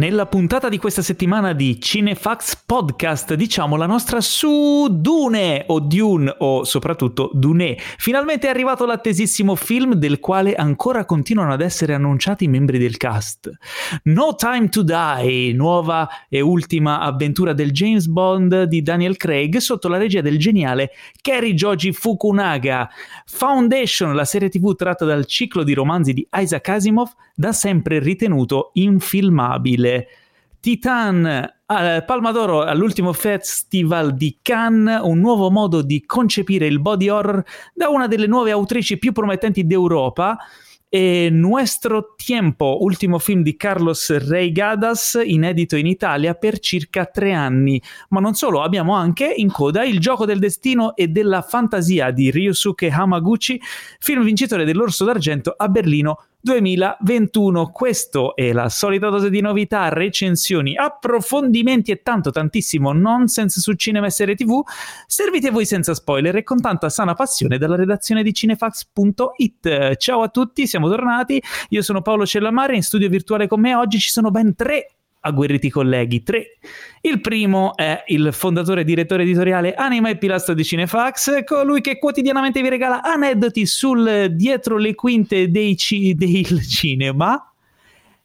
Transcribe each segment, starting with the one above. Nella puntata di questa settimana di Cinefacts Podcast diciamo la nostra su Dune o Dune o soprattutto Dune. Finalmente è arrivato l'attesissimo film del quale ancora continuano ad essere annunciati i membri del cast. No Time to Die, nuova e ultima avventura del James Bond di Daniel Craig sotto la regia del geniale Kerry Joji Fukunaga. Foundation, la serie TV tratta dal ciclo di romanzi di Isaac Asimov, da sempre ritenuto infilmabile. Titan, Palma d'Oro all'ultimo Festival di Cannes, un nuovo modo di concepire il body horror da una delle nuove autrici più promettenti d'Europa. E Nuestro Tiempo, ultimo film di Carlos Reygadas, inedito in Italia per circa 3 anni. Ma non solo, abbiamo anche in coda Il gioco del destino e della fantasia di Ryusuke Hamaguchi, film vincitore dell'Orso d'Argento a Berlino 2021. Questo è la solita dose di novità, recensioni, approfondimenti e tanto tantissimo nonsense su cinema e serie TV, servite voi senza spoiler e con tanta sana passione dalla redazione di cinefax.it. Ciao a tutti, siamo tornati, io sono Paolo Cellamare, in studio virtuale con me oggi ci sono ben 3 agguerriti colleghi, 3. Il primo è il fondatore e direttore editoriale, anima e pilastro di Cinefax, colui che quotidianamente vi regala aneddoti sul dietro le quinte del cinema,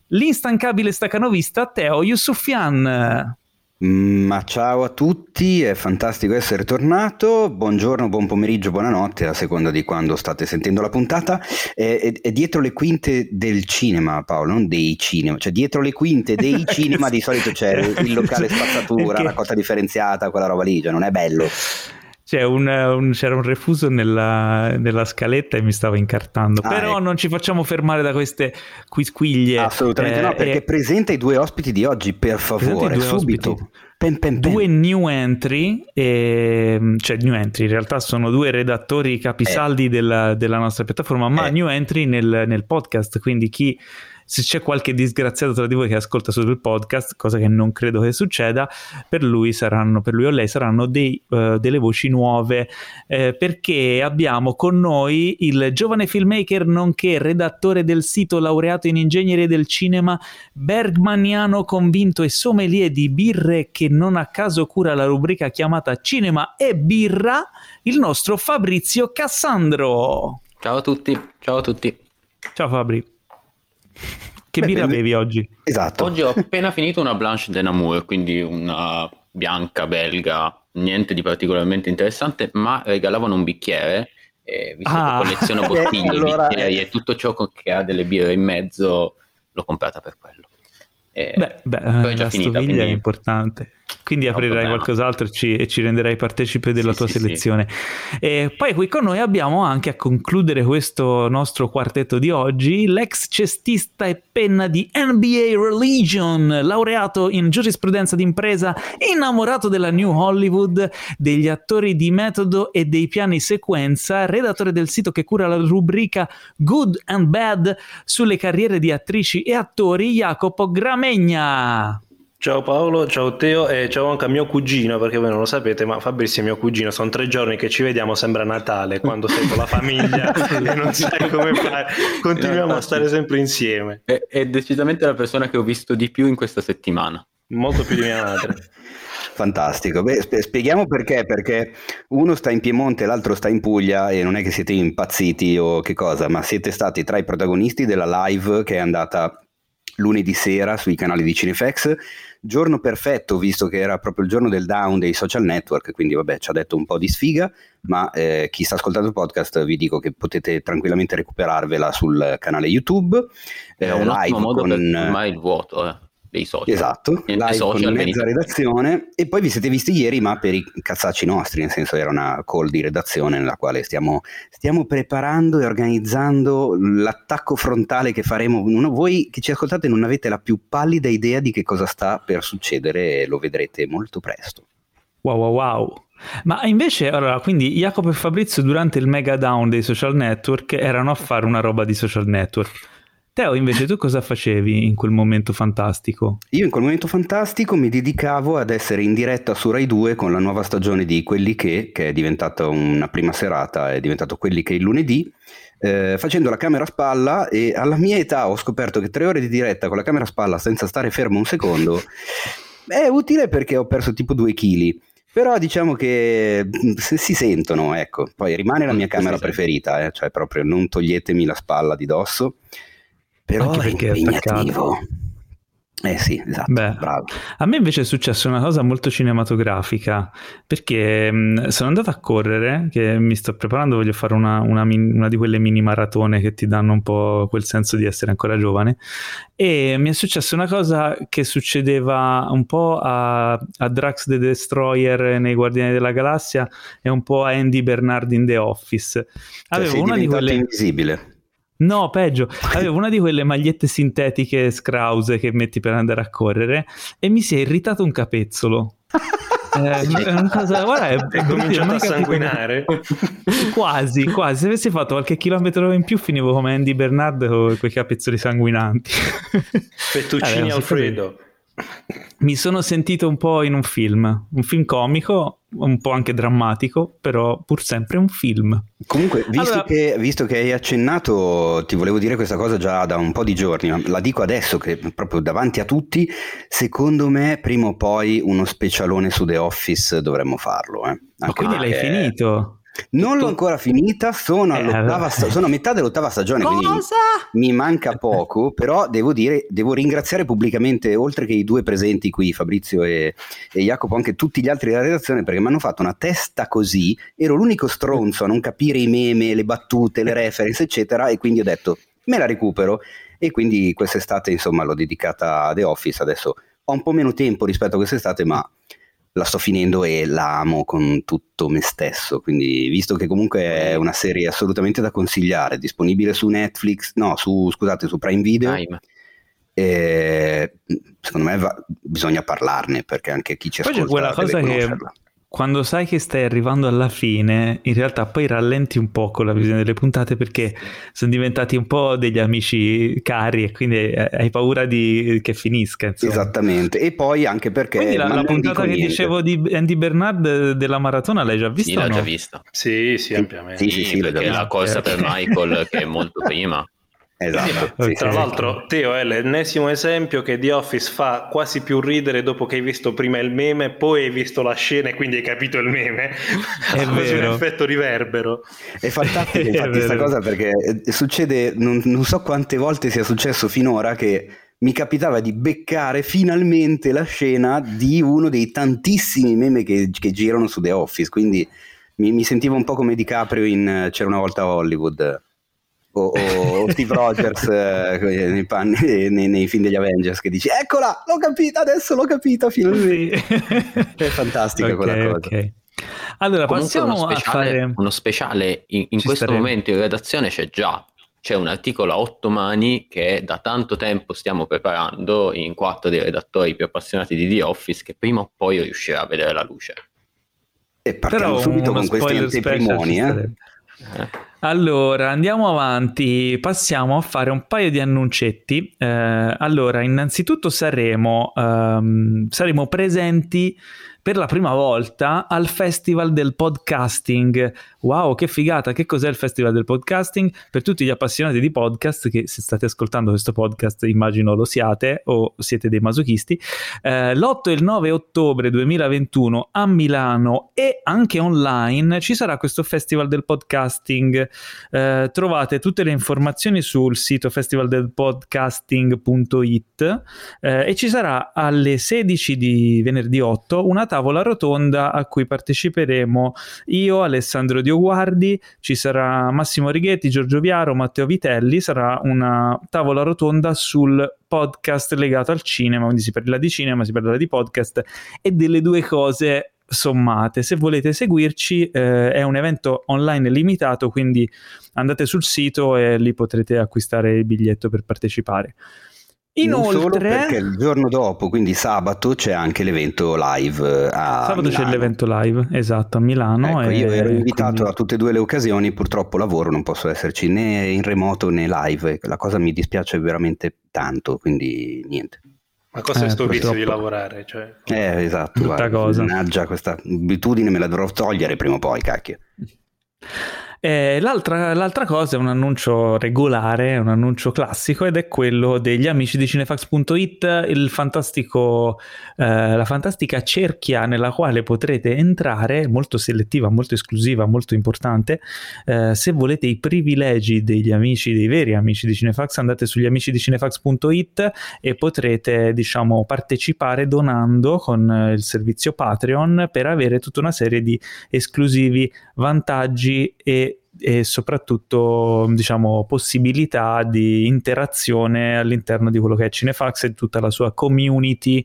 l'instancabile staccanovista Teo Yusufian. Ma ciao a tutti, è fantastico essere tornato, buongiorno, buon pomeriggio, buonanotte a seconda di quando state sentendo la puntata. È dietro le quinte del cinema, Paolo, non dei cinema, cioè dietro le quinte dei cinema di solito c'è il locale spazzatura, la cotta differenziata, quella roba lì, cioè non è bello. C'era un refuso nella scaletta e mi stavo incartando, però ecco. Non ci facciamo fermare da queste quisquiglie. Assolutamente no, perché presenta i 2 ospiti di oggi, per favore, subito. Pen. 2 new entry, cioè new entry in realtà sono 2 redattori capisaldi della nostra piattaforma, ma new entry nel podcast, quindi chi... Se c'è qualche disgraziato tra di voi che ascolta solo il podcast, cosa che non credo che succeda, per lui o lei saranno delle voci nuove, perché abbiamo con noi il giovane filmmaker nonché redattore del sito, laureato in ingegneria del cinema, bergmaniano convinto e sommelier di birre che non a caso cura la rubrica chiamata Cinema e Birra, il nostro Fabrizio Cassandro. Ciao a tutti. Ciao Fabri. Che birra bevi oggi? Esatto. Oggi ho appena finito una Blanche de Namur, quindi una bianca belga, niente di particolarmente interessante, ma regalavano un bicchiere, visto che colleziono bottiglie, allora... bicchieri e tutto ciò che ha delle birre in mezzo, l'ho comprata per quello. Poi è già finita, quindi... è importante. Quindi aprirai qualcos'altro e ci renderai partecipe della tua selezione. Sì. E poi qui con noi abbiamo anche, a concludere questo nostro quartetto di oggi, l'ex cestista e penna di NBA Religion, laureato in giurisprudenza d'impresa, innamorato della New Hollywood, degli attori di metodo e dei piani sequenza, redattore del sito che cura la rubrica Good and Bad sulle carriere di attrici e attori, Jacopo Gramegna. Ciao Paolo, ciao Teo e ciao anche a mio cugino, perché voi non lo sapete, ma Fabrizio è mio cugino, sono 3 giorni che ci vediamo, sembra Natale, quando sei con la famiglia e non sai come fare, continuiamo a stare sempre insieme. È decisamente la persona che ho visto di più in questa settimana. Molto più di mia madre. Fantastico, spieghiamo perché uno sta in Piemonte e l'altro sta in Puglia e non è che siete impazziti o che cosa, ma siete stati tra i protagonisti della live che è andata... lunedì sera sui canali di Cinefacts, giorno perfetto visto che era proprio il giorno del down dei social network, quindi vabbè ci ha detto un po' di sfiga, ma chi sta ascoltando il podcast vi dico che potete tranquillamente recuperarvela sul canale YouTube, è un ottimo modo per ormai il vuoto dei social. Esatto, live social, con mezza redazione, e poi vi siete visti ieri ma per i cazzacci nostri, nel senso era una call di redazione nella quale stiamo preparando e organizzando l'attacco frontale che faremo. Voi che ci ascoltate non avete la più pallida idea di che cosa sta per succedere e lo vedrete molto presto. Wow. Ma invece, allora, quindi Jacopo e Fabrizio durante il mega down dei social network erano a fare una roba di social network. Teo, invece, tu cosa facevi in quel momento fantastico? Io in quel momento fantastico mi dedicavo ad essere in diretta su Rai 2 con la nuova stagione di Quelli che è diventata una prima serata, è diventato Quelli Che il lunedì, facendo la camera a spalla, e alla mia età ho scoperto che 3 ore di diretta con la camera a spalla senza stare fermo un secondo è utile, perché ho perso tipo 2 chili. Però diciamo che si sentono, ecco. Poi rimane la mia camera preferita, cioè proprio non toglietemi la spalla di dosso, però anche perché è impegnativo. Sì, esatto. Beh, bravo. A me invece è successa una cosa molto cinematografica, perché sono andato a correre, che mi sto preparando, voglio fare una di quelle mini maratone che ti danno un po' quel senso di essere ancora giovane, e mi è successa una cosa che succedeva un po' a Drax the Destroyer nei Guardiani della Galassia e un po' a Andy Bernard in The Office. Avevo cioè, una di quelle invisibile. No, peggio, avevo una di quelle magliette sintetiche scrause che metti per andare a correre, e mi si è irritato un capezzolo. È cominciato a sanguinare. Quasi. Se avessi fatto qualche chilometro in più finivo come Andy Bernard con quei capezzoli sanguinanti. Fettuccini Alfredo. Mi sono sentito un po' in un film comico, un po' anche drammatico, però pur sempre un film. Comunque, visto che hai accennato, ti volevo dire questa cosa già da un po' di giorni, ma la dico adesso che proprio davanti a tutti, secondo me prima o poi uno specialone su The Office dovremmo farlo. Ma quindi l'hai finito? Non l'ho ancora finita, sono a metà dell'ottava stagione, quindi mi manca poco, però devo ringraziare pubblicamente, oltre che i 2 presenti qui, Fabrizio e Jacopo, anche tutti gli altri della redazione, perché mi hanno fatto una testa così, ero l'unico stronzo a non capire i meme, le battute, le reference eccetera, e quindi ho detto me la recupero, e quindi quest'estate insomma l'ho dedicata a The Office. Adesso ho un po' meno tempo rispetto a quest'estate, ma la sto finendo e la amo con tutto me stesso, quindi visto che comunque è una serie assolutamente da consigliare, disponibile su Netflix, su Prime Video, e secondo me bisogna parlarne, perché anche chi ci ascolta deve conoscerla. Poi c'è quella cosa che quando sai che stai arrivando alla fine, in realtà poi rallenti un po' con la visione delle puntate, perché sono diventati un po' degli amici cari e quindi hai paura che finisca. Insomma. Esattamente, e poi anche perché... Quindi la puntata che dicevo di Andy Bernard della maratona l'hai già vista? Sì, l'ho già vista. Sì, ampiamente. Sì, perché la corsa per Michael che è molto prima. Esatto. Tra l'altro Teo è l'ennesimo esempio che The Office fa quasi più ridere dopo che hai visto prima il meme, poi hai visto la scena e quindi hai capito il meme. È vero. Un effetto riverbero. È fantastico, infatti, questa cosa, perché succede, non so quante volte sia successo finora che mi capitava di beccare finalmente la scena di uno dei tantissimi meme che girano su The Office, quindi mi sentivo un po' come DiCaprio in C'era una volta a Hollywood. O Steve Rogers nei film degli Avengers, che dici eccola, l'ho capita finalmente. È fantastica quella cosa. Allora comunque passiamo a fare uno speciale in questo momento in redazione c'è un articolo a 8 mani che da tanto tempo stiamo preparando in 4 dei redattori più appassionati di The Office, che prima o poi riuscirà a vedere la luce, e partiamo subito con questi anteprimoni. Allora andiamo avanti, passiamo a fare un paio di annuncetti. Allora innanzitutto saremo presenti per la prima volta al Festival del Podcasting. Wow, che figata! Che cos'è il Festival del Podcasting? Per tutti gli appassionati di podcast, che se state ascoltando questo podcast immagino lo siate o siete dei masochisti, l'8 e il 9 ottobre 2021 a Milano e anche online ci sarà questo Festival del Podcasting. Trovate tutte le informazioni sul sito festivaldelpodcasting.it, e ci sarà alle 16 di venerdì 8 una tavola rotonda a cui parteciperemo io, Alessandro Dioguardi, ci sarà Massimo Righetti, Giorgio Viaro, Matteo Vitelli. Sarà una tavola rotonda sul podcast legato al cinema, quindi si parla di cinema, si parla di podcast e delle due cose sommate. Se volete seguirci, è un evento online limitato, quindi andate sul sito e lì potrete acquistare il biglietto per partecipare. Inoltre, non solo, perché il giorno dopo, quindi sabato, c'è anche l'evento live a sabato Milano. C'è l'evento live, esatto, a Milano. Ecco, io ero invitato quindi... a tutte e due le occasioni, purtroppo lavoro, non posso esserci né in remoto né live, la cosa mi dispiace veramente tanto, quindi niente. Ma cosa è sto vizio di lavorare? Cioè... esatto, mannaggia, questa abitudine me la dovrò togliere prima o poi, cacchio. L'altra cosa è un annuncio regolare, un annuncio classico, ed è quello degli amici di Cinefacts.it, la fantastica cerchia nella quale potrete entrare, molto selettiva, molto esclusiva, molto importante. Se volete i privilegi degli amici, dei veri amici di Cinefacts, andate sugli amici di Cinefacts.it e potrete, diciamo, partecipare donando con il servizio Patreon per avere tutta una serie di esclusivi vantaggi e soprattutto, diciamo, possibilità di interazione all'interno di quello che è Cinefacts e tutta la sua community.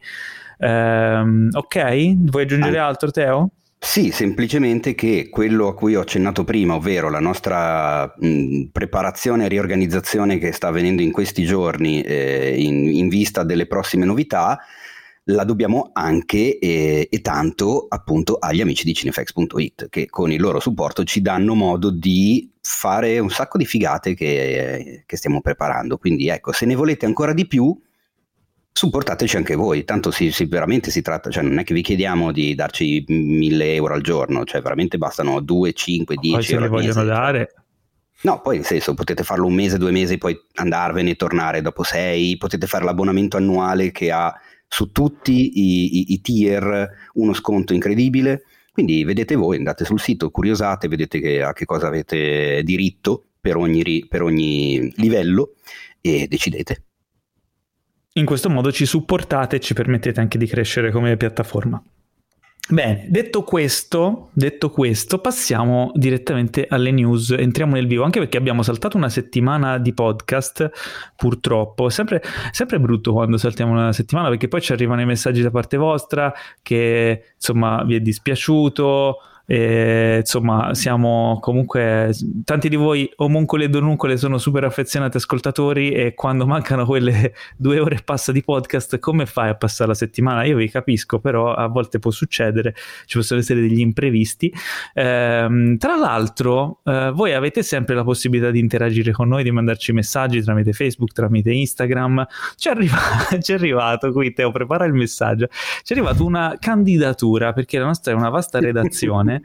Ok? Vuoi aggiungere altro, Teo? Sì, semplicemente che quello a cui ho accennato prima, ovvero la nostra preparazione e riorganizzazione che sta avvenendo in questi giorni in vista delle prossime novità, la dobbiamo anche e tanto appunto agli amici di Cinefacts.it, che con il loro supporto ci danno modo di fare un sacco di figate che stiamo preparando. Quindi ecco, se ne volete ancora di più, supportateci anche voi, tanto veramente si tratta, cioè non è che vi chiediamo di darci 1.000 euro al giorno, cioè veramente bastano 2, 5, 10 euro. Se li vogliono dare... No, poi nel senso, potete farlo un mese, 2 mesi, poi andarvene e tornare dopo 6, potete fare l'abbonamento annuale che ha... su tutti i tier uno sconto incredibile, quindi vedete voi, andate sul sito, curiosate, vedete a che cosa avete diritto per ogni livello e decidete. In questo modo ci supportate e ci permettete anche di crescere come piattaforma. Bene, detto questo, passiamo direttamente alle news, entriamo nel vivo, anche perché abbiamo saltato una settimana di podcast, purtroppo. Sempre brutto quando saltiamo una settimana, perché poi ci arrivano i messaggi da parte vostra che, insomma, vi è dispiaciuto, insomma, siamo comunque tanti di voi omuncoli e donuncole, sono super affezionati ascoltatori, e quando mancano quelle 2 ore e passa di podcast, come fai a passare la settimana? Io vi capisco, però a volte può succedere, ci possono essere degli imprevisti. Tra l'altro voi avete sempre la possibilità di interagire con noi, di mandarci messaggi tramite Facebook, tramite Instagram. Ci è arrivato, qui Teo prepara il messaggio, ci è arrivata una candidatura, perché la nostra è una vasta redazione.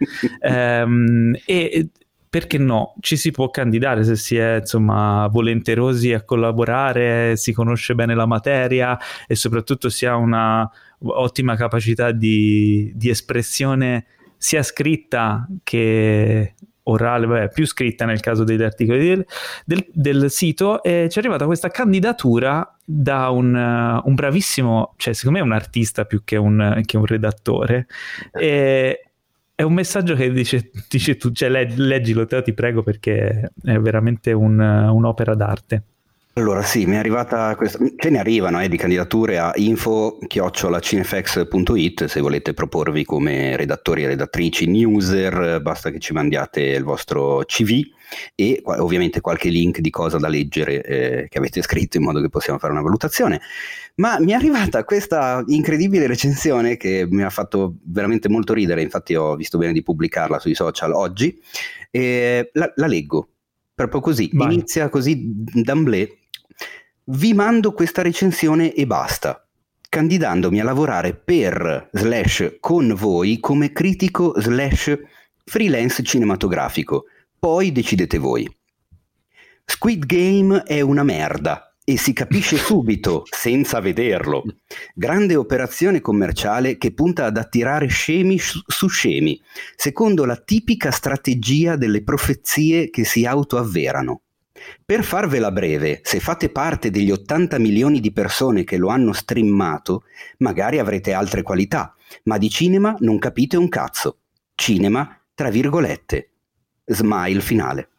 E perché no, ci si può candidare se si è, insomma, volenterosi a collaborare, si conosce bene la materia e soprattutto si ha una ottima capacità di espressione sia scritta che orale, più scritta nel caso degli articoli del sito. E ci è arrivata questa candidatura da un bravissimo, cioè secondo me è un artista più che un redattore, e è un messaggio che dice tu, cioè, leggilo Teo, ti prego, perché è veramente un'opera d'arte. Allora sì, mi è arrivata questa, ce ne arrivano di candidature a info@cinefacts.it, se volete proporvi come redattori e redattrici, newser, basta che ci mandiate il vostro CV e ovviamente qualche link di cosa da leggere che avete scritto, in modo che possiamo fare una valutazione. Ma mi è arrivata questa incredibile recensione che mi ha fatto veramente molto ridere, infatti ho visto bene di pubblicarla sui social oggi, e la leggo proprio così. Vai. Inizia così d'amblè: vi mando questa recensione e basta, candidandomi a lavorare per /con voi come critico /freelance cinematografico. Poi decidete voi. Squid Game è una merda e si capisce subito senza vederlo. Grande operazione commerciale che punta ad attirare scemi su scemi, secondo la tipica strategia delle profezie che si autoavverano. Per farvela breve, se fate parte degli 80 milioni di persone che lo hanno streammato, magari avrete altre qualità, ma di cinema non capite un cazzo. Cinema, tra virgolette. Smile finale.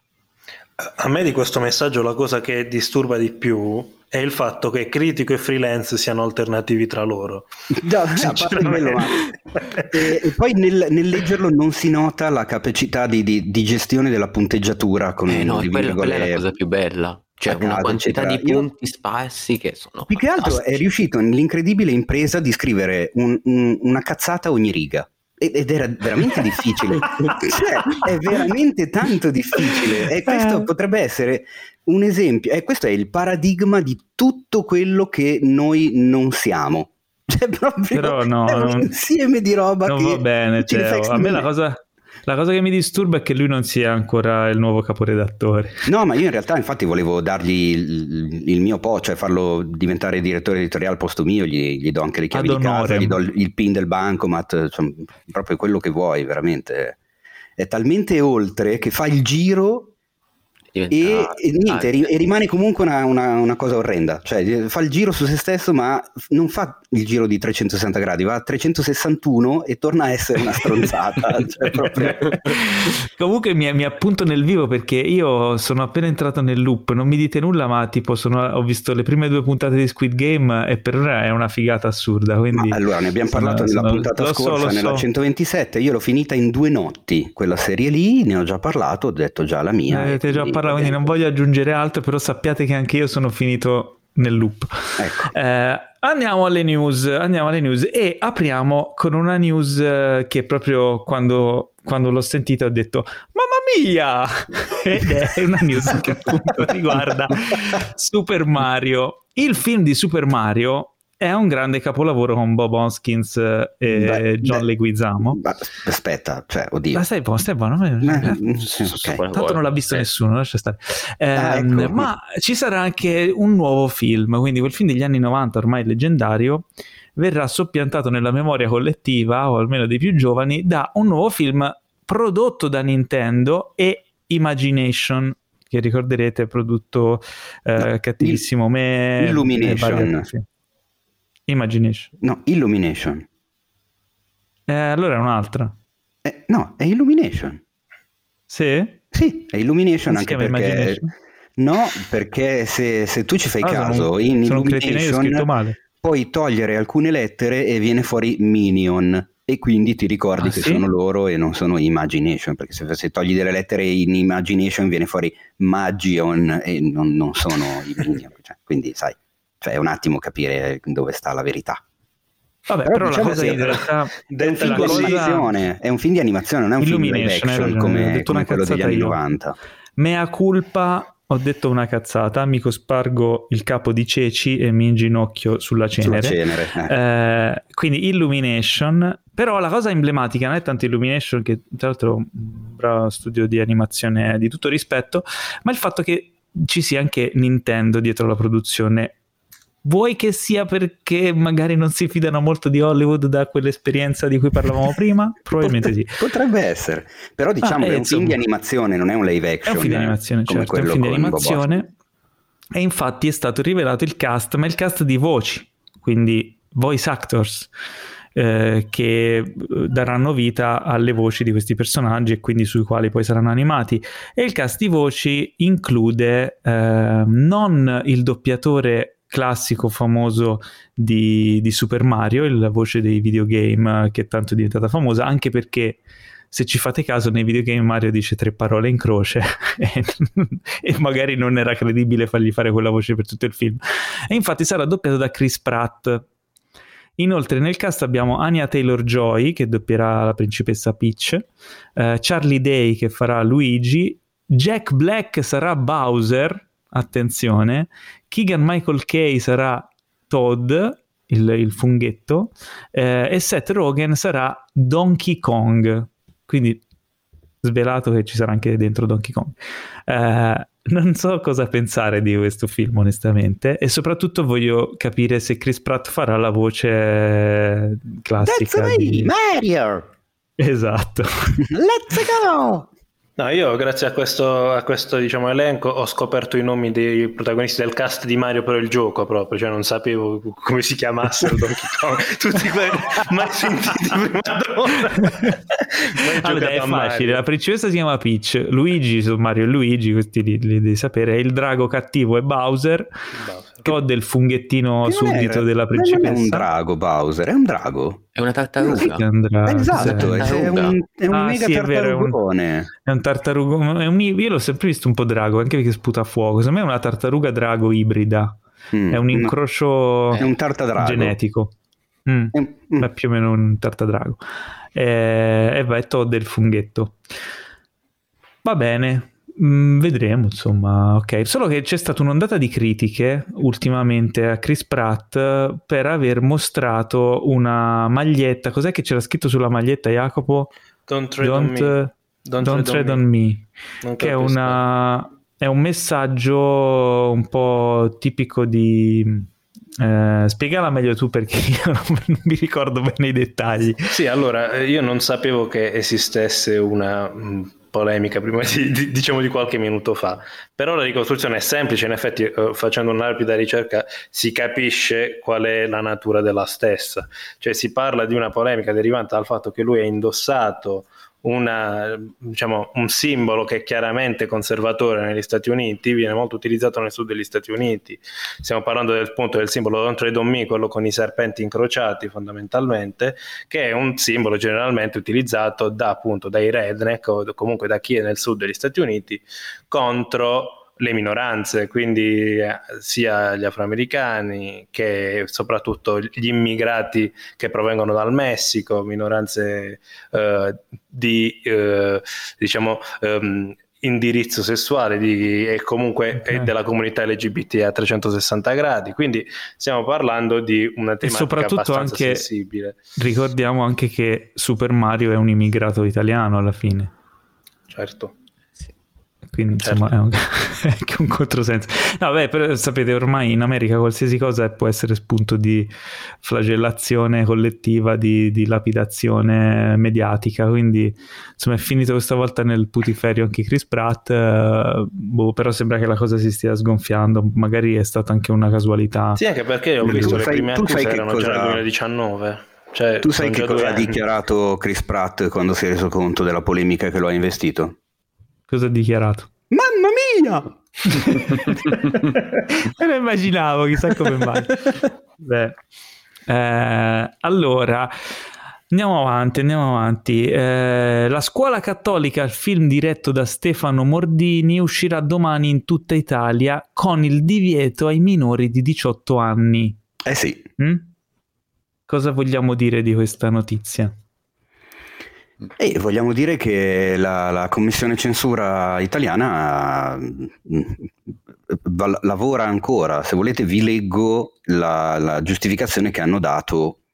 A me di questo messaggio la cosa che disturba di più è il fatto che critico e freelance siano alternativi tra loro. E poi nel leggerlo non si nota la capacità di gestione della punteggiatura con quella è la cosa più bella. Cioè una quantità di punti sparsi che sono più che altro è riuscito nell'incredibile impresa di scrivere una cazzata ogni riga. Ed era veramente difficile, cioè, è veramente tanto difficile, e questo potrebbe essere un esempio, e questo è il paradigma di tutto quello che noi non siamo, cioè proprio però no, un insieme di roba non che va bene, cioè, a me la cosa che mi disturba è che lui non sia ancora il nuovo caporedattore. No, ma io in realtà infatti volevo dargli il mio po', cioè farlo diventare direttore editoriale al posto mio, gli do anche le chiavi di casa, gli do il pin del bancomat, cioè, proprio quello che vuoi, veramente. È talmente oltre che fa il giro e niente, e rimane comunque una cosa orrenda, cioè fa il giro su se stesso, ma non fa il giro di 360 gradi, va a 361 e torna a essere una stronzata. Cioè, proprio... Comunque mi appunto nel vivo, perché io sono appena entrato nel loop, non mi dite nulla, ma tipo ho visto le prime 2 puntate di Squid Game e per ora è una figata assurda, quindi... Ma allora ne abbiamo parlato nella puntata scorsa, nella 127, io l'ho finita in 2 notti quella serie lì, ne ho già parlato, ho detto già la mia, avete già parlato, quindi non voglio aggiungere altro, però sappiate che anche io sono finito nel loop, ecco. Andiamo alle news e apriamo con una news che proprio quando l'ho sentita ho detto mamma mia, ed è una news che appunto riguarda Super Mario. Il film di Super Mario è un grande capolavoro con Bob Hoskins e John Leguizamo. Aspetta, cioè, oddio. Ma stai buono? Okay. Tanto non l'ha visto nessuno, lascia stare. Ecco. Ma ci sarà anche un nuovo film, quindi quel film degli anni 90 ormai leggendario verrà soppiantato nella memoria collettiva, o almeno dei più giovani, da un nuovo film prodotto da Nintendo e Imagination, che ricorderete prodotto cattivissimo me. Illumination. Imagination. No, Illumination. Allora è un'altra. No, è Illumination. Sì? Sì, è Illumination, non anche perché... Imagination? No, perché se tu ci fai caso, in Illumination puoi togliere alcune lettere e viene fuori Minion, e quindi ti ricordi che sono loro e non sono Imagination, perché se togli delle lettere in Imagination viene fuori Magion e non sono i Minion, cioè, quindi sai... Cioè, un attimo capire dove sta la verità. Vabbè, però diciamo la cosa in realtà è un film di animazione, è un film di animazione, non è un film live action come quello degli anni 90. Mea culpa, ho detto una cazzata, mi cospargo il capo di ceci e mi inginocchio sulla cenere. Quindi Illumination, però la cosa emblematica non è tanto Illumination, che tra l'altro un bravo studio di animazione di tutto rispetto, ma il fatto che ci sia anche Nintendo dietro la produzione. Vuoi che sia perché magari non si fidano molto di Hollywood da quell'esperienza di cui parlavamo prima? Probabilmente sì. Potrebbe essere. Però diciamo che è un film di animazione, non è un live action. È un film di animazione, certo. È un film di animazione. E infatti è stato rivelato il cast, ma il cast di voci, quindi voice actors, che daranno vita alle voci di questi personaggi e quindi sui quali poi saranno animati. E il cast di voci include non il doppiatore classico famoso di Super Mario, la voce dei videogame che tanto è diventata famosa, anche perché se ci fate caso nei videogame Mario dice 3 parole in croce e magari non era credibile fargli fare quella voce per tutto il film, e infatti sarà doppiato da Chris Pratt. Inoltre nel cast abbiamo Anya Taylor-Joy che doppierà la principessa Peach, Charlie Day che farà Luigi, Jack Black sarà Bowser, attenzione, Keegan-Michael Key sarà Todd, il funghetto, e Seth Rogen sarà Donkey Kong, quindi svelato che ci sarà anche dentro Donkey Kong. Non so cosa pensare di questo film onestamente, e soprattutto voglio capire se Chris Pratt farà la voce classica di Mario. Esatto. Let's go! No, io grazie a questo diciamo elenco ho scoperto i nomi dei protagonisti del cast di Mario per il gioco proprio, cioè non sapevo come si chiamassero Donkey Kong, tutti quelli mai sentiti prima d'ora. Allora è facile, la principessa si chiama Peach, Luigi sono Mario e Luigi, questi li devi sapere, il drago cattivo è Bowser. Todd è il funghettino subito della principessa. Non è un drago Bowser, è un drago. È una tartaruga. Esatto, è un mega tartarugone. È un tartarugone. Io l'ho sempre visto un po' drago, anche perché sputa fuoco. Secondo me è una tartaruga drago ibrida. È un incrocio è un tartadrago genetico. Ma più o meno un tartadrago. E vai, Todd del funghetto. Va bene. Vedremo, insomma, ok. Solo che c'è stata un'ondata di critiche ultimamente a Chris Pratt per aver mostrato una maglietta. Cos'è che c'era scritto sulla maglietta, Jacopo? Don't tread on me. Che è un messaggio un po' tipico di... spiegala meglio tu, perché io non mi ricordo bene i dettagli. Sì, allora, io non sapevo che esistesse una... polemica prima di qualche minuto fa, però la ricostruzione è semplice. In effetti, facendo una rapida ricerca si capisce qual è la natura della stessa, cioè si parla di una polemica derivante dal fatto che lui ha indossato un simbolo che è chiaramente conservatore negli Stati Uniti, viene molto utilizzato nel sud degli Stati Uniti. Stiamo parlando del simbolo Don't Tread on Me, quello con i serpenti incrociati fondamentalmente, che è un simbolo generalmente utilizzato dai redneck o comunque da chi è nel sud degli Stati Uniti contro le minoranze, quindi sia gli afroamericani che soprattutto gli immigrati che provengono dal Messico, minoranze indirizzo sessuale e comunque okay. della comunità LGBT a 360 gradi, quindi stiamo parlando di una tematica soprattutto abbastanza sensibile. Ricordiamo anche che Super Mario è un immigrato italiano alla fine. Certo. Quindi insomma è anche un controsenso. No, beh, però, sapete, ormai in America qualsiasi cosa può essere spunto di flagellazione collettiva, di lapidazione mediatica, quindi insomma è finito questa volta nel putiferio anche Chris Pratt. Però sembra che la cosa si stia sgonfiando, magari è stata anche una casualità. Sì, anche perché ho visto le prime accuse erano già nel 2019. Cioè, tu sai che cosa ha dichiarato Chris Pratt quando si è reso conto della polemica che lo ha investito? Cosa ha dichiarato? Mamma mia! Me lo immaginavo, chissà come mai. Beh. Allora, andiamo avanti. La Scuola Cattolica, il film diretto da Stefano Mordini, uscirà domani in tutta Italia con il divieto ai minori di 18 anni. Eh sì. Cosa vogliamo dire di questa notizia? E vogliamo dire che la Commissione Censura italiana lavora ancora. Se volete vi leggo la giustificazione che hanno dato,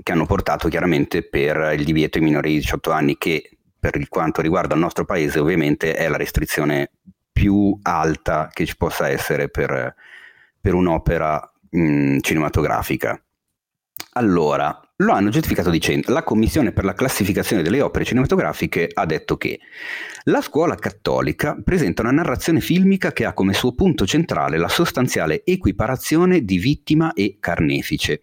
che hanno portato chiaramente per il divieto ai minori di 18 anni, che per quanto riguarda il nostro paese ovviamente è la restrizione più alta che ci possa essere per un'opera cinematografica. Allora, lo hanno giustificato dicendo: la Commissione per la classificazione delle opere cinematografiche ha detto che la Scuola Cattolica presenta una narrazione filmica che ha come suo punto centrale la sostanziale equiparazione di vittima e carnefice.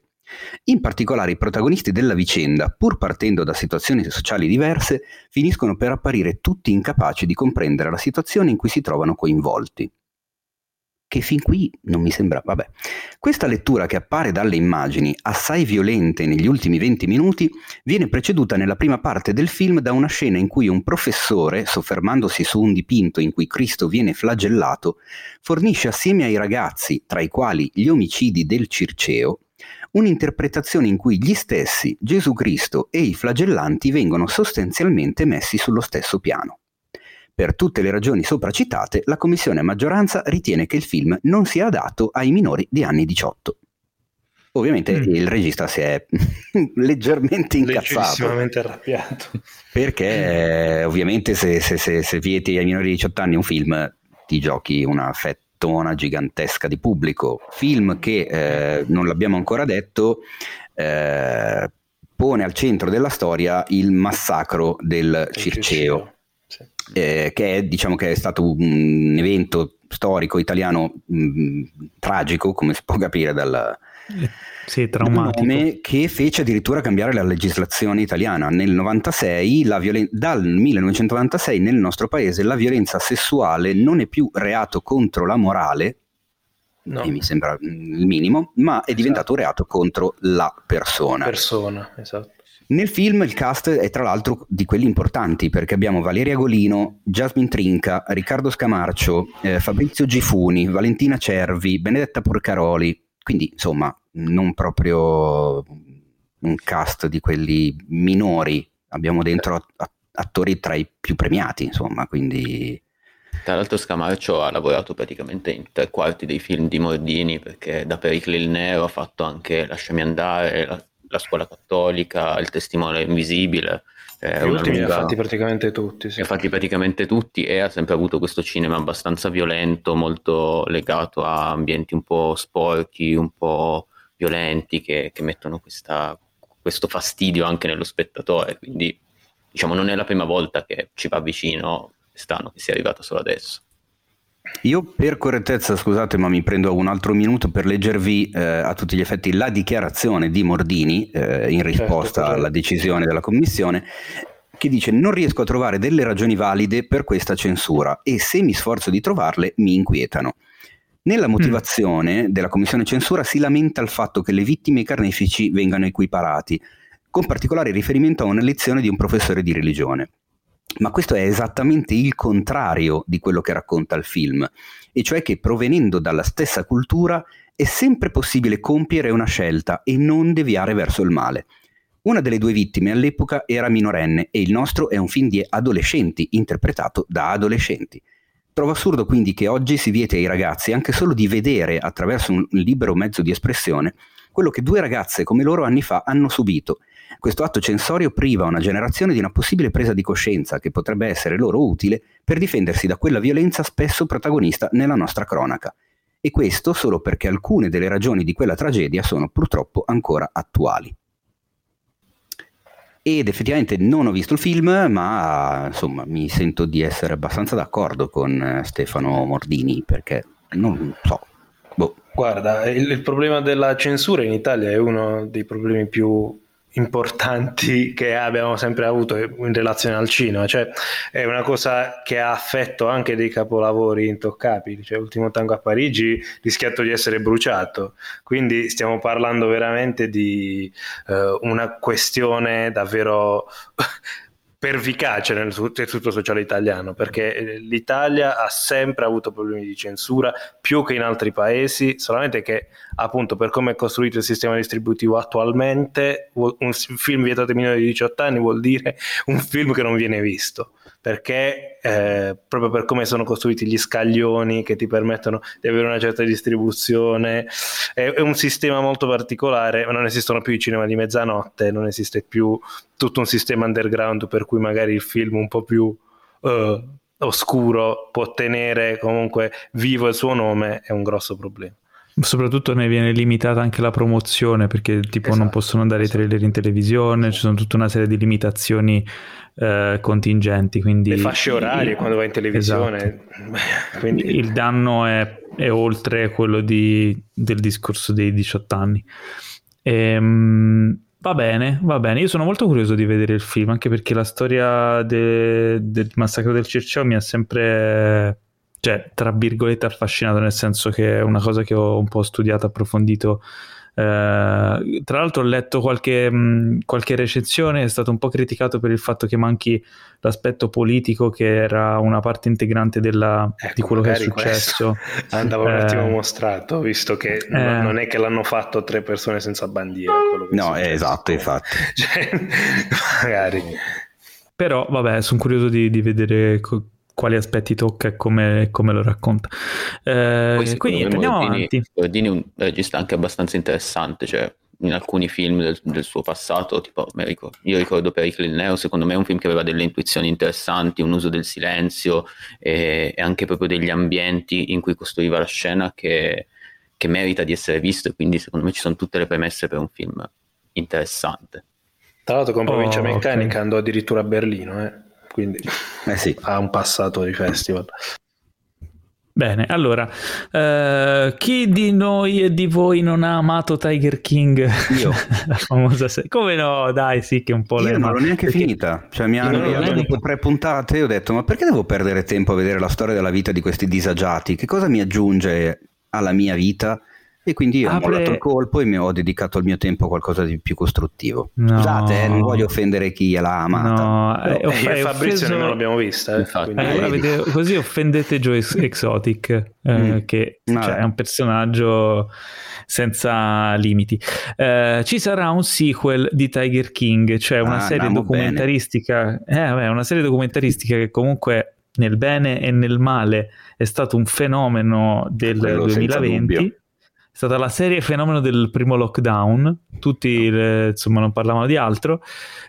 In particolare, i protagonisti della vicenda, pur partendo da situazioni sociali diverse, finiscono per apparire tutti incapaci di comprendere la situazione in cui si trovano coinvolti. Che fin qui non mi sembra, vabbè. Questa lettura, che appare dalle immagini assai violente negli ultimi 20 minuti, viene preceduta nella prima parte del film da una scena in cui un professore, soffermandosi su un dipinto in cui Cristo viene flagellato, fornisce assieme ai ragazzi, tra i quali gli omicidi del Circeo, un'interpretazione in cui gli stessi, Gesù Cristo e i flagellanti, vengono sostanzialmente messi sullo stesso piano. Per tutte le ragioni sopra citate, la Commissione a maggioranza ritiene che il film non sia adatto ai minori di anni 18. Ovviamente il regista si è leggermente incazzato. Leggerissimamente arrabbiato. Perché ovviamente se vieti ai minori di 18 anni un film, ti giochi una fettona gigantesca di pubblico. Film che, non l'abbiamo ancora detto, pone al centro della storia il massacro del Circeo. Che è, diciamo, che è stato un evento storico italiano tragico, come si può capire traumatico. Nome, che fece addirittura cambiare la legislazione italiana nel 96. Dal 1996 nel nostro paese la violenza sessuale non è più reato contro la morale, che mi sembra il minimo, ma è diventato un reato contro la persona. Nel film il cast è tra l'altro di quelli importanti, perché abbiamo Valeria Golino, Jasmine Trinca, Riccardo Scamarcio, Fabrizio Gifuni, Valentina Cervi, Benedetta Porcaroli, quindi insomma non proprio un cast di quelli minori, abbiamo dentro attori tra i più premiati, insomma, quindi... Tra l'altro Scamarcio ha lavorato praticamente in 3/4 dei film di Mordini, perché da Pericle il Nero ha fatto anche Lasciami andare, La Scuola Cattolica, Il Testimone Invisibile, fatti praticamente tutti, e ha sempre avuto questo cinema abbastanza violento, molto legato a ambienti un po' sporchi, un po' violenti, che mettono questo fastidio anche nello spettatore, quindi diciamo non è la prima volta che ci va vicino, strano che sia arrivata solo adesso. Io per correttezza, scusate, ma mi prendo un altro minuto per leggervi a tutti gli effetti la dichiarazione di Mordini in risposta alla decisione della commissione, che dice: non riesco a trovare delle ragioni valide per questa censura e se mi sforzo di trovarle mi inquietano. Nella motivazione della commissione censura si lamenta il fatto che le vittime e i carnefici vengano equiparati, con particolare riferimento a una lezione di un professore di religione. Ma questo è esattamente il contrario di quello che racconta il film, e cioè che provenendo dalla stessa cultura è sempre possibile compiere una scelta e non deviare verso il male. Una delle due vittime all'epoca era minorenne e il nostro è un film di adolescenti interpretato da adolescenti. Trovo assurdo quindi che oggi si vieti ai ragazzi anche solo di vedere attraverso un libero mezzo di espressione quello che due ragazze come loro anni fa hanno subito. Questo atto censorio priva una generazione di una possibile presa di coscienza che potrebbe essere loro utile per difendersi da quella violenza spesso protagonista nella nostra cronaca. E questo solo perché alcune delle ragioni di quella tragedia sono purtroppo ancora attuali. Ed effettivamente non ho visto il film, ma insomma mi sento di essere abbastanza d'accordo con Stefano Mordini, perché non so... Guarda, il problema della censura in Italia è uno dei problemi più... importanti che abbiamo sempre avuto in relazione al cinema, cioè è una cosa che ha affetto anche dei capolavori intoccabili, cioè Ultimo Tango a Parigi rischiato di essere bruciato, quindi stiamo parlando veramente di una questione davvero pervicace nel tessuto sociale italiano, perché l'Italia ha sempre avuto problemi di censura più che in altri paesi, solamente che appunto per come è costruito il sistema distributivo attualmente un film vietato ai minori di 18 anni vuol dire un film che non viene visto, perché proprio per come sono costruiti gli scaglioni che ti permettono di avere una certa distribuzione, è un sistema molto particolare. Non esistono più i cinema di mezzanotte, non esiste più tutto un sistema underground per cui magari il film un po' più oscuro può tenere comunque vivo il suo nome, è un grosso problema. Soprattutto ne viene limitata anche la promozione, perché tipo non possono andare i trailer in televisione, ci sono tutta una serie di limitazioni contingenti, quindi le fasce orarie quando vai in televisione, quindi... il danno è oltre quello del discorso dei 18 anni. Va bene, io sono molto curioso di vedere il film, anche perché la storia del massacro del Circeo mi ha sempre, cioè, tra virgolette, affascinato, nel senso che è una cosa che ho un po' studiato, approfondito. Tra l'altro ho letto qualche recensione, è stato un po' criticato per il fatto che manchi l'aspetto politico, che era una parte integrante di quello che è successo. Andava un attimo mostrato, visto che non è che l'hanno fatto 3 persone senza bandiera. No, esatto, infatti. Cioè, magari. Però vabbè, sono curioso di vedere quali aspetti tocca e come lo racconta. Quindi andiamo avanti. Mordini è un regista anche abbastanza interessante, cioè in alcuni film del suo passato, tipo io ricordo Pericle il Nero, secondo me è un film che aveva delle intuizioni interessanti, un uso del silenzio e anche proprio degli ambienti in cui costruiva la scena che merita di essere visto, e quindi secondo me ci sono tutte le premesse per un film interessante. Tra l'altro con Provincia Meccanica andò addirittura a Berlino, quindi ha un passato di festival. Bene, allora, chi di noi e di voi non ha amato Tiger King? Io. La famosa serie. Come no? Dai, sì, che un po' l'ho non l'ho neanche finita. Cioè, mi hanno dopo 3 puntate, ho detto, ma perché devo perdere tempo a vedere la storia della vita di questi disagiati? Che cosa mi aggiunge alla mia vita e quindi io ho dato il colpo e mi ho dedicato il mio tempo a qualcosa di più costruttivo. No. Scusate, non voglio offendere chi l'ha amata. No, io e Fabrizio non l'abbiamo vista. Così offendete Joe Exotic, che cioè, è un personaggio senza limiti. Ci sarà un sequel di Tiger King, cioè una serie documentaristica. Una serie documentaristica che comunque nel bene e nel male è stato un fenomeno del 2020. È stata la serie fenomeno del primo lockdown, tutti insomma non parlavano di altro,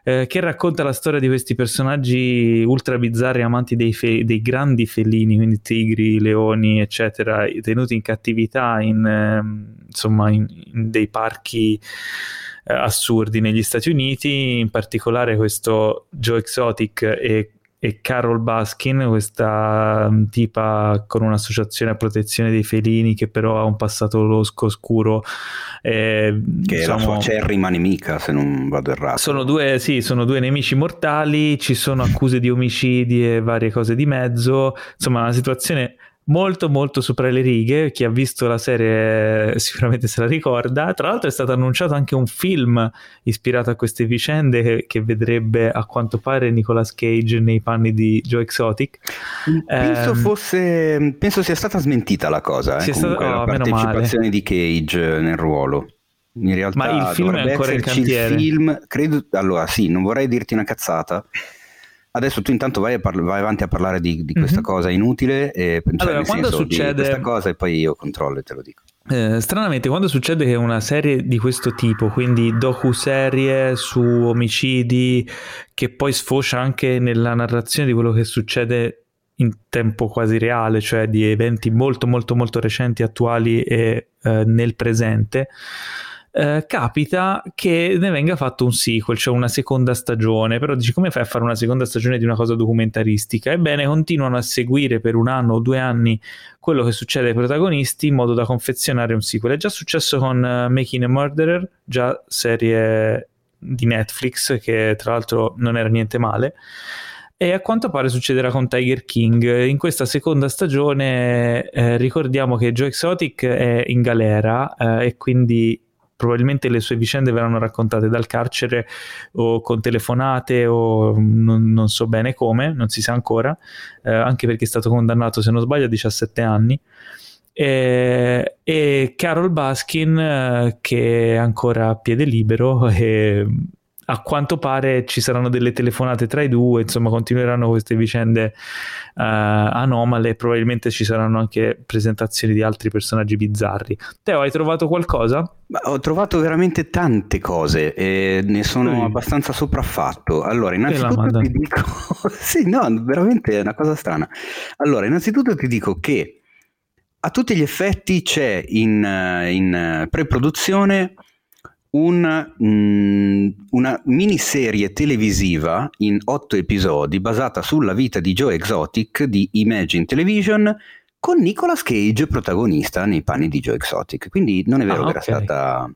che racconta la storia di questi personaggi ultra bizzarri, amanti dei grandi felini, quindi tigri, leoni eccetera, tenuti in cattività in dei parchi assurdi negli Stati Uniti. In particolare questo Joe Exotic e Carol Baskin, questa tipa con un'associazione a protezione dei felini che però ha un passato losco scuro, che è la sua acerrima nemica, se non vado errato. Sono due nemici mortali, ci sono accuse di omicidi e varie cose di mezzo, insomma una situazione molto molto sopra le righe. Chi ha visto la serie sicuramente se la ricorda. Tra l'altro è stato annunciato anche un film ispirato a queste vicende che vedrebbe a quanto pare Nicolas Cage nei panni di Joe Exotic. Penso sia stata smentita la cosa, la partecipazione di Cage nel ruolo. In realtà, ma il film è ancora in cantiere. Il film, credo, allora sì, non vorrei dirti una cazzata. Adesso tu intanto vai avanti a parlare di questa cosa inutile, allora, quando succede questa cosa, e poi io controllo e te lo dico. Stranamente, quando succede che una serie di questo tipo, quindi docuserie su omicidi, che poi sfocia anche nella narrazione di quello che succede in tempo quasi reale, cioè di eventi molto molto molto recenti, attuali e nel presente, capita che ne venga fatto un sequel, cioè una seconda stagione. Però dici, come fai a fare una seconda stagione di una cosa documentaristica? Ebbene, continuano a seguire per 1 anno o 2 anni quello che succede ai protagonisti in modo da confezionare un sequel. È già successo con Making a Murderer, già serie di Netflix, che tra l'altro non era niente male, e a quanto pare succederà con Tiger King. In questa seconda stagione ricordiamo che Joe Exotic è in galera, e quindi probabilmente le sue vicende verranno raccontate dal carcere o con telefonate o non so bene come, non si sa ancora, anche perché è stato condannato, se non sbaglio, a 17 anni. E Carol Baskin, che è ancora a piede libero, e a quanto pare ci saranno delle telefonate tra i due, insomma continueranno queste vicende anomale. Probabilmente ci saranno anche presentazioni di altri personaggi bizzarri. Teo, hai trovato qualcosa? Ho trovato veramente tante cose e ne sono abbastanza sopraffatto. Allora, innanzitutto ti dico sì, no, veramente è una cosa strana. Allora, innanzitutto ti dico che a tutti gli effetti c'è in pre-produzione una miniserie televisiva in 8 episodi basata sulla vita di Joe Exotic di Imagine Television, con Nicolas Cage protagonista nei panni di Joe Exotic. Quindi non è vero che era stata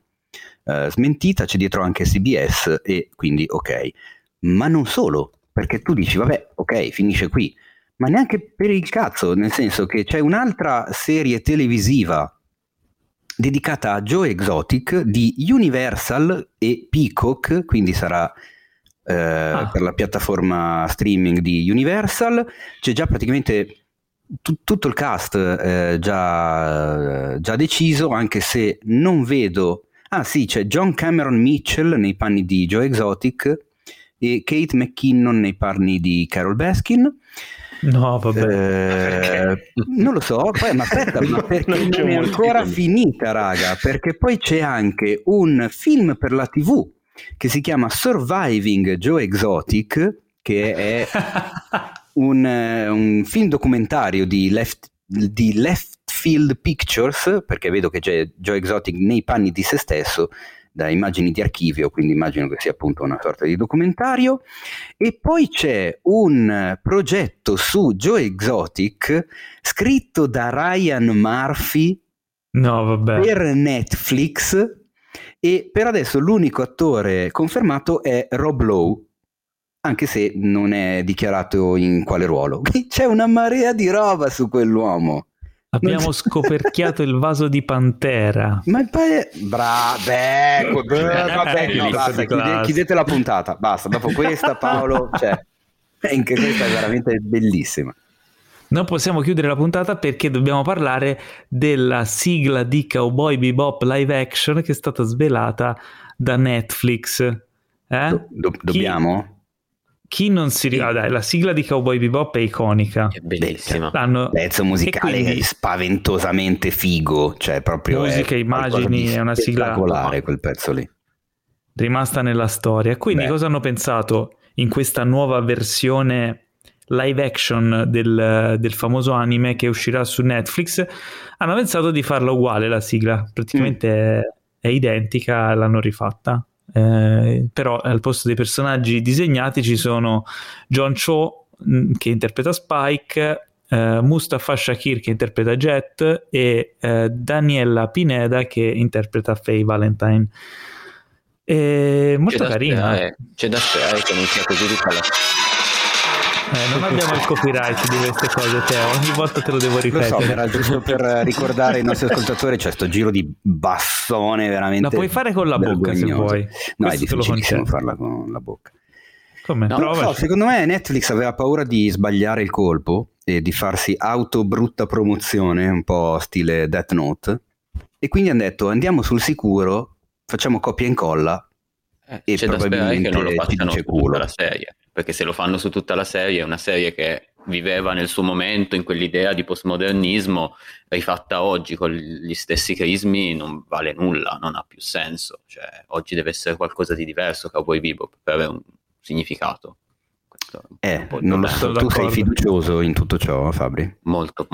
smentita, c'è dietro anche CBS, e quindi ok. Ma non solo, perché tu dici vabbè, ok, finisce qui, ma neanche per il cazzo, nel senso che c'è un'altra serie televisiva dedicata a Joe Exotic di Universal e Peacock, quindi sarà per la piattaforma streaming di Universal. C'è già praticamente tutto il cast già deciso, anche se non vedo... Ah sì, c'è John Cameron Mitchell nei panni di Joe Exotic e Kate McKinnon nei panni di Carol Baskin. No, vabbè, non lo so, poi, ma aspetta, ma perché non è ancora finita, raga, perché poi c'è anche un film per la TV che si chiama Surviving Joe Exotic, che è un film documentario di Left Field Pictures, perché vedo che c'è Joe Exotic nei panni di se stesso, da immagini di archivio, quindi immagino che sia appunto una sorta di documentario. E poi c'è un progetto su Joe Exotic scritto da Ryan Murphy per Netflix, e per adesso l'unico attore confermato è Rob Lowe, anche se non è dichiarato in quale ruolo. C'è una marea di roba su quell'uomo, Abbiamo scoperchiato il vaso di Pantera. Ma il Vabbè, chiudete la puntata. Basta, dopo questa, Paolo, cioè, anche questa è veramente bellissima. Non possiamo chiudere la puntata perché dobbiamo parlare della sigla di Cowboy Bebop live action che è stata svelata da Netflix. Dobbiamo? Chi non si ricorda, la sigla di Cowboy Bebop è iconica. È bellissima. L'hanno... Pezzo musicale quindi... spaventosamente figo, cioè proprio musica, immagini, è una sigla spettacolare quel pezzo lì. Rimasta nella storia. Quindi cosa hanno pensato in questa nuova versione live action del famoso anime che uscirà su Netflix? Hanno pensato di farla uguale la sigla, praticamente è identica, l'hanno rifatta. Però al posto dei personaggi disegnati ci sono John Cho che interpreta Spike, Mustafa Shakir che interpreta Jet e Daniela Pineda che interpreta Faye Valentine. Molto carina. C'è da sperare che non sia così di calore. Non abbiamo il copyright di queste cose, Teo, ogni volta te lo devo ripetere. Era giusto per ricordare ai nostri ascoltatori, c'è sto giro di bassone veramente. La puoi fare con la bocca se vuoi. No, questo è difficilissimo farla con la bocca. Come? No, non so, secondo me Netflix aveva paura di sbagliare il colpo e di farsi auto brutta promozione, un po' stile Death Note, e quindi hanno detto andiamo sul sicuro, facciamo copia e incolla e c'è probabilmente da che non lo facciano su tutta la serie, perché se lo fanno su tutta la serie è una serie che viveva nel suo momento in quell'idea di postmodernismo, rifatta oggi con gli stessi crismi non vale nulla, non ha più senso, cioè oggi deve essere qualcosa di diverso Cowboy Bebop per avere un significato. Questo non lo so, tu sei fiducioso in tutto ciò, Fabri? Molto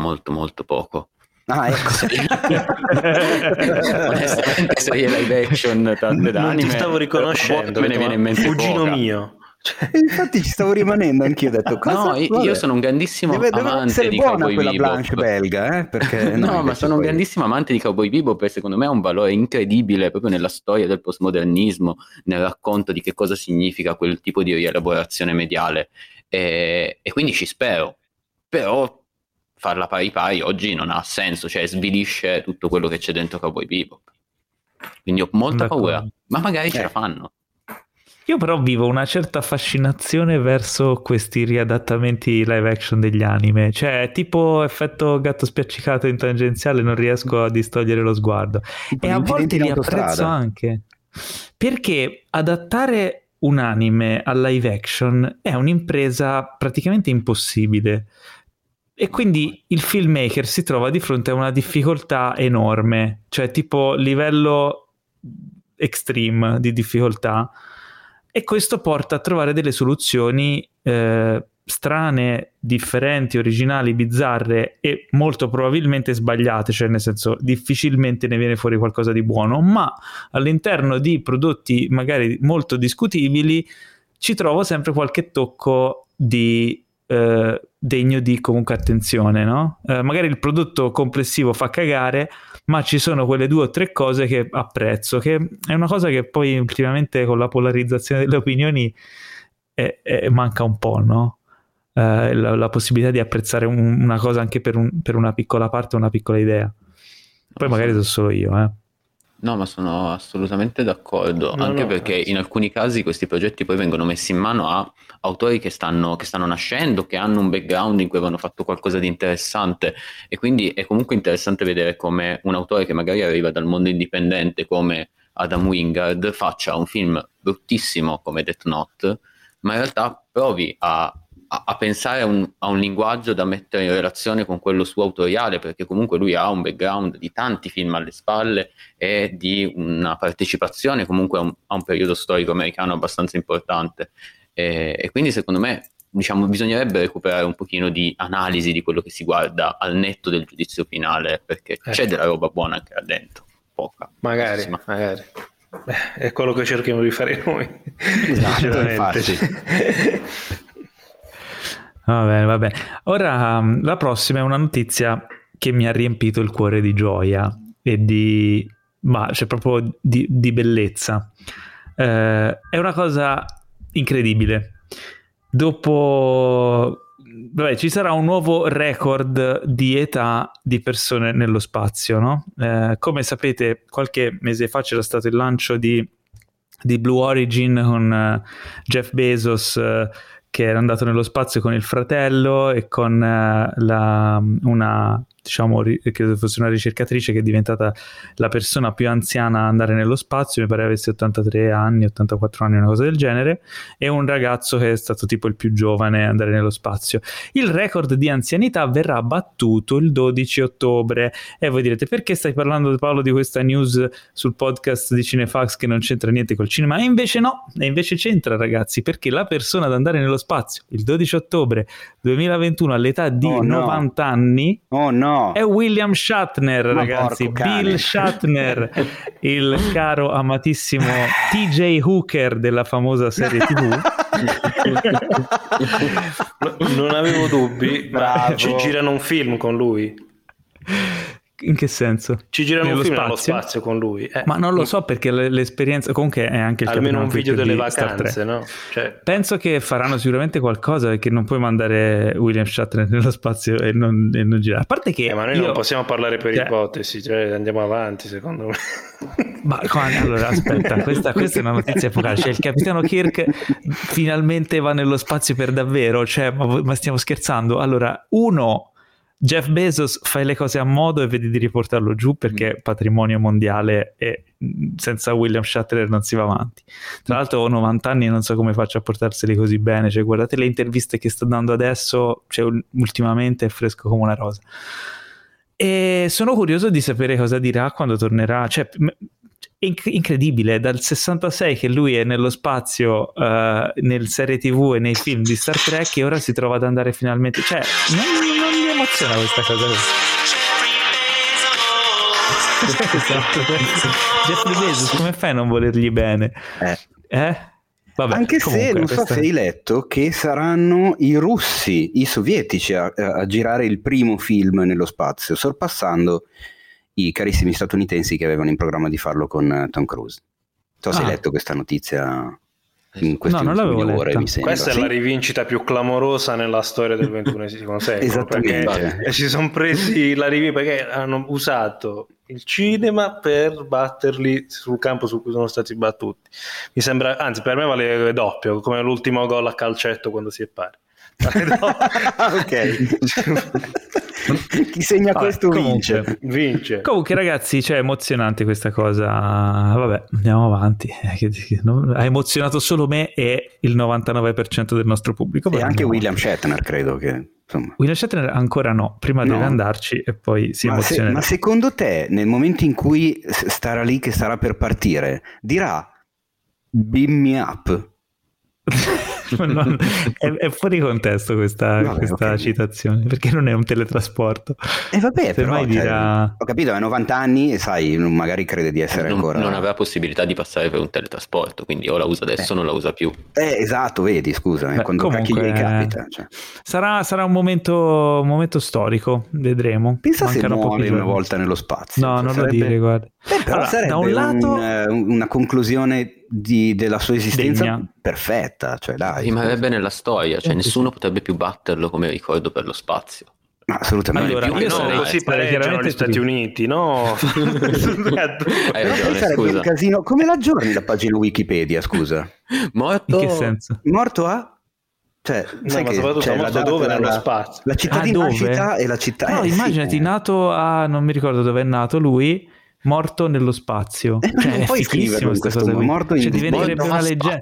poco. Ah, ecco. Onestamente serie live action tante d'anime ti stavo riconoscendo, me ne viene in mente cugino poca. Mio infatti ci stavo rimanendo anch'io, ho detto cosa? No, io sono un grandissimo amante di Cowboy Bebop, Blanche belga, perché no, ma sono un grandissimo amante di Cowboy Bebop e secondo me ha un valore incredibile proprio nella storia del postmodernismo, nel racconto di che cosa significa quel tipo di rielaborazione mediale e quindi ci spero, però farla pari oggi non ha senso, cioè svilisce tutto quello che c'è dentro Cowboy Bebop, quindi ho molta paura, ma magari ce la fanno. Io però vivo una certa fascinazione verso questi riadattamenti live action degli anime, cioè tipo effetto gatto spiaccicato in tangenziale, non riesco a distogliere lo sguardo. E a volte li apprezzo anche, perché adattare un anime al live action è un'impresa praticamente impossibile e quindi il filmmaker si trova di fronte a una difficoltà enorme, cioè tipo livello extreme di difficoltà. E questo porta a trovare delle soluzioni strane, differenti, originali, bizzarre e molto probabilmente sbagliate, cioè nel senso difficilmente ne viene fuori qualcosa di buono, ma all'interno di prodotti magari molto discutibili ci trovo sempre qualche tocco di degno di comunque attenzione, no? Magari il prodotto complessivo fa cagare, ma ci sono quelle due o tre cose che apprezzo, che è una cosa che poi ultimamente con la polarizzazione delle opinioni manca un po', no? La possibilità di apprezzare una cosa anche per una piccola parte, una piccola idea. Poi magari sono solo io, No, ma sono assolutamente d'accordo, perché in alcuni casi questi progetti poi vengono messi in mano a autori che stanno nascendo, che hanno un background in cui avevano fatto qualcosa di interessante, e quindi è comunque interessante vedere come un autore che magari arriva dal mondo indipendente come Adam Wingard faccia un film bruttissimo come Death Note, ma in realtà provi a pensare a un linguaggio da mettere in relazione con quello suo autoriale, perché comunque lui ha un background di tanti film alle spalle e di una partecipazione comunque a un periodo storico americano abbastanza importante e quindi secondo me bisognerebbe recuperare un pochino di analisi di quello che si guarda al netto del giudizio finale, perché c'è della roba buona anche là dentro, poca magari. Beh, è quello che cerchiamo di fare noi, esatto, sinceramente. Va bene. Ora la prossima è una notizia che mi ha riempito il cuore di gioia e di bellezza. È una cosa incredibile. Dopo vabbè, ci sarà un nuovo record di età di persone nello spazio, no? Come sapete, qualche mese fa c'era stato il lancio di Blue Origin con Jeff Bezos, che era andato nello spazio con il fratello e con una, diciamo, credo fosse una ricercatrice che è diventata la persona più anziana a andare nello spazio, mi pare avesse 83 anni, 84 anni, una cosa del genere, e un ragazzo che è stato tipo il più giovane a andare nello spazio. Il record di anzianità verrà battuto il 12 ottobre. E voi direte: perché stai parlando, Paolo, di questa news sul podcast di Cinefacts che non c'entra niente col cinema? E invece no, e invece c'entra, ragazzi, perché la persona ad andare nello spazio il 12 ottobre 2021 all'età di 90 anni, oh no, è William Shatner, ma ragazzi, Bill Shatner, il caro amatissimo TJ Hooker della famosa serie TV. Non avevo dubbi, bravo. Ci girano un film con lui. In che senso? Ci girano un film nello spazio con lui, Ma non lo so, perché l'esperienza comunque è anche il almeno un video delle vacanze, no? Cioè... penso che faranno sicuramente qualcosa, perché non puoi mandare William Shatner nello spazio e non girare. A parte che ma noi non possiamo parlare per ipotesi, cioè andiamo avanti, secondo me. Ma allora aspetta, questa è una notizia epocale, cioè il capitano Kirk finalmente va nello spazio per davvero, cioè ma stiamo scherzando? Allora, uno, Jeff Bezos, fai le cose a modo e vedi di riportarlo giù, perché è patrimonio mondiale e senza William Shatner non si va avanti. Tra l'altro ho 90 anni e non so come faccio a portarseli così bene, cioè guardate le interviste che sta dando adesso, cioè ultimamente è fresco come una rosa. E sono curioso di sapere cosa dirà quando tornerà, cioè è incredibile, dal 66 che lui è nello spazio, nel serie TV e nei film di Star Trek, e ora si trova ad andare finalmente, cioè non mi emoziona questa cosa. Jeffrey Bezos, come fai a non volergli bene? Vabbè, anche comunque, se non so se hai letto che saranno i russi, i sovietici a girare il primo film nello spazio, sorpassando i carissimi statunitensi che avevano in programma di farlo con Tom Cruise. Non so se hai letto questa notizia in queste ultime ore, mi sembra. Questa è la rivincita più clamorosa nella storia del XXI secolo. Esattamente. Si sono presi la rivincita perché hanno usato il cinema per batterli sul campo su cui sono stati battuti. Mi sembra, anzi, per me vale doppio, come l'ultimo gol a calcetto quando si è pari. Ok, chi segna questo vince. Comunque, ragazzi, cioè, è emozionante questa cosa. Vabbè, andiamo avanti. Ha emozionato solo me e il 99% del nostro pubblico. E anche William Shatner, credo che. Insomma. William Shatner ancora no, prima deve andarci e poi si emozionerà. Ma secondo te, nel momento in cui starà lì che starà per partire, dirà "beam me up"? Non, è fuori contesto questa citazione, perché non è un teletrasporto. E vabbè, però dirà... ho capito, ha 90 anni e sai, magari crede di essere ancora... Non aveva possibilità di passare per un teletrasporto, quindi o la usa adesso o non la usa più. Esatto, vedi, scusa, quando comunque, gli capita. Cioè. Sarà un momento storico, vedremo. Pensa se muore una volta nello spazio. No, non sarebbe... lo dire, guarda. Però allora, sarebbe da un lato... una conclusione... della sua esistenza perfetta, cioè dai, rimarrebbe nella storia, cioè nessuno potrebbe più batterlo come ricordo per lo spazio. Ma assolutamente. Allora, io sarei così chiaramente gli Stati Uniti, no? Ragione, sarebbe un casino. Come la aggiorni la pagina Wikipedia, scusa? Morto. In che senso? Morto a? Cioè, sai ma soprattutto cioè, la dove nello spazio. La cittadina città e la città. No, immaginati, nato a non mi ricordo dove è nato lui. Morto nello spazio, cioè, poi scriverlo in questo morto in cioè, diventerebbe una leggenda.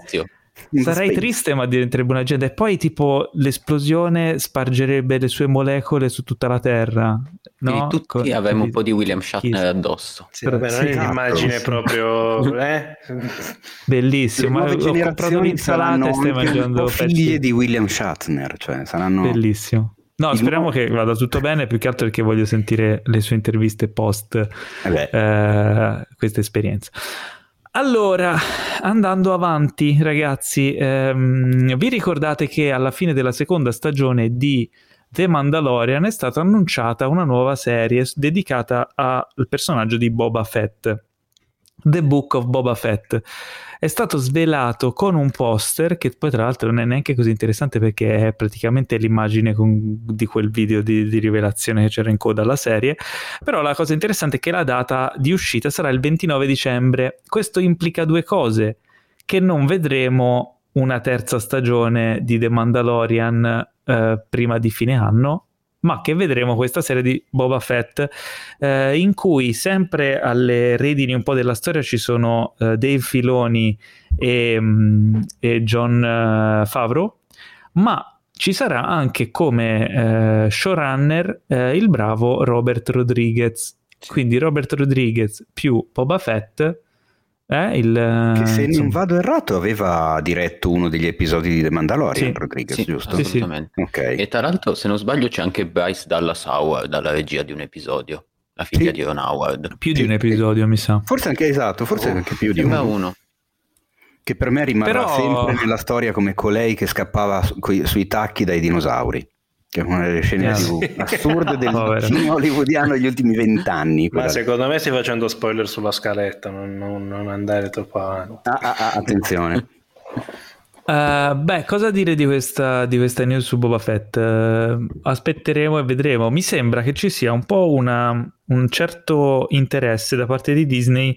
Sarei triste, ma diventerebbe una leggenda. E poi tipo l'esplosione spargerebbe le sue molecole su tutta la Terra, no? Tutti avremmo un po' di William Shatner addosso. Sì, vabbè, non è un'immagine proprio bellissima. Ho comprato un'insalata e stai mangiando figlie di William Shatner, cioè saranno bellissimo. No, speriamo che vada tutto bene, più che altro perché voglio sentire le sue interviste post questa esperienza. Allora, andando avanti, ragazzi, vi ricordate che alla fine della seconda stagione di The Mandalorian è stata annunciata una nuova serie dedicata al personaggio di Boba Fett. The Book of Boba Fett. È stato svelato con un poster che poi tra l'altro non è neanche così interessante, perché è praticamente l'immagine di quel video di rivelazione che c'era in coda alla serie. Però la cosa interessante è che la data di uscita sarà il 29 dicembre. Questo implica due cose: che non vedremo una terza stagione di The Mandalorian prima di fine anno, ma che vedremo questa serie di Boba Fett, in cui sempre alle redini un po' della storia ci sono Dave Filoni e John Favreau, ma ci sarà anche come showrunner il bravo Robert Rodriguez. Quindi Robert Rodriguez più Boba Fett. Che se non vado errato aveva diretto uno degli episodi di The Mandalorian, sì, Rodriguez, sì, giusto? Assolutamente. Sì, sì. Okay. E tra l'altro, se non sbaglio, c'è anche Bryce Dallas Howard dalla regia di un episodio, la figlia di Ron Howard. Più di un episodio, mi sa. Forse anche, esatto, forse anche più di uno. Che per me rimarrà sempre nella storia come colei che scappava sui tacchi dai dinosauri, che è una delle scene più assurde del film hollywoodiano degli ultimi 20 anni. Ma secondo me stai facendo spoiler sulla scaletta, non andare troppo avanti. Attenzione. Cosa dire di questa news su Boba Fett? Aspetteremo e vedremo. Mi sembra che ci sia un po' un certo interesse da parte di Disney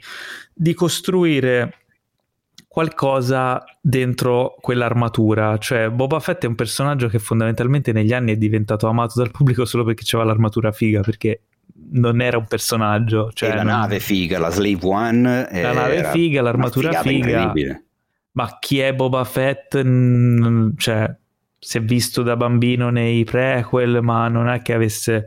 di costruire qualcosa dentro quell'armatura. Cioè, Boba Fett è un personaggio che fondamentalmente negli anni è diventato amato dal pubblico solo perché c'era l'armatura figa, perché non era un personaggio, cioè, la nave figa, la Slave One, la nave figa, l'armatura figa. Ma chi è Boba Fett? Cioè, si è visto da bambino nei prequel, ma non è che avesse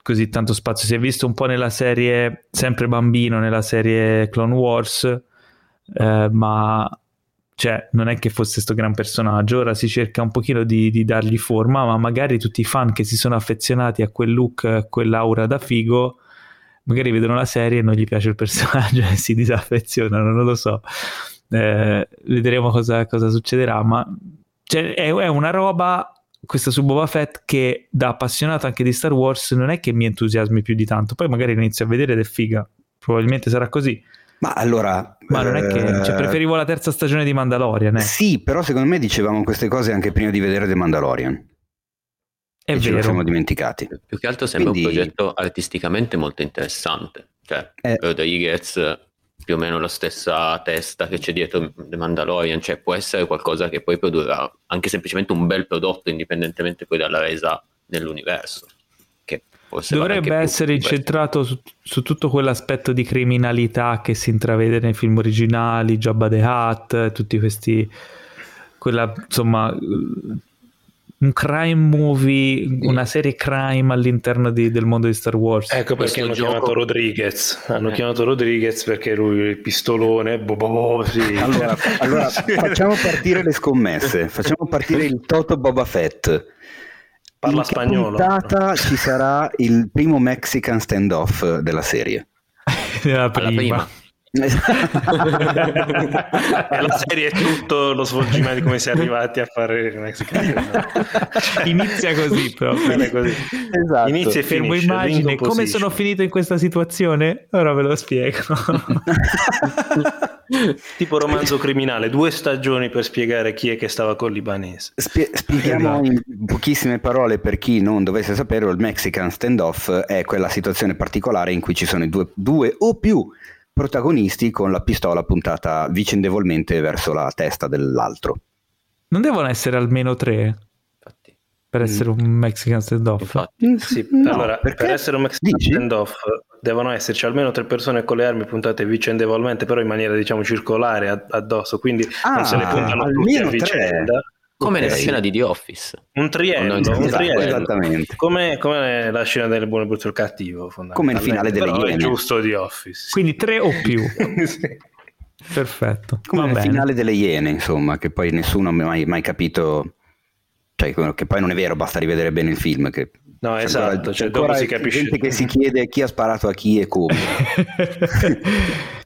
così tanto spazio. Si è visto un po' nella serie, sempre bambino, nella serie Clone Wars. Ma cioè, non è che fosse sto gran personaggio. Ora si cerca un pochino di dargli forma, ma magari tutti i fan che si sono affezionati a quel look, a quell'aura da figo, magari vedono la serie e non gli piace il personaggio e si disaffezionano, non lo so. Vedremo cosa succederà, ma cioè, è una roba, questa su Boba Fett, che da appassionato anche di Star Wars non è che mi entusiasmi più di tanto. Poi magari inizio a vedere ed è figa, probabilmente sarà così. Ma allora, ma non è che cioè, preferivo la terza stagione di Mandalorian. Sì, però secondo me dicevamo queste cose anche prima di vedere The Mandalorian. È vero. Ce lo siamo dimenticati. Più che altro sembra un progetto artisticamente molto interessante. Cioè, Rodriguez, più o meno la stessa testa che c'è dietro The Mandalorian, cioè può essere qualcosa che poi produrrà anche semplicemente un bel prodotto, indipendentemente poi dalla resa nell'universo. Dovrebbe essere incentrato su tutto quell'aspetto di criminalità che si intravede nei film originali, Jabba the Hutt, tutti questi, quella, insomma, un crime movie, una serie crime all'interno del mondo di Star Wars. Ecco perché hanno chiamato Rodriguez. Hanno chiamato Rodriguez perché lui il pistolone. Sì. Allora facciamo partire le scommesse. Facciamo partire il Toto Boba Fett. Parla spagnolo. In puntata ci sarà il primo Mexican standoff della serie. La prima. La serie è tutto lo svolgimento di come si è arrivati a fare il Mexican standoff. Inizia così proprio. Così. Esatto. Inizia e fermo immagine. Come sono finito in questa situazione? Ora ve lo spiego. Tipo romanzo criminale, 2 stagioni per spiegare chi è che stava col libanese. Spieghiamo in pochissime parole, per chi non dovesse sapere, il Mexican standoff è quella situazione particolare in cui ci sono due o più protagonisti con la pistola puntata vicendevolmente verso la testa dell'altro. Non devono essere almeno 3? Infatti. Per essere un Mexican standoff? Sì, no, allora, per essere un Mexican standoff devono esserci almeno 3 persone con le armi puntate vicendevolmente, però in maniera, diciamo, circolare addosso, quindi non se le puntano tutti a vicenda. Come nella scena di The Office. Un triennio. Esattamente. Come la scena del buono, brutto e il cattivo, come il finale delle Iene. È giusto The Office. Quindi 3 o più. Sì. Perfetto. Come il finale delle Iene, insomma, che poi nessuno ha mai capito, cioè che poi non è vero, basta rivedere bene il film che... No, esatto, c'è ancora si capisce gente che si chiede chi ha sparato a chi e come.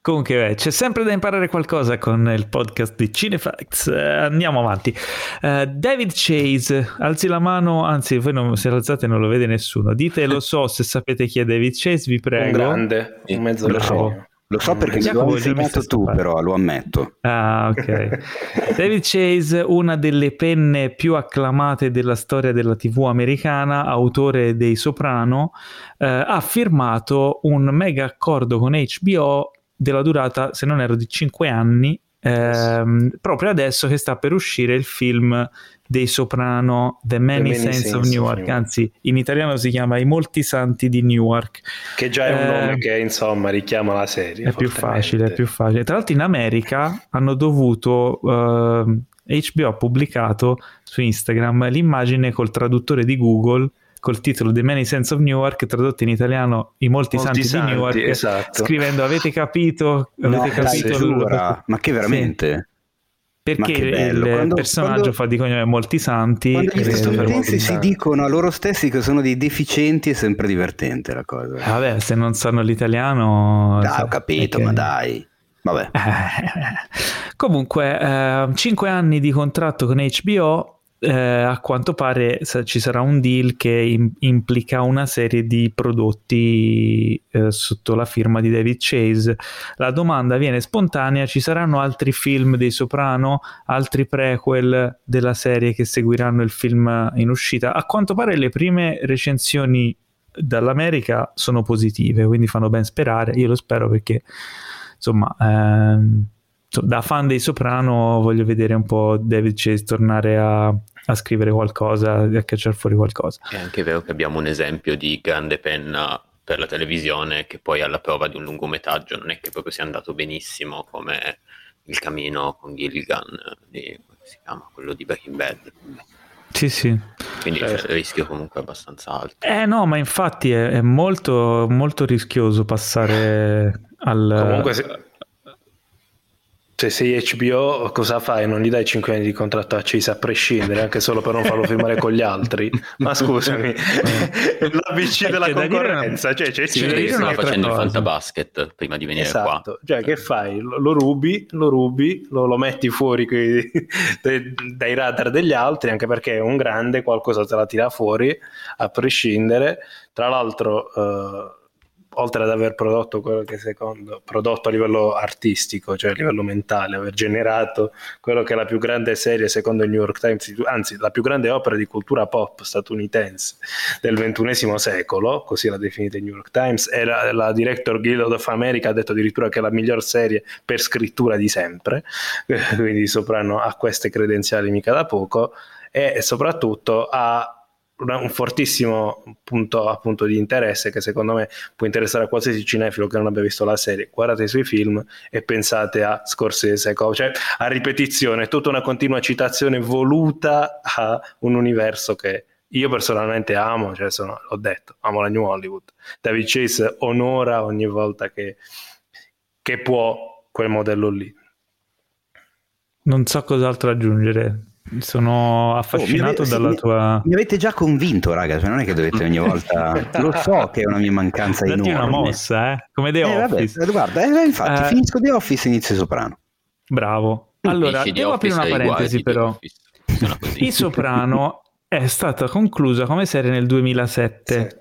Comunque c'è sempre da imparare qualcosa con il podcast di Cinefacts. Andiamo avanti. David Chase, alzi la mano, anzi voi se alzate non lo vede nessuno. Dite, lo so, se sapete chi è David Chase, vi prego. Un grande, un mezzo bravo. Lo so perché mi l'ho insegnato tu, però lo ammetto. Ah, ok. David Chase, una delle penne più acclamate della storia della TV americana, autore dei Soprano, ha firmato un mega accordo con HBO della durata, se non erro, di 5 anni, proprio adesso che sta per uscire il film dei Soprano, The Many Saints of Newark, anzi in italiano si chiama I Molti Santi di Newark, che già è un nome che insomma richiama la serie, è più facile. Tra l'altro in America hanno dovuto HBO ha pubblicato su Instagram l'immagine col traduttore di Google col titolo The Many Saints of Newark, tradotto in italiano I Molti Santi di Newark, esatto, scrivendo avete capito, ma che veramente... Sì. Perché il personaggio fa di cognome Molti Santi. Quando gli statunitensi si dicono a loro stessi che sono dei deficienti è sempre divertente la cosa. Vabbè, se non sanno l'italiano... ho capito, ma dai. Vabbè. Comunque, 5 anni di contratto con HBO, a quanto pare ci sarà un deal che implica una serie di prodotti sotto la firma di David Chase. La domanda viene spontanea: ci saranno altri film dei Soprano, altri prequel della serie che seguiranno il film in uscita? A quanto pare le prime recensioni dall'America sono positive, quindi fanno ben sperare. Io lo spero perché insomma... da fan dei Soprano voglio vedere un po' David Chase tornare a scrivere qualcosa, a cacciare fuori qualcosa. È anche vero che abbiamo un esempio di grande penna per la televisione che poi alla prova di un lungometraggio non è che proprio sia andato benissimo, come il Camino con Gilligan, quello di Breaking Bad. Sì. Quindi certo. Il rischio comunque è abbastanza alto. No, ma infatti è molto, molto rischioso passare al... Comunque Cioè, sei HBO, cosa fai? Non gli dai 5 anni di contratto a Chase a prescindere, anche solo per non farlo firmare con gli altri? Ma scusami, l'ABC della concorrenza. Cioè, Chase stava facendo il fantabasket prima di venire qua. Cioè, che fai? Lo rubi, lo metti fuori dai radar degli altri, anche perché è un grande, qualcosa te la tira fuori a prescindere. Tra l'altro... oltre ad aver prodotto quello che prodotto a livello artistico, cioè a livello mentale, aver generato quello che è la più grande serie secondo il New York Times, anzi la più grande opera di cultura pop statunitense del XXI secolo, così l'ha definita il New York Times, e la Director Guild of America ha detto addirittura che è la miglior serie per scrittura di sempre, quindi Soprano ha queste credenziali mica da poco, e soprattutto ha un fortissimo punto appunto di interesse che secondo me può interessare a qualsiasi cinefilo che non abbia visto la serie. Guardate i suoi film e pensate a Scorsese, cioè a ripetizione, tutta una continua citazione voluta a un universo che io personalmente amo, cioè l'ho detto, amo la New Hollywood. David Chase onora ogni volta che può quel modello lì. Non so cos'altro aggiungere. Sono affascinato dalla tua... Mi avete già convinto, raga, cioè non è che dovete ogni volta... Lo so che è una mia mancanza enorme. Datti una mossa, come The Office. Vabbè, guarda, infatti finisco The Office e inizio Soprano. Bravo. Allora, devo aprire una parentesi però. Il Soprano è stata conclusa come serie nel 2007.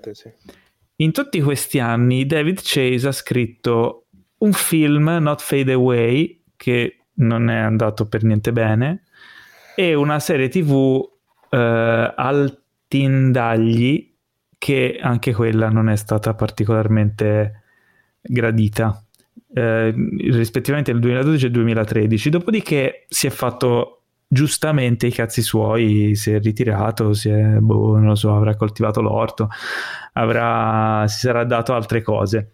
In tutti questi anni David Chase ha scritto un film, Not Fade Away, che non è andato per niente bene, e una serie TV al tindagli che anche quella non è stata particolarmente gradita, rispettivamente nel 2012 e 2013. Dopodiché si è fatto giustamente i cazzi suoi, si è ritirato, non lo so, avrà coltivato l'orto, si sarà dato altre cose.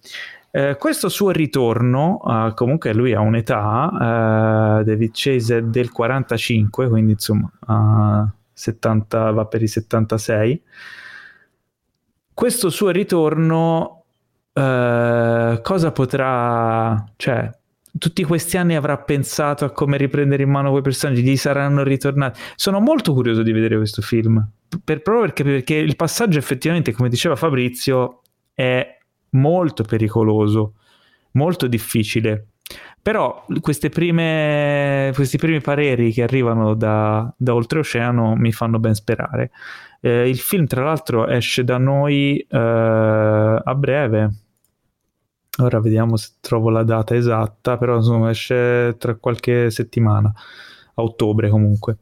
Questo suo ritorno, comunque lui ha un'età, David Chase è del 45, quindi insomma 70, va per i 76. Questo suo ritorno cosa potrà, cioè tutti questi anni avrà pensato a come riprendere in mano quei personaggi, gli saranno ritornati. Sono molto curioso di vedere questo film, proprio perché il passaggio effettivamente, come diceva Fabrizio, è molto pericoloso, molto difficile, però questi primi pareri che arrivano da oltreoceano mi fanno ben sperare. Il film tra l'altro esce da noi a breve, ora vediamo se trovo la data esatta, però insomma esce tra qualche settimana, a ottobre comunque.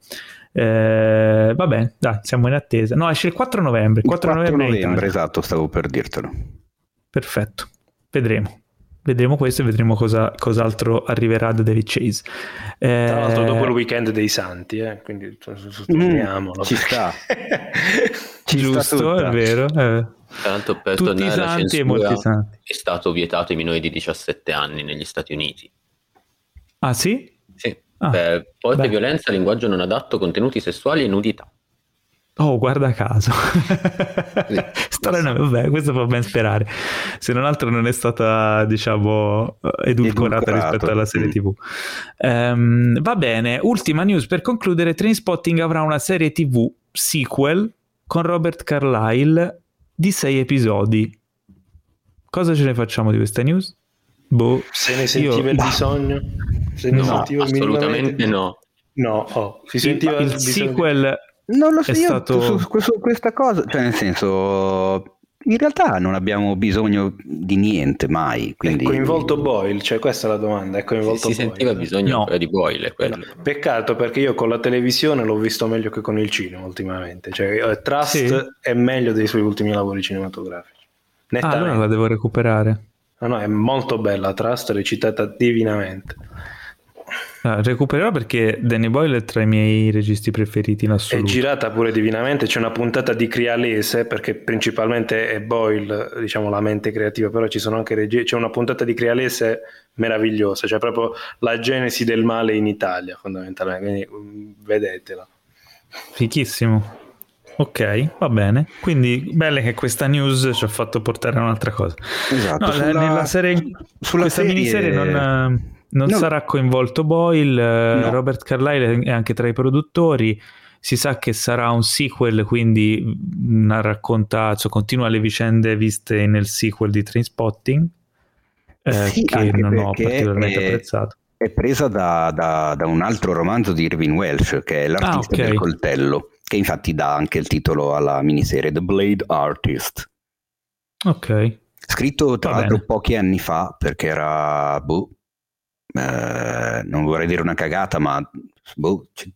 Va bene, dai, siamo in attesa. No, esce il 4 novembre. Il 4 novembre esatto, stavo per dirtelo. Perfetto, vedremo questo e vedremo cos'altro arriverà da David Chase. Tra l'altro dopo il weekend dei Santi, quindi sottolineiamolo. Ci sta. Giusto, è vero. Tanto per tutti tornare alla censura, è stato vietato ai minori di 17 anni negli Stati Uniti. Ah sì? Sì, per porte, violenza, linguaggio non adatto, contenuti sessuali e nudità. Oh, guarda caso. Strano, vabbè, questo fa ben sperare. Se non altro non è stata, diciamo, edulcorata rispetto alla serie TV. Va bene, ultima news per concludere. Trainspotting avrà una serie TV sequel con Robert Carlyle di 6 episodi. Cosa ce ne facciamo di questa news? Boh, se ne sentiva il bisogno? Se ne sentiva assolutamente no. No, si sentiva il sequel. Non lo so, su questa cosa, cioè nel senso, in realtà non abbiamo bisogno di niente mai, quindi... È coinvolto Boyle, cioè questa è la domanda, è coinvolto Boyle. Si sentiva bisogno di Boyle, quello. No. Peccato, perché io con la televisione l'ho visto meglio che con il cinema ultimamente, cioè Trust è meglio dei suoi ultimi lavori cinematografici. Allora la devo recuperare. No, è molto bella Trust, recitata divinamente. Recupererò perché Danny Boyle è tra i miei registi preferiti in assoluto. È girata pure divinamente, c'è una puntata di Crialese, perché principalmente è Boyle, diciamo, la mente creativa, però ci sono anche c'è una puntata di Crialese meravigliosa, cioè proprio la genesi del male in Italia fondamentalmente, quindi vedetela. Fichissimo. Ok, va bene. Quindi belle che questa news ci ha fatto portare a un'altra cosa. Esatto. No, sulla serie... miniserie non sarà coinvolto Boyle, no. Robert Carlyle è anche tra i produttori, si sa che sarà un sequel, quindi continua le vicende viste nel sequel di Trainspotting, che non ho particolarmente apprezzato. È presa da un altro romanzo di Irving Welsh, che è L'artista del coltello, che infatti dà anche il titolo alla miniserie, The Blade Artist. Ok. Scritto tra l'altro pochi anni fa, perché era... non vorrei dire una cagata, ma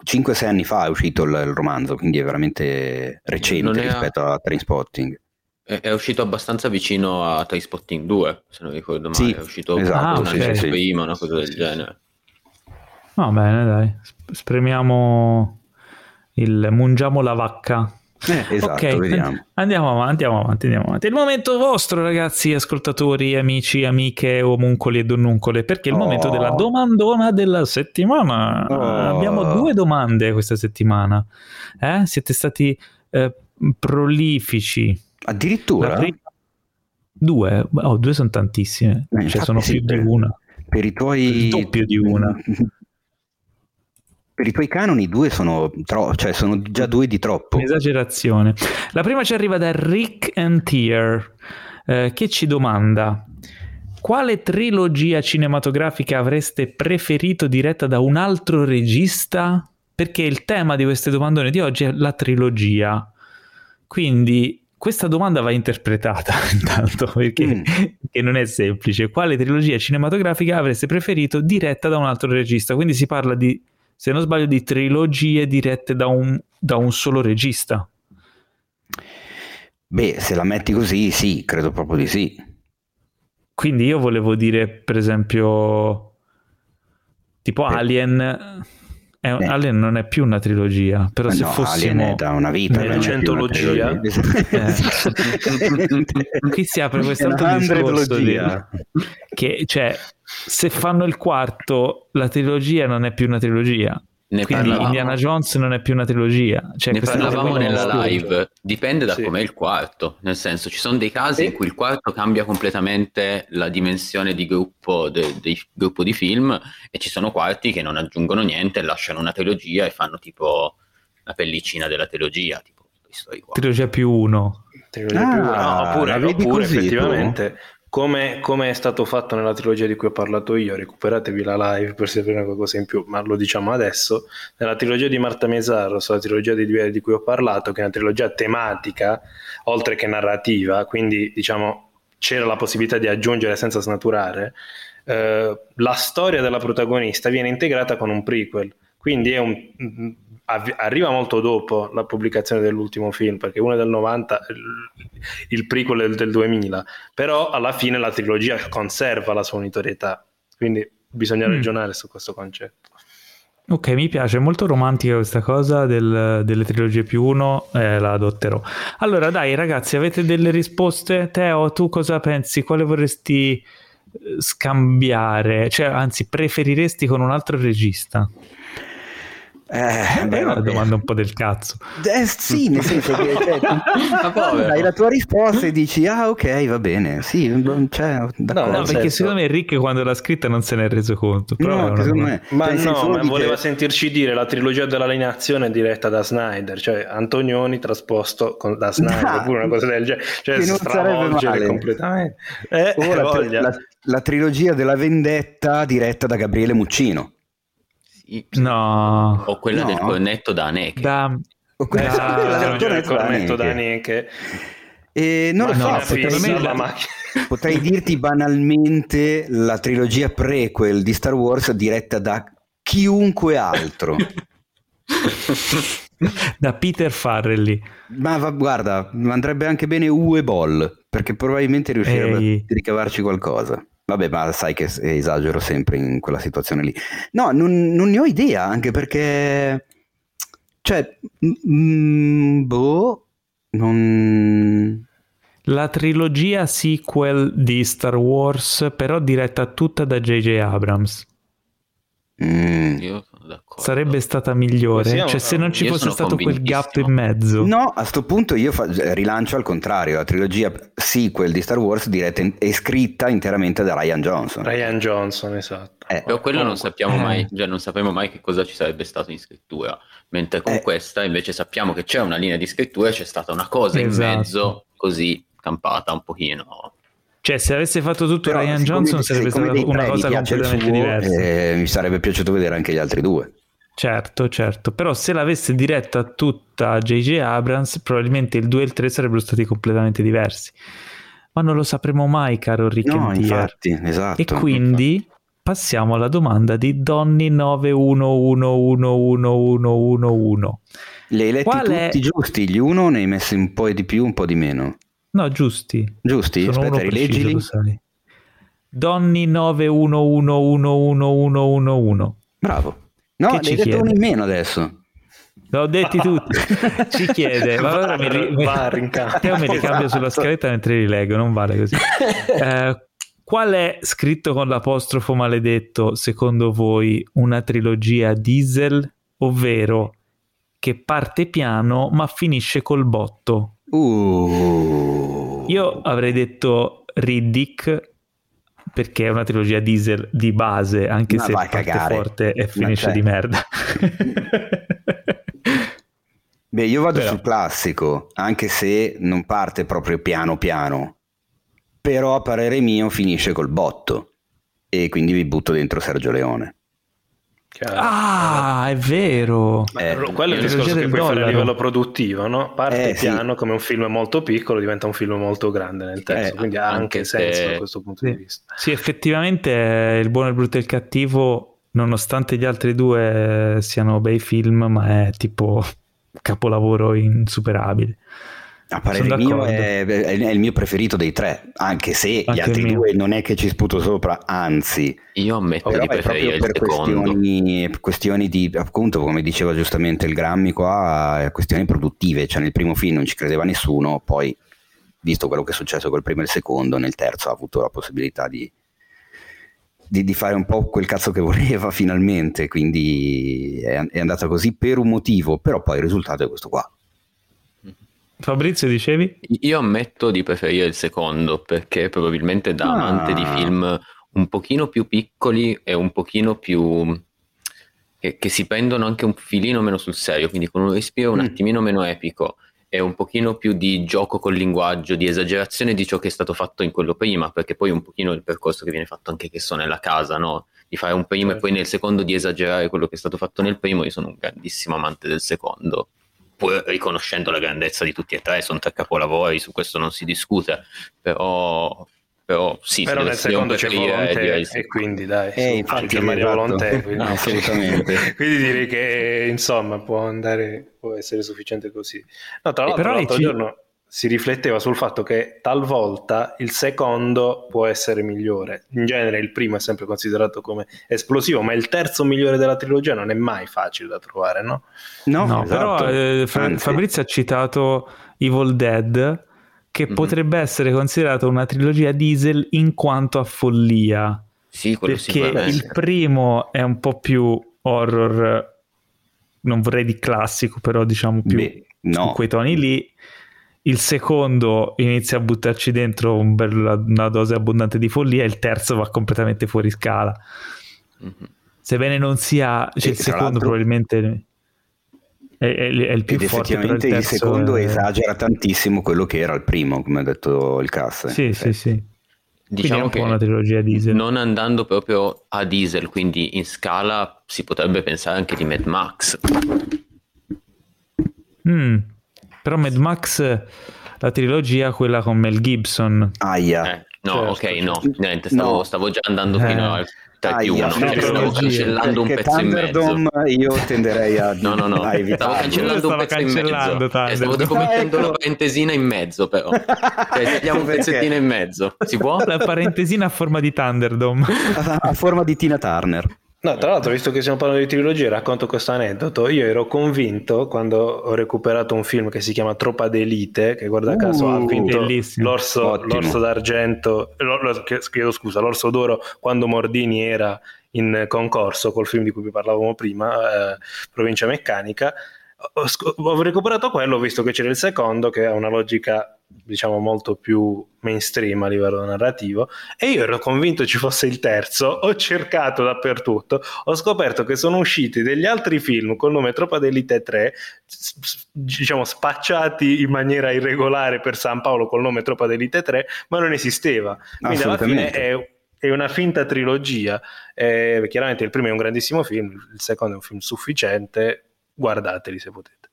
5-6 anni fa è uscito il romanzo, quindi è veramente recente rispetto a Trainspotting. È uscito abbastanza vicino a Trainspotting 2, se non ricordo male. È uscito prima, una cosa del genere. Va bene, dai, spremiamo mungiamo la vacca. Esatto, okay, vediamo. Andiamo avanti. È il momento vostro, ragazzi, ascoltatori, amici, amiche, omuncoli e donnuncole, perché è il momento della domandona della settimana. Abbiamo 2 domande questa settimana. Siete stati prolifici. Addirittura? 2? Oh, 2 sono tantissime. Cioè sono più di una. Per i tuoi... Il doppio di una. Per i tuoi canoni 2 sono cioè sono già 2 di troppo. Esagerazione. La prima ci arriva da Rick and Tier, che ci domanda: quale trilogia cinematografica avreste preferito diretta da un altro regista? Perché il tema di queste domandone di oggi è la trilogia. Quindi questa domanda va interpretata intanto, perché che non è semplice. Quale trilogia cinematografica avreste preferito diretta da un altro regista? Quindi si parla di, se non sbaglio, di trilogie dirette da un solo regista. Beh, se la metti così, sì, credo proprio di sì. Quindi io volevo dire, per esempio, tipo Alien. Alien non è più una trilogia, però se fossimo... Alien è da una vita, non è centologia. Qui si apre quest'altro discorso che, cioè, se fanno il quarto, la trilogia non è più una trilogia. Quindi Indiana Jones non è più una trilogia. Cioè, ne parlavamo nella live. Dipende da com'è il quarto. Nel senso, ci sono dei casi in cui il quarto cambia completamente la dimensione di gruppo gruppo di film, e ci sono quarti che non aggiungono niente, lasciano una trilogia e fanno tipo la pellicina della trilogia. Tipo, trilogia più uno. Trilogia più uno. Oppure effettivamente... Come è stato fatto nella trilogia di cui ho parlato io, recuperatevi la live per sapere una cosa in più, ma lo diciamo adesso. Nella trilogia di Marta Mezzaros, sulla trilogia dei duelli di cui ho parlato, che è una trilogia tematica oltre che narrativa, quindi diciamo c'era la possibilità di aggiungere senza snaturare, la storia della protagonista viene integrata con un prequel, quindi è un, arriva molto dopo la pubblicazione dell'ultimo film, perché uno è del 90, il prequel è del 2000, però alla fine la trilogia conserva la sua unitarietà, quindi bisogna ragionare su questo concetto. Ok, mi piace, è molto romantica questa cosa delle trilogie più uno, la adotterò. Allora dai ragazzi, avete delle risposte? Teo, tu cosa pensi? Quale vorresti scambiare? Cioè, anzi, preferiresti con un altro regista? Beh, una domanda un po' del cazzo. Sì, nel senso che dai la tua risposta e dici ah ok, va bene, sì, cioè, d'accordo. No, perché certo. Secondo me Rick quando l'ha scritta non se ne è reso conto, però no, me... ma no, ma voleva sentirci dire la trilogia dell'alienazione diretta da Snyder, cioè Antonioni trasposto da Snyder, oppure una cosa del genere, cioè non stravolgere completamente la trilogia della vendetta diretta da Gabriele Muccino. No, o quella del cornetto da Haneke, o quella del cornetto da Haneke, non lo so, potrei dirti banalmente la trilogia prequel di Star Wars diretta da chiunque altro, da Peter Farrelly, ma guarda, andrebbe anche bene Uwe Boll, perché probabilmente riuscirebbe a ricavarci qualcosa. Vabbè, ma sai che esagero sempre in quella situazione lì. No, non ne ho idea, anche perché... Cioè... non... La trilogia sequel di Star Wars, però diretta tutta da J.J. Abrams. Io sono d'accordo. Sarebbe stata migliore. Cioè, se non ci fosse stato quel gap in mezzo. No, a sto punto io rilancio al contrario la trilogia sequel di Star Wars diretta e scritta interamente da Rian Johnson. Rian Johnson, esatto. Però quello non sappiamo mai, cioè non sappiamo mai che cosa ci sarebbe stato in scrittura, mentre con questa invece sappiamo che c'è una linea di scrittura e c'è stata una cosa in mezzo così campata un pochino. Cioè, se avesse fatto tutto però, Rian Johnson sarebbe stata una cosa completamente diversa. Mi sarebbe piaciuto vedere anche gli altri due. Certo. Però se l'avesse diretta tutta J.J. Abrams, probabilmente il 2 e il 3 sarebbero stati completamente diversi. Ma non lo sapremo mai, caro Rick and Tier. Infatti, esatto. E quindi passiamo alla domanda di Donny91111111. Li hai letti tutti giusti? Gli uno ne hai messi un po' di più, un po' di meno. No, giusti? Sono aspetta, rileggili. Donny 91111111. Bravo. No, ne hai detto uno in meno adesso. L'ho detti tutti. Ci chiede, ma allora me li cambio sulla scaletta mentre li leggo, non vale così. Qual è, scritto con l'apostrofo maledetto, secondo voi una trilogia diesel, ovvero che parte piano ma finisce col botto? Io avrei detto Riddick, perché è una trilogia diesel di base, anche se parte forte e finisce di merda. Beh, io vado sul classico, anche se non parte proprio piano piano, però a parere mio finisce col botto e quindi vi butto dentro Sergio Leone. È vero, quello è il discorso che puoi fare a livello produttivo, no? Parte piano come un film molto piccolo, diventa un film molto grande nel terzo, quindi ha anche senso da questo punto di vista. Sì, effettivamente Il buono, il brutto e il cattivo, nonostante gli altri due siano bei film, ma è tipo capolavoro insuperabile. A parere mio è il mio preferito dei tre, anche se anche gli altri due non è che ci sputo sopra, anzi io ammetto di preferire il secondo. Questioni di, appunto, come diceva giustamente il Grammy qua, questioni produttive, cioè nel primo film non ci credeva nessuno, poi visto quello che è successo col primo e il secondo, nel terzo ha avuto la possibilità di fare un po' quel cazzo che voleva finalmente, quindi è andata così per un motivo, però poi il risultato è questo qua. Fabrizio, dicevi? Io ammetto di preferire il secondo, perché probabilmente da amante di film un pochino più piccoli e un pochino più che si prendono anche un filino meno sul serio, quindi con un respiro un attimino meno epico e un pochino più di gioco col linguaggio, di esagerazione di ciò che è stato fatto in quello prima, perché poi un pochino il percorso che viene fatto anche che so nella casa, no? Di fare un primo e poi nel secondo di esagerare quello che è stato fatto nel primo. Io sono un grandissimo amante del secondo, pur riconoscendo la grandezza di tutti e tre, sono tre capolavori, su questo non si discute, però sì, però nel secondo c'è Volonté, e quindi dai, infatti Mario Volonté, quindi. Assolutamente. Quindi direi che insomma può andare, può essere sufficiente così. No, tra l'altro l'altro giorno si rifletteva sul fatto che talvolta il secondo può essere migliore. In genere il primo è sempre considerato come esplosivo, ma il terzo migliore della trilogia non è mai facile da trovare, no? No, esatto. Però Fabrizio ha citato Evil Dead, che potrebbe essere considerato una trilogia diesel in quanto a follia. Sì, perché il primo è un po' più horror, non vorrei di classico, però diciamo più con quei toni lì. Il secondo inizia a buttarci dentro una dose abbondante di follia, e il terzo va completamente fuori scala. Mm-hmm. Sebbene non sia... Cioè il secondo probabilmente... È il più forte, effettivamente il secondo esagera tantissimo quello che era il primo, come ha detto il Cass. Sì. Diciamo che una trilogia diesel, non andando proprio a diesel, quindi in scala si potrebbe pensare anche di Mad Max. Però Mad Max, la trilogia, quella con Mel Gibson. Stavo già andando fino al... stavo cancellando un pezzo in mezzo. Io tenderei a a evitare. Stavo cancellando un pezzo in mezzo. Stavo tipo mettendo la parentesina in mezzo, però mettiamo un pezzettino in mezzo. Si può? La parentesina a forma di Thunderdome, a forma di Tina Turner. No, tra l'altro, visto che stiamo parlando di trilogie, racconto questo aneddoto. Io ero convinto, quando ho recuperato un film che si chiama Tropa d'Elite, che guarda caso ha vinto l'Orso d'Oro, quando Mordini era in concorso col film di cui vi parlavamo prima, Provincia Meccanica. Ho recuperato quello, visto che c'era il secondo, che ha una logica diciamo molto più mainstream a livello narrativo, e io ero convinto ci fosse il terzo. Ho cercato dappertutto, ho scoperto che sono usciti degli altri film col nome Tropa d'Elite 3, diciamo spacciati in maniera irregolare per San Paolo col nome Tropa d'Elite 3, ma non esisteva, quindi alla fine è una finta trilogia. Chiaramente il primo è un grandissimo film, il secondo è un film sufficiente, guardateli se potete.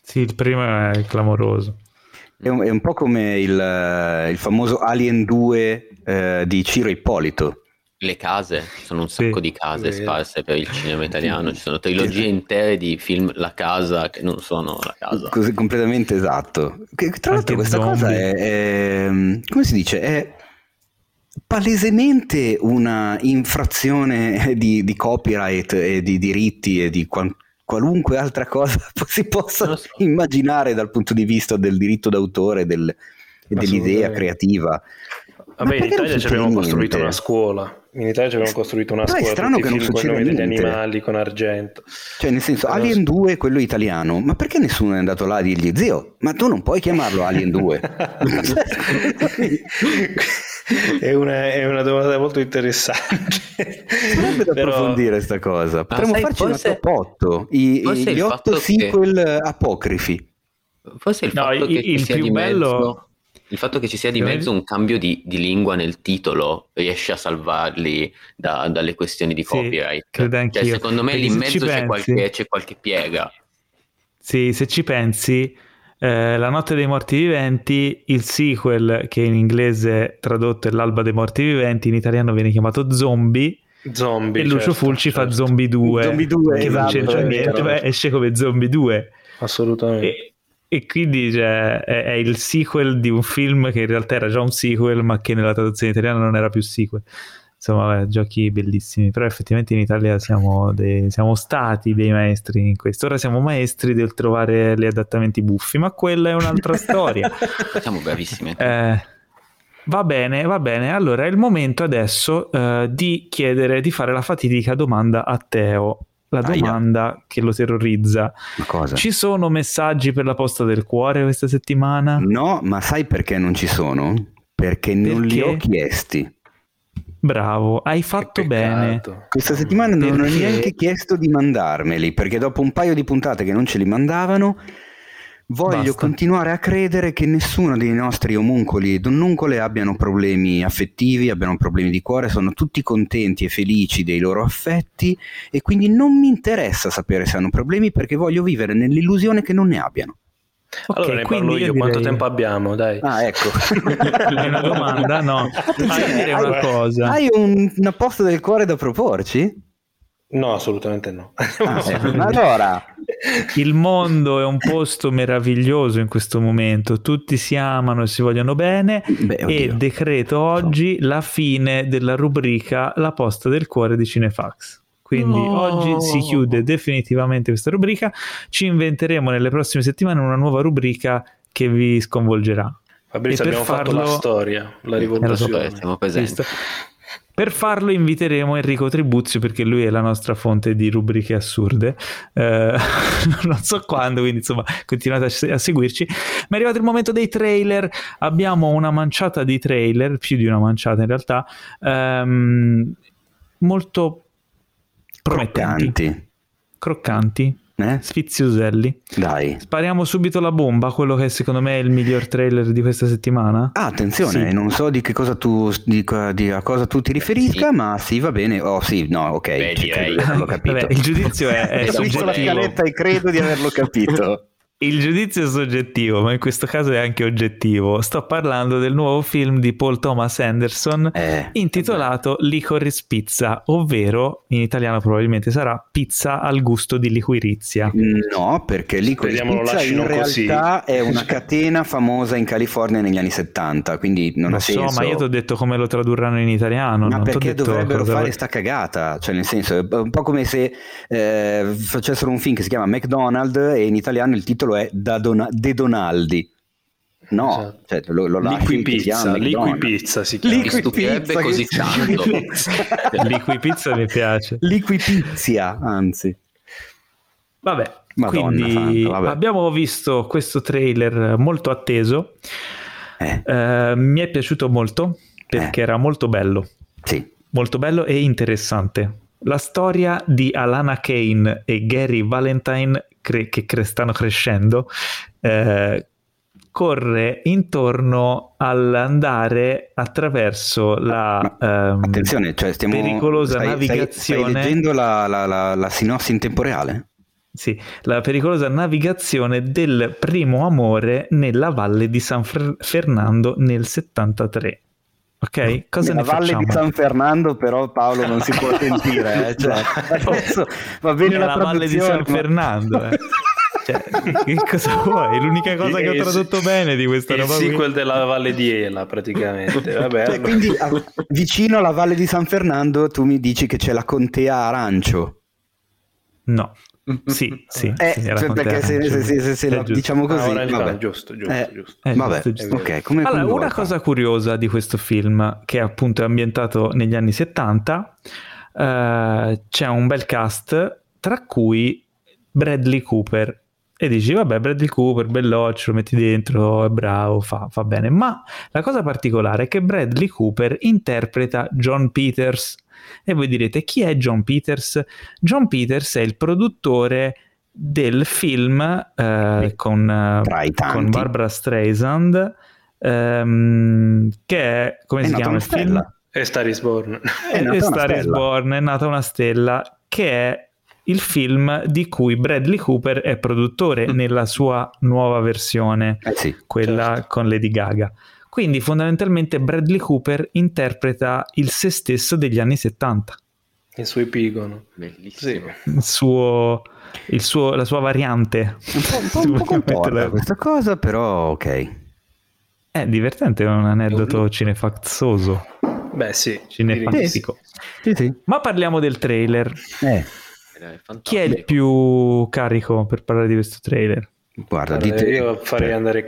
Sì, il primo è clamoroso. È un po' come il famoso Alien 2 di Ciro Ippolito. Le case, sono un sacco di case sparse per il cinema italiano, ci sono trilogie intere di film La Casa che non sono La Casa. Così, completamente esatto. Che, tra l'altro, questa cosa è come si dice? È palesemente una infrazione di copyright e di diritti e di qualunque altra cosa si possa immaginare dal punto di vista del diritto d'autore e dell'idea creativa. Vabbè, in Italia ci abbiamo costruito una scuola. Però è strano che non succeda niente. Con animali, con Argento. Cioè, nel senso, Alien 2, quello italiano, ma perché nessuno è andato là a dirgli: zio, ma tu non puoi chiamarlo Alien 2? È una domanda molto interessante. Sarebbe da approfondire questa cosa. Potremmo farci un top 8, gli 8 sequel apocrifi. Forse il fatto che il sia più di bello... mezzo, il fatto che ci sia di mezzo un cambio di lingua nel titolo riesce a salvarli dalle questioni di copyright. Cioè, secondo me lì in mezzo c'è qualche piega. Sì, se ci pensi... La notte dei morti viventi, il sequel, che in inglese tradotto è l'alba dei morti viventi, in italiano viene chiamato Zombie, e Lucio Fulci fa Zombie 2, che non c'entra niente, ma esce come Zombie 2 assolutamente, e quindi cioè, è il sequel di un film che in realtà era già un sequel, ma che nella traduzione italiana non era più sequel. Insomma, giochi bellissimi. Però effettivamente in Italia siamo stati dei maestri in questo. Ora siamo maestri del trovare gli adattamenti buffi, ma quella è un'altra storia. Siamo bravissimi. Va bene. Allora è il momento adesso di chiedere, di fare la fatidica domanda a Teo. La domanda che lo terrorizza. Ma cosa? Ci sono messaggi per la posta del cuore questa settimana? No, ma sai perché non ci sono? Perché non li ho chiesti. Bravo, hai fatto bene. Questa settimana non ho neanche chiesto di mandarmeli, perché dopo un paio di puntate che non ce li mandavano Voglio continuare a credere che nessuno dei nostri omuncoli e donnuncole abbiano problemi affettivi, abbiano problemi di cuore, sono tutti contenti e felici dei loro affetti e quindi non mi interessa sapere se hanno problemi perché voglio vivere nell'illusione che non ne abbiano. Okay, allora ne parlo io, direi... quanto tempo abbiamo? Dai. Ah, ecco. È una domanda? No. Hai una posta del cuore da proporci? No, assolutamente no. Allora, il mondo è un posto meraviglioso in questo momento, tutti si amano e si vogliono bene. Beh, e decreto oggi la fine della rubrica La posta del cuore di Cinefacts. Quindi oggi si chiude definitivamente questa rubrica, ci inventeremo nelle prossime settimane una nuova rubrica che vi sconvolgerà. Fabrizio, abbiamo fatto la storia, la rivoluzione. Siamo presenti. Per farlo inviteremo Enrico Tribuzio perché lui è la nostra fonte di rubriche assurde, non so quando, quindi insomma continuate a seguirci. Ma è arrivato il momento dei trailer, abbiamo una manciata di trailer, più di una manciata in realtà, molto croccanti. Sfizioselli. Dai, spariamo subito la bomba, quello che secondo me è il miglior trailer di questa settimana. Ah, attenzione, sì. Non so di che cosa tu di a cosa tu ti riferisca, sì. Ma sì, va bene. Oh sì, no, ok. Beh, direi. L'ho capito. Vabbè, il giudizio è soggettivo. La scaletta e credo di averlo capito. Il giudizio è soggettivo, ma in questo caso è anche oggettivo. Sto parlando del nuovo film di Paul Thomas Anderson intitolato Licorice Pizza, ovvero in italiano probabilmente sarà Pizza al gusto di liquirizia. No, perché Licorice Pizza in realtà è una catena famosa in California negli anni 70, quindi non ha senso. Ma io ti ho detto come lo tradurranno in italiano. Ma non perché dovrebbero fare sta cagata? Cioè nel senso, è un po' come se facessero un film che si chiama McDonald's e in italiano il titolo è De Donaldi. No, esatto. Cioè, lo Liquipizza si chiama. Liquipizza così tanto. Liquipizza mi piace. Liquipizia, anzi. Vabbè, Madonna, quindi vabbè. Abbiamo visto questo trailer molto atteso. Mi è piaciuto molto perché era molto bello. Sì. Molto bello e interessante. La storia di Alana Kane e Gary Valentine che stanno crescendo corre intorno all'andare attraverso la attenzione, cioè pericolosa navigazione. Stai leggendo la sinossi in tempo reale? Sì, la pericolosa navigazione del primo amore nella valle di San Fernando nel 73. Ok, cosa nella ne valle facciamo? Di San Fernando però Paolo non si può sentire, cioè, adesso va bene la valle di San Fernando, cioè, che cosa vuoi? L'unica cosa che ho tradotto bene di questa roba qui. Il sequel della valle di Ela praticamente. Vabbè, cioè, quindi vicino alla valle di San Fernando tu mi dici che c'è la contea Arancio? No. Sì, cioè perché se diciamo così, vabbè, giusto. Okay, allora, una cosa curiosa di questo film che è appunto ambientato negli anni 70, c'è un bel cast tra cui Bradley Cooper e dici vabbè, Bradley Cooper belloccio, lo metti dentro, è bravo, fa bene, ma la cosa particolare è che Bradley Cooper interpreta John Peters. E voi direte chi è John Peters? John Peters è il produttore del film con Barbara Streisand che è come si chiama il film? È Star is Born. È nata una stella, che è il film di cui Bradley Cooper è produttore nella sua nuova versione, quella con Lady Gaga. Quindi fondamentalmente Bradley Cooper interpreta il se stesso degli anni 70. Il suo epigono. Bellissimo. La sua variante. Un po' questa cosa, però ok. È divertente, è un aneddoto cinefazzoso. Beh sì. Cinefazico. Sì. Ma parliamo del trailer. Chi è il più carico per parlare di questo trailer? Guarda, io farei andare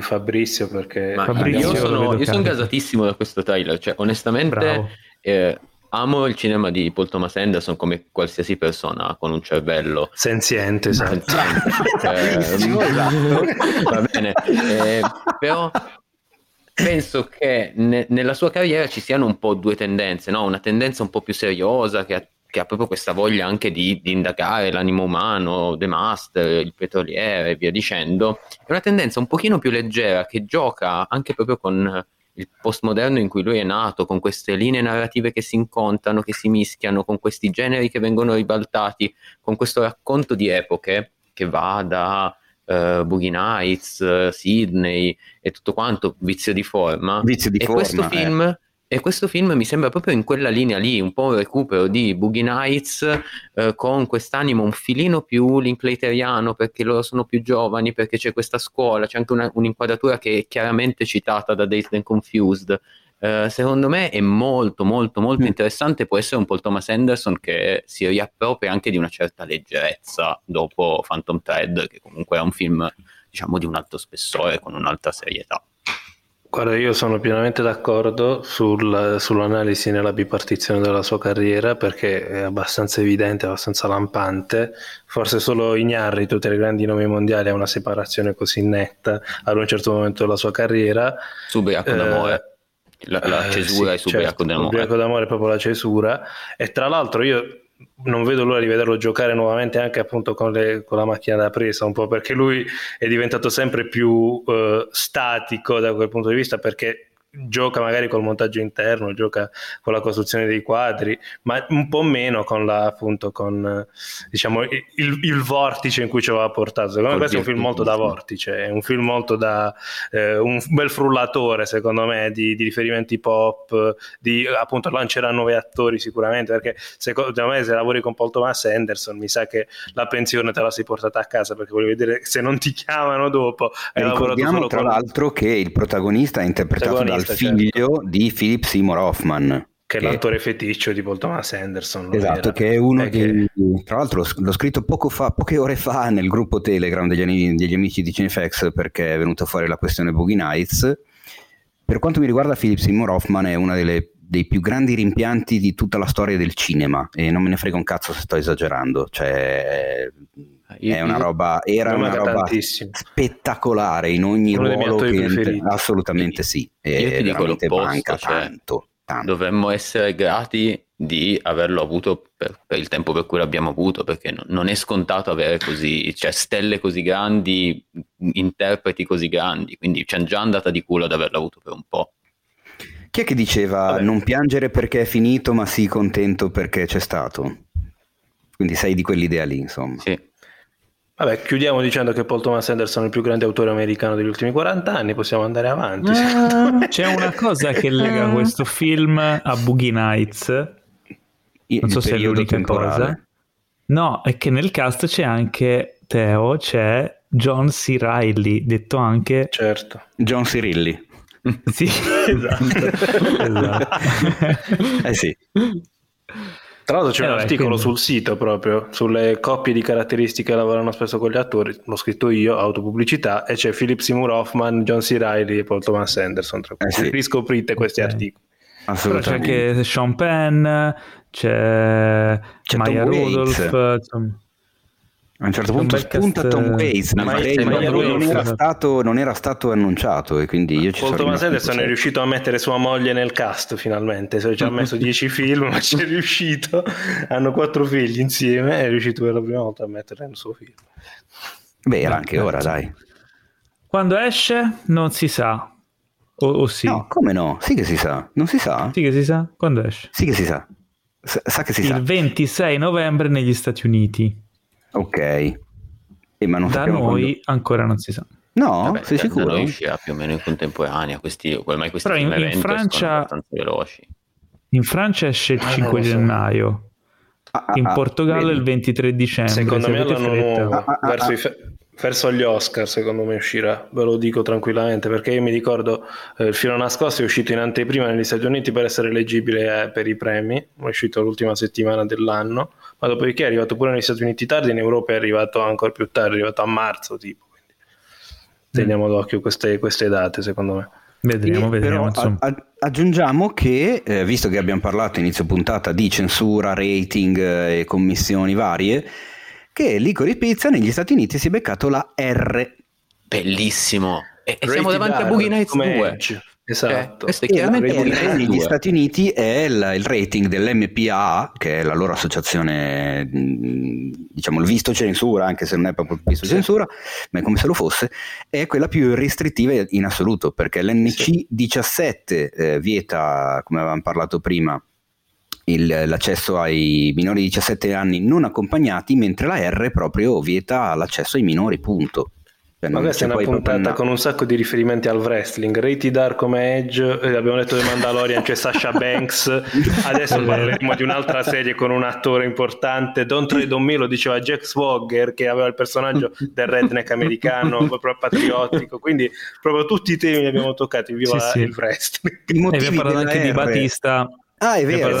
Fabrizio perché io sono gasatissimo da questo trailer, cioè onestamente amo il cinema di Paul Thomas Anderson come qualsiasi persona con un cervello senziente, va bene, però penso che nella sua carriera ci siano un po' due tendenze, no? Una tendenza un po' più seriosa che che ha proprio questa voglia anche di indagare l'animo umano, The Master, il petroliere e via dicendo. È una tendenza un pochino più leggera che gioca anche proprio con il postmoderno in cui lui è nato, con queste linee narrative che si incontrano, che si mischiano, con questi generi che vengono ribaltati, con questo racconto di epoche che va da Boogie Nights, Sydney e tutto quanto, Vizio di forma. Questo film mi sembra proprio in quella linea lì, un po' un recupero di Boogie Nights, con quest'animo un filino più linklateriano, perché loro sono più giovani, perché c'è questa scuola, c'è anche un'inquadratura che è chiaramente citata da Dazed and Confused. Secondo me è molto molto molto interessante, può essere un Paul Thomas Anderson che si riappropria anche di una certa leggerezza dopo Phantom Thread, che comunque è un film, diciamo, di un alto spessore, con un'altra serietà. Guarda, io sono pienamente d'accordo sull'analisi nella bipartizione della sua carriera, perché è abbastanza evidente, abbastanza lampante. Forse solo Iñárritu, tutti i grandi nomi mondiali, ha una separazione così netta ad un certo momento della sua carriera. Ubriaco d'amore, la cesura è ubriaco d'amore. Ubriaco d'amore è proprio la cesura. E tra l'altro io non vedo l'ora di vederlo giocare nuovamente anche appunto con la macchina da presa, un po' perché lui è diventato sempre più statico da quel punto di vista, perché gioca magari col montaggio interno, gioca con la costruzione dei quadri, ma un po' meno con diciamo il vortice in cui ci aveva portato. Secondo me questo è un film molto da vortice, è un film molto da un bel frullatore, secondo me, di riferimenti pop, di appunto lancerà nuovi attori sicuramente, perché secondo me se lavori con Paul Thomas Anderson mi sa che la pensione te la sei portata a casa, perché voglio vedere se non ti chiamano dopo. Ricordiamo tra l'altro che il protagonista è interpretato dal figlio, certo, di Philip Seymour Hoffman, che è l'attore feticcio di Paul Thomas Anderson, esatto, che è uno dei, tra l'altro l'ho scritto poche ore fa nel gruppo Telegram degli amici di Cinefacts, perché è venuta fuori la questione Boogie Nights. Per quanto mi riguarda, Philip Seymour Hoffman è uno dei più grandi rimpianti di tutta la storia del cinema, e non me ne frega un cazzo se sto esagerando, cioè era una roba spettacolare in ogni ruolo, assolutamente sì. Io ti dico l'opposto, manca, cioè, tanto. Dovremmo essere grati di averlo avuto per il tempo per cui l'abbiamo avuto, perché non è scontato avere così, cioè, stelle così grandi, interpreti così grandi, quindi c'è già andata di culo ad averlo avuto per un po'. Chi è che diceva non piangere perché è finito, ma sii contento perché c'è stato? Quindi sei di quell'idea lì, insomma. Sì. Vabbè, chiudiamo dicendo che Paul Thomas Anderson è il più grande autore americano degli ultimi 40 anni, possiamo andare avanti. C'è una cosa che lega questo film a Boogie Nights, non so se è l'unica cosa. No, è che nel cast c'è anche Theo, c'è John C. Reilly, detto anche... Certo. John Cirilli. Sì, esatto. Sì. Tra l'altro c'è un articolo sul sito proprio, sulle coppie di caratteristiche che lavorano spesso con gli attori, l'ho scritto io, autopubblicità, e c'è Philip Seymour Hoffman, John C. Reilly e Paul Thomas Anderson, tra cui riscoprite questi articoli. Assolutamente. Però c'è anche Sean Penn, c'è Maya Rudolph, a un certo punto spunta Tom Waits, non era stato annunciato, e quindi io ci sono. Paul Thomas Anderson è riuscito a mettere sua moglie nel cast finalmente, ci ha messo 10 film, ma ci è riuscito. Hanno 4 figli insieme, è riuscito per la prima volta a mettere nel suo film. Beh, era anche ora, dai. Quando esce non si sa, o sì? No, come no? Sì che si sa, non si sa? Sì che si sa, quando esce? Sì che si sa, Il 26 novembre negli Stati Uniti. Ok, ma non da noi ancora non si sa. No, vabbè, sei sicuro? Da noi uscirà più o meno in contemporanea. Questi però in Francia sono veloci. In Francia esce il 5 gennaio, in Portogallo il 23 dicembre. Secondo me verso gli Oscar, secondo me uscirà, ve lo dico tranquillamente, perché io mi ricordo il filo nascosto è uscito in anteprima negli Stati Uniti per essere eleggibile per i premi, è uscito l'ultima settimana dell'anno, ma dopodiché è arrivato pure negli Stati Uniti tardi, in Europa è arrivato ancora più tardi, è arrivato a marzo tipo, quindi teniamo d'occhio queste date, secondo me. Vedremo. Però, aggiungiamo che, visto che abbiamo parlato inizio puntata di censura, rating e commissioni varie, che Licorice Pizza negli Stati Uniti si è beccato la R. Bellissimo. E siamo davanti a Boogie Nights 2. Esatto. Questo chiaramente il rating degli Stati Uniti è il rating dell'MPAA, che è la loro associazione, diciamo il visto censura, anche se non è proprio visto censura, ma è come se lo fosse, è quella più restrittiva in assoluto, perché l'NC17 vieta, come avevamo parlato prima, l'accesso ai minori di 17 anni non accompagnati, mentre la R proprio vieta l'accesso ai minori, punto. Vabbè, c'è una puntata con un sacco di riferimenti al wrestling. Rated R come Edge, abbiamo detto The Mandalorian, c'è Sasha Banks. Adesso parleremo di un'altra serie con un attore importante. Don't Trade on Me lo diceva Jack Swagger, che aveva il personaggio del redneck americano proprio patriottico. Quindi proprio tutti i temi li abbiamo toccati. Viva il wrestling. E abbiamo parlato anche di Batista. Ah, è vero,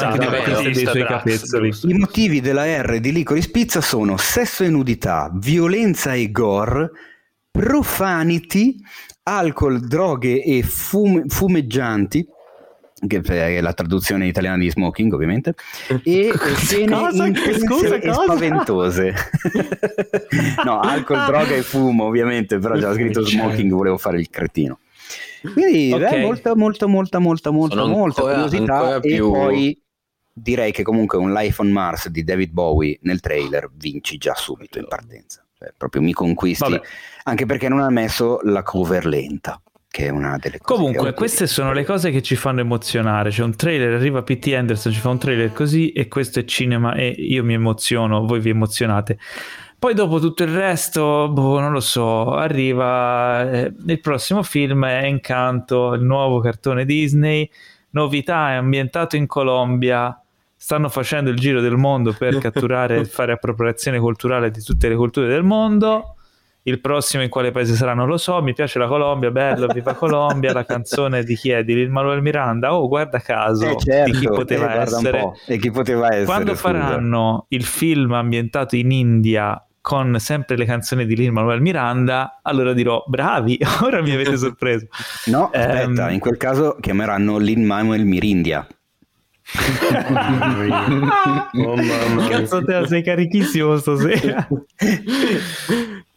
i motivi della R di Licorice Pizza sono sesso e nudità, violenza e gore, profanity, alcol, droghe e fumeggianti, che è la traduzione italiana di smoking ovviamente, e scene spaventose. No, alcol, droga e fumo ovviamente, però già ho scritto smoking, volevo fare il cretino. Quindi molta curiosità, e più... poi direi che comunque un Life on Mars di David Bowie nel trailer vinci già subito in partenza. Cioè, proprio mi conquisti. Vabbè. Anche perché non ha messo la cover lenta, che è una delle cose. Comunque queste sono le cose che ci fanno emozionare. C'è un trailer, arriva P.T. Anderson, ci fa un trailer così, e questo è cinema, e io mi emoziono, voi vi emozionate. Poi dopo tutto il resto, non lo so, arriva il prossimo film è Encanto, il nuovo cartone Disney, novità, è ambientato in Colombia. Stanno facendo il giro del mondo per catturare e fare appropriazione culturale di tutte le culture del mondo. Il prossimo in quale paese sarà non lo so. Mi piace la Colombia, bello, viva Colombia. La canzone di chi è? Di Lin Manuel Miranda. Oh, guarda caso, certo, di chi poteva essere. E chi poteva essere. Quando faranno il film ambientato in India con sempre le canzoni di Lin Manuel Miranda, allora dirò bravi, ora mi avete sorpreso. No, aspetta, in quel caso chiameranno Lin Manuel Mirindia. Oh, mamma. Cazzo te, sei carichissimo stasera.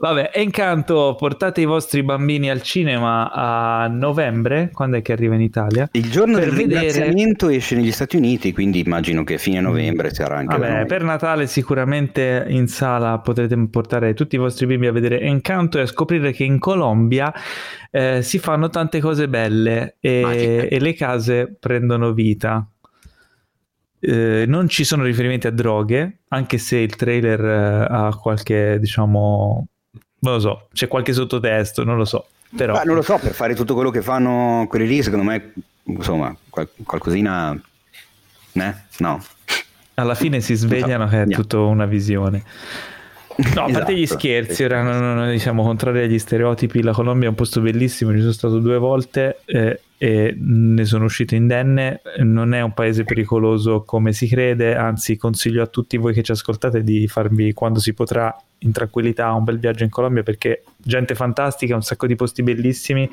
Vabbè, Encanto, portate i vostri bambini al cinema a novembre. Quando è che arriva in Italia? Il giorno del ringraziamento esce negli Stati Uniti, quindi immagino che fine novembre sarà anche. Vabbè, per Natale sicuramente in sala potrete portare tutti i vostri bimbi a vedere Encanto e a scoprire che in Colombia si fanno tante cose belle e le case prendono vita. Non ci sono riferimenti a droghe, anche se il trailer ha qualche, diciamo, non lo so, c'è qualche sottotesto, non lo so, però non lo so, per fare tutto quello che fanno quelli lì, secondo me, insomma, qualcosina no, alla fine si svegliano che è tutta una visione. No, a parte gli scherzi, ora non diciamo contrari agli stereotipi, la Colombia è un posto bellissimo, ci sono stato 2 volte e ne sono uscito indenne, non è un paese pericoloso come si crede, anzi consiglio a tutti voi che ci ascoltate di farvi, quando si potrà, in tranquillità un bel viaggio in Colombia, perché gente fantastica, un sacco di posti bellissimi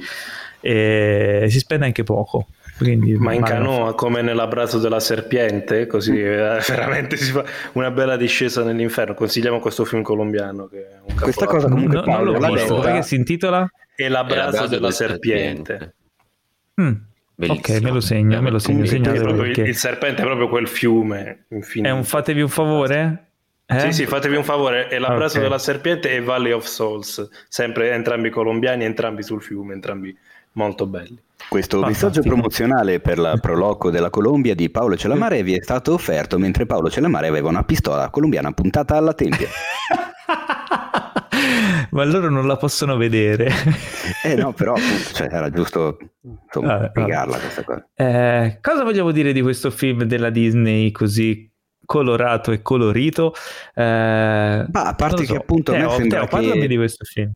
e si spende anche poco. Quindi, ma in canoa, come nell'Abrazo della Serpiente, così veramente si fa una bella discesa nell'inferno. Consigliamo questo film colombiano, che è un questa cosa comunque non l'ho visto, perché si intitola E l'Abrazo della Serpiente. Ok, me lo segno. Perché... il serpente è proprio quel fiume infinito. È un fatevi un favore? Sì, fatevi un favore, è l'Abrazo della Serpiente e Valley of Souls, sempre entrambi colombiani, entrambi sul fiume, entrambi molto belli. Questo messaggio promozionale per la Proloco della Colombia di Paolo Celamare vi è stato offerto mentre Paolo Celamare aveva una pistola colombiana puntata alla tempia. Ma loro non la possono vedere. No, però cioè, era giusto spiegarla questa cosa. Cosa vogliamo dire di questo film della Disney così colorato e colorito? Ma a parte che appunto a me sembra che... parlami di questo film.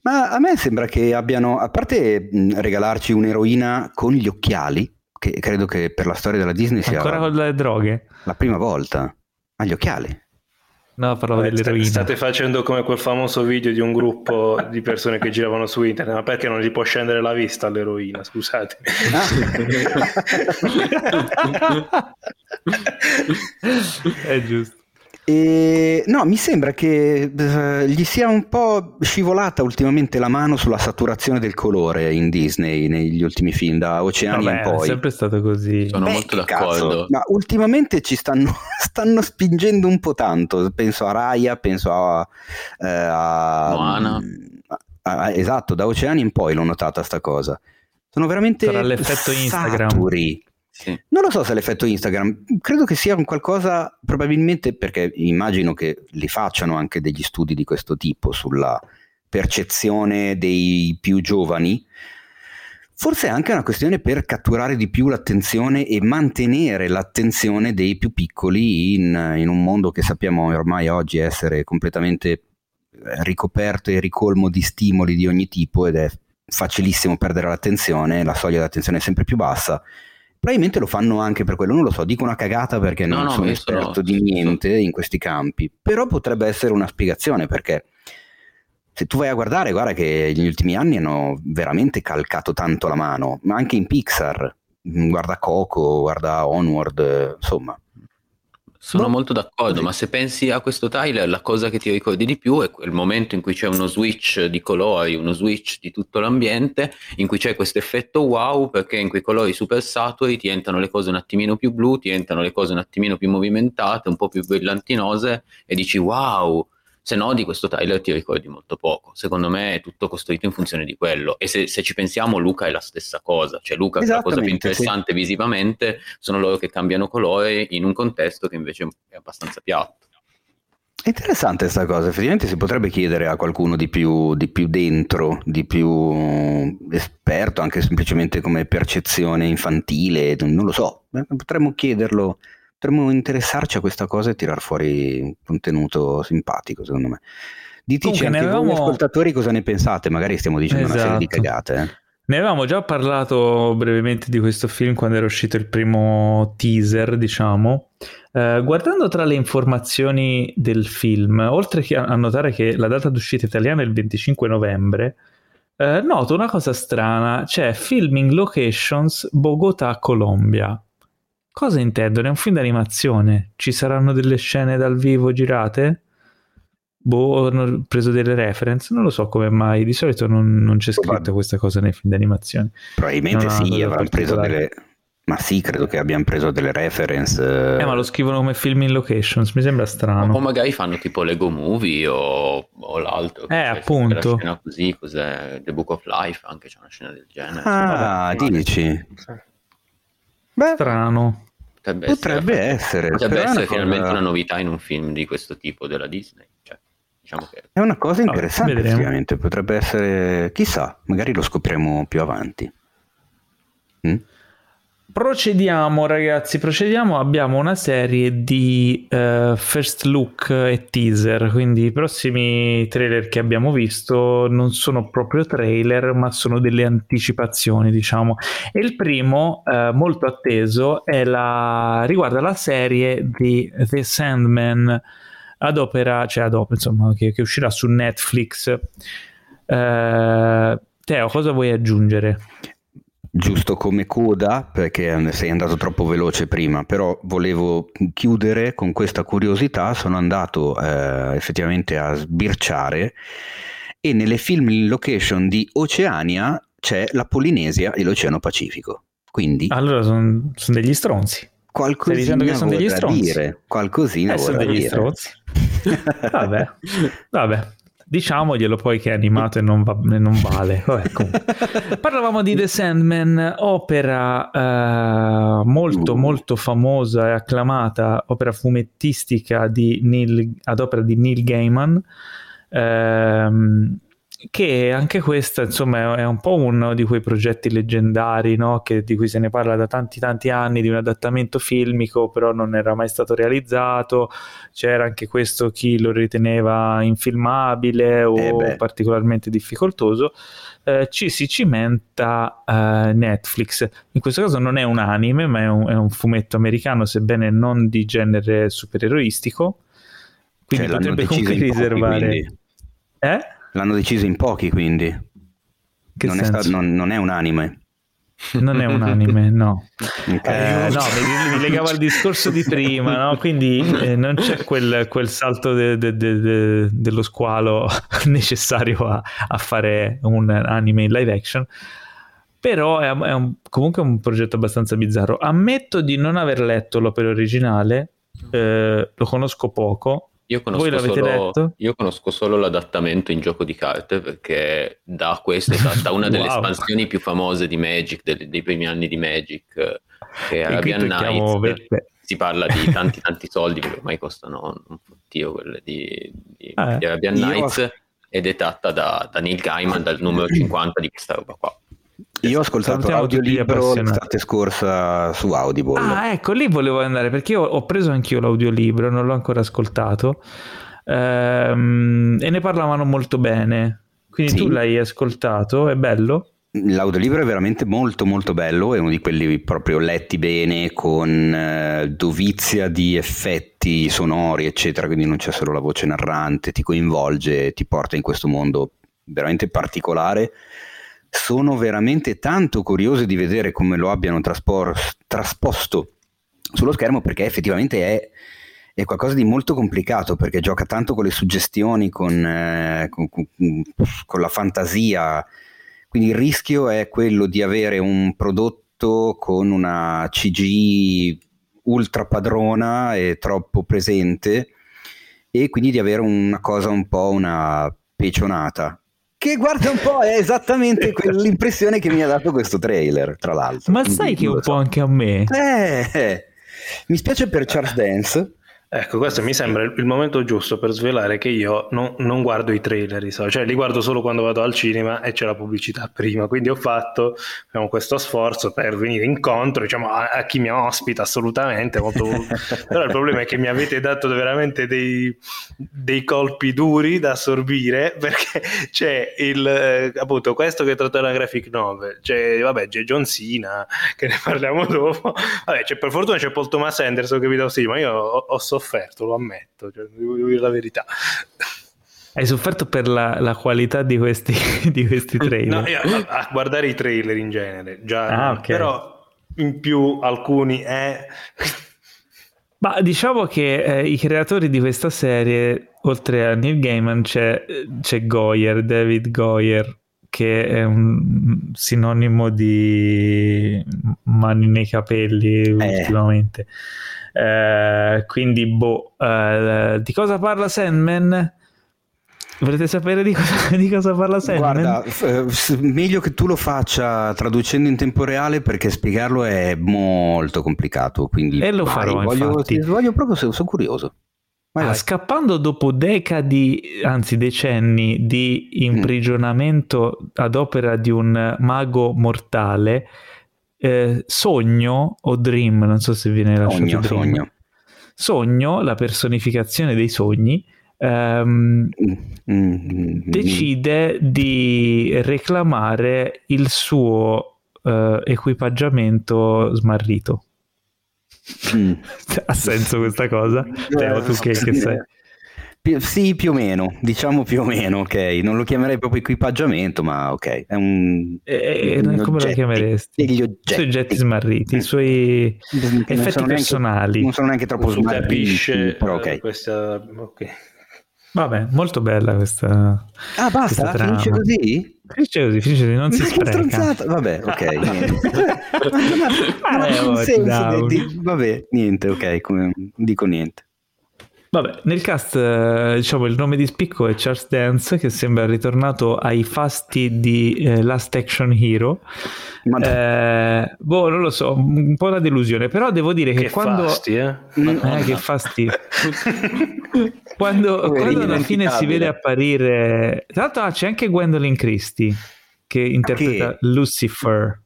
Ma a me sembra che abbiano, a parte regalarci un'eroina con gli occhiali, che credo che per la storia della Disney sia ancora con le droghe, la prima volta agli occhiali. No, parlavo dell'eroina. State facendo come quel famoso video di un gruppo di persone che giravano su internet, ma perché non gli può scendere la vista all'eroina, scusate. È giusto. E no, mi sembra che gli sia un po' scivolata ultimamente la mano sulla saturazione del colore in Disney negli ultimi film da Oceania in poi. È sempre stato così. Sono molto d'accordo. Cazzo, ma ultimamente ci stanno spingendo un po' tanto. Penso a Raya, penso a Moana. Esatto, da Oceania in poi l'ho notata sta cosa. Sono veramente saturi. Sarà l'effetto Instagram. Sì. Non lo so se l'effetto Instagram, credo che sia un qualcosa, probabilmente perché immagino che li facciano anche degli studi di questo tipo sulla percezione dei più giovani, forse è anche una questione per catturare di più l'attenzione e mantenere l'attenzione dei più piccoli in un mondo che sappiamo ormai oggi essere completamente ricoperto e ricolmo di stimoli di ogni tipo ed è facilissimo perdere l'attenzione, la soglia d'attenzione è sempre più bassa. Probabilmente lo fanno anche per quello, non lo so, dico una cagata perché non sono esperto di niente in questi campi, però potrebbe essere una spiegazione, perché se tu vai a guardare, guarda che negli ultimi anni hanno veramente calcato tanto la mano, ma anche in Pixar, guarda Coco, guarda Onward, insomma. Sono molto d'accordo, sì. Ma se pensi a questo Tyler, la cosa che ti ricordi di più è quel momento in cui c'è uno switch di colori, uno switch di tutto l'ambiente, in cui c'è questo effetto wow, perché in quei colori super saturi ti entrano le cose un attimino più blu, ti entrano le cose un attimino più movimentate, un po' più brillantinose, e dici wow. Se no di questo Tyler ti ricordi molto poco. Secondo me è tutto costruito in funzione di quello. E se ci pensiamo, Luca è la stessa cosa, cioè Luca è la cosa più interessante, sì. Visivamente sono loro che cambiano colore in un contesto che invece è abbastanza piatto. È interessante sta cosa, effettivamente si potrebbe chiedere a qualcuno di più dentro, di più esperto, anche semplicemente come percezione infantile, non lo so, potremmo chiederlo. Potremmo interessarci a questa cosa e tirar fuori un contenuto simpatico, secondo me. Diteci comunque, anche voi ascoltatori cosa ne pensate, magari stiamo dicendo esatto. Una serie di cagate. Ne avevamo già parlato brevemente di questo film quando era uscito il primo teaser, diciamo. Guardando tra le informazioni del film, oltre che a notare che la data d'uscita italiana è il 25 novembre, noto una cosa strana, c'è Filming Locations Bogotà, Colombia. Cosa intendono? È un film d'animazione? Ci saranno delle scene dal vivo girate? Boh, ho preso delle reference, non lo so come mai, di solito non c'è scritto questa cosa nei film d'animazione. Probabilmente sì, avranno preso delle... Ma sì, credo che abbiano preso delle reference. Ma lo scrivono come film in locations, mi sembra strano. O magari fanno tipo Lego Movie o l'altro. Appunto. Una scena così, cos'è? The Book of Life, anche c'è una scena del genere. Ah, dici. Beh, strano. Potrebbe essere finalmente una novità in un film di questo tipo della Disney, cioè, diciamo che... È una cosa interessante, effettivamente. Potrebbe essere, chissà, magari lo scopriremo più avanti. Procediamo ragazzi, abbiamo una serie di first look e teaser, quindi i prossimi trailer che abbiamo visto non sono proprio trailer ma sono delle anticipazioni, diciamo, e il primo molto atteso riguarda la serie di The Sandman che uscirà su Netflix. Teo, cosa vuoi aggiungere? Giusto come coda, perché sei andato troppo veloce prima, però volevo chiudere con questa curiosità. Sono andato effettivamente a sbirciare e nelle film location di Oceania c'è la Polinesia e l'Oceano Pacifico. Quindi allora sono degli stronzi. Stai dicendo che sono degli stronzi? Qualcosina vorrà dire. Stronzi. Vabbè. Diciamoglielo poi che è animato e non vale. Vabbè, comunque. Parlavamo di The Sandman, opera molto famosa e acclamata, opera fumettistica ad opera di Neil Gaiman, che anche questa insomma è un po' uno di quei progetti leggendari, no? Di cui se ne parla da tanti anni, di un adattamento filmico però non era mai stato realizzato, c'era anche questo chi lo riteneva infilmabile o particolarmente difficoltoso. Ci si cimenta Netflix, in questo caso non è un anime ma è un fumetto americano, sebbene non di genere supereroistico, quindi potrebbe comunque riservare quindi. L'hanno deciso in pochi, quindi non è un anime. Non è un anime, no. No, mi legavo al discorso di prima, no? Quindi non c'è quel salto dello squalo necessario a fare un anime in live action. Però comunque è un progetto abbastanza bizzarro. Ammetto di non aver letto l'opera originale, lo conosco poco. Io conosco solo l'adattamento in gioco di carte, perché da questa è stata una delle espansioni più famose di Magic, dei primi anni di Magic, che era Arabian Nights. Si parla di tanti soldi, perché ormai costano un fottio quelle di Arabian Nights, ed è tratta da Neil Gaiman, dal numero 50 di questa roba qua. Io ho ascoltato l'audiolibro l'estate scorsa su Audible. Ah, ecco, lì volevo andare, perché io ho preso anch'io l'audiolibro, non l'ho ancora ascoltato, e ne parlavano molto bene. Quindi sì. Tu l'hai ascoltato, è bello? L'audiolibro è veramente molto molto bello, è uno di quelli proprio letti bene, con dovizia di effetti sonori eccetera, quindi non c'è solo la voce narrante, ti coinvolge, ti porta in questo mondo veramente particolare. Sono veramente tanto curioso di vedere come lo abbiano trasposto sullo schermo, perché effettivamente è qualcosa di molto complicato, perché gioca tanto con le suggestioni, con la fantasia, quindi il rischio è quello di avere un prodotto con una CG ultra padrona e troppo presente, e quindi di avere una cosa un po' una pecionata. Che guarda un po', è esattamente l'impressione che mi ha dato questo trailer, tra l'altro. Ma sai che un po' anche a me? Mi spiace per Charles Dance. Ecco, questo mi sembra il momento giusto per svelare che io non guardo i trailer, cioè li guardo solo quando vado al cinema e c'è la pubblicità prima, quindi ho fatto questo sforzo per venire incontro, diciamo, a chi mi ospita, assolutamente molto... Però il problema è che mi avete dato veramente dei colpi duri da assorbire, perché c'è appunto questo che tratta la graphic novel, c'è John Cena, che ne parliamo dopo, per fortuna c'è Paul Thomas Anderson che vi dà, sì, ma io ho sofferto, lo ammetto, devo dire la verità. Hai sofferto per la qualità di questi trailer? No, io, a guardare i trailer in genere, già, okay. Però in più alcuni Ma diciamo che i creatori di questa serie, oltre a Neil Gaiman, c'è Goyer, David Goyer, che è un sinonimo di mani nei capelli ultimamente. Quindi di cosa parla Sandman? Volete sapere di cosa parla Sandman? Guarda, meglio che tu lo faccia traducendo in tempo reale, perché spiegarlo è molto complicato, quindi e lo farò. Voglio proprio, sono curioso. Scappando dopo decadi, anzi decenni di imprigionamento ad opera di un mago mortale, Sogno o Dream, non so se viene lasciato Sogno, la personificazione dei sogni, decide di reclamare il suo equipaggiamento smarrito. Ha senso questa cosa? Teo, tu che sei? Sì, più o meno, diciamo più o meno, ok. Non lo chiamerei proprio equipaggiamento, ma ok. È come lo chiameresti? I suoi oggetti smarriti, i suoi effetti personali. Non sono neanche troppo smarriti, però ok. Questa, okay. Vabbè, molto bella questa. Ah, basta, finisce così? Finisce così, non si spreca. Stronzata. Vabbè, ok, niente. Vabbè, niente, ok, come, dico niente. Vabbè, nel cast, diciamo, il nome di spicco è Charles Dance, che sembra ritornato ai fasti di Last Action Hero. Non lo so, un po' la delusione, però devo dire che quando... che fasti. quando alla fine si vede apparire... Tra l'altro c'è anche Gwendolyn Christie, che interpreta Lucifero.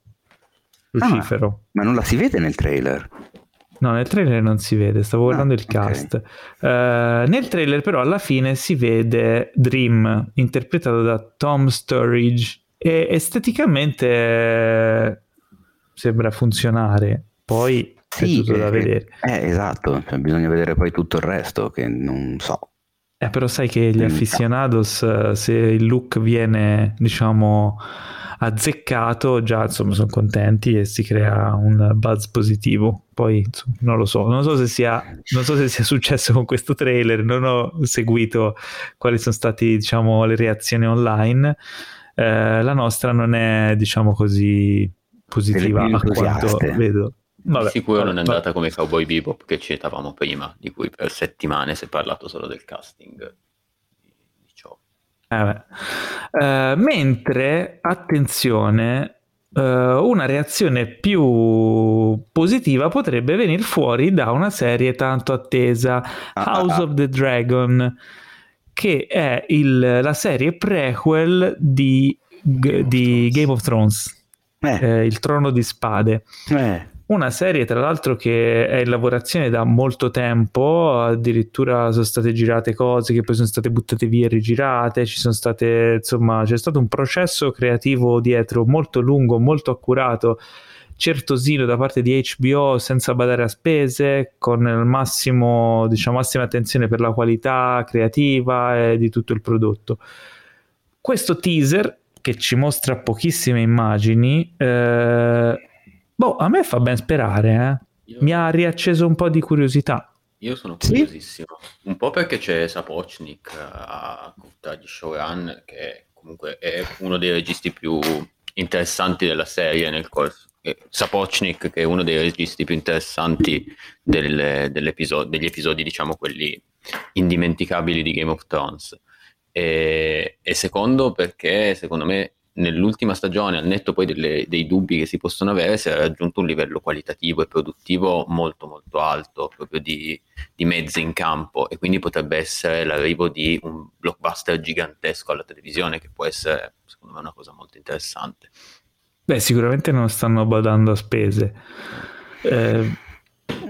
Ma non la si vede nel trailer? No, nel trailer non si vede, stavo guardando il cast. Okay. Nel trailer però alla fine si vede Dream, interpretato da Tom Sturridge, e esteticamente sembra funzionare, poi sì, è tutto da vedere. Esatto, cioè, bisogna vedere poi tutto il resto, che non so. Però sai che gli aficionados, se il look viene, diciamo... azzeccato, già insomma sono contenti e si crea un buzz positivo. Poi insomma, non so se sia successo con questo trailer, non ho seguito quali sono state, diciamo, le reazioni online. La nostra non è, diciamo così, positiva a quanto vedo. Vabbè, sicuro non è andata come Cowboy Bebop, che citavamo prima, di cui per settimane si è parlato solo del casting di ciò. Mentre, attenzione, una reazione più positiva potrebbe venire fuori da una serie tanto attesa, House of the Dragon, che è la serie prequel di Game of Thrones, il Trono di Spade. Una serie, tra l'altro, che è in lavorazione da molto tempo, addirittura sono state girate cose che poi sono state buttate via e rigirate, ci sono state, insomma, c'è stato un processo creativo dietro molto lungo, molto accurato, certosino da parte di HBO, senza badare a spese, con il massimo, diciamo, massima attenzione per la qualità creativa e di tutto il prodotto. Questo teaser, che ci mostra pochissime immagini, a me fa ben sperare, eh? Mi ha riacceso un po' di curiosità. Io sono curiosissimo, sì? Un po' perché c'è Sapochnik agli showrun, che comunque è uno dei registi più interessanti della serie nel corso. Sapochnik, che è uno dei registi più interessanti degli episodi, diciamo quelli indimenticabili di Game of Thrones. E secondo, perché secondo me nell'ultima stagione, al netto poi dei dubbi che si possono avere, si è raggiunto un livello qualitativo e produttivo molto molto alto, proprio di mezzi in campo, e quindi potrebbe essere l'arrivo di un blockbuster gigantesco alla televisione, che può essere secondo me una cosa molto interessante. Beh, sicuramente non stanno badando a spese.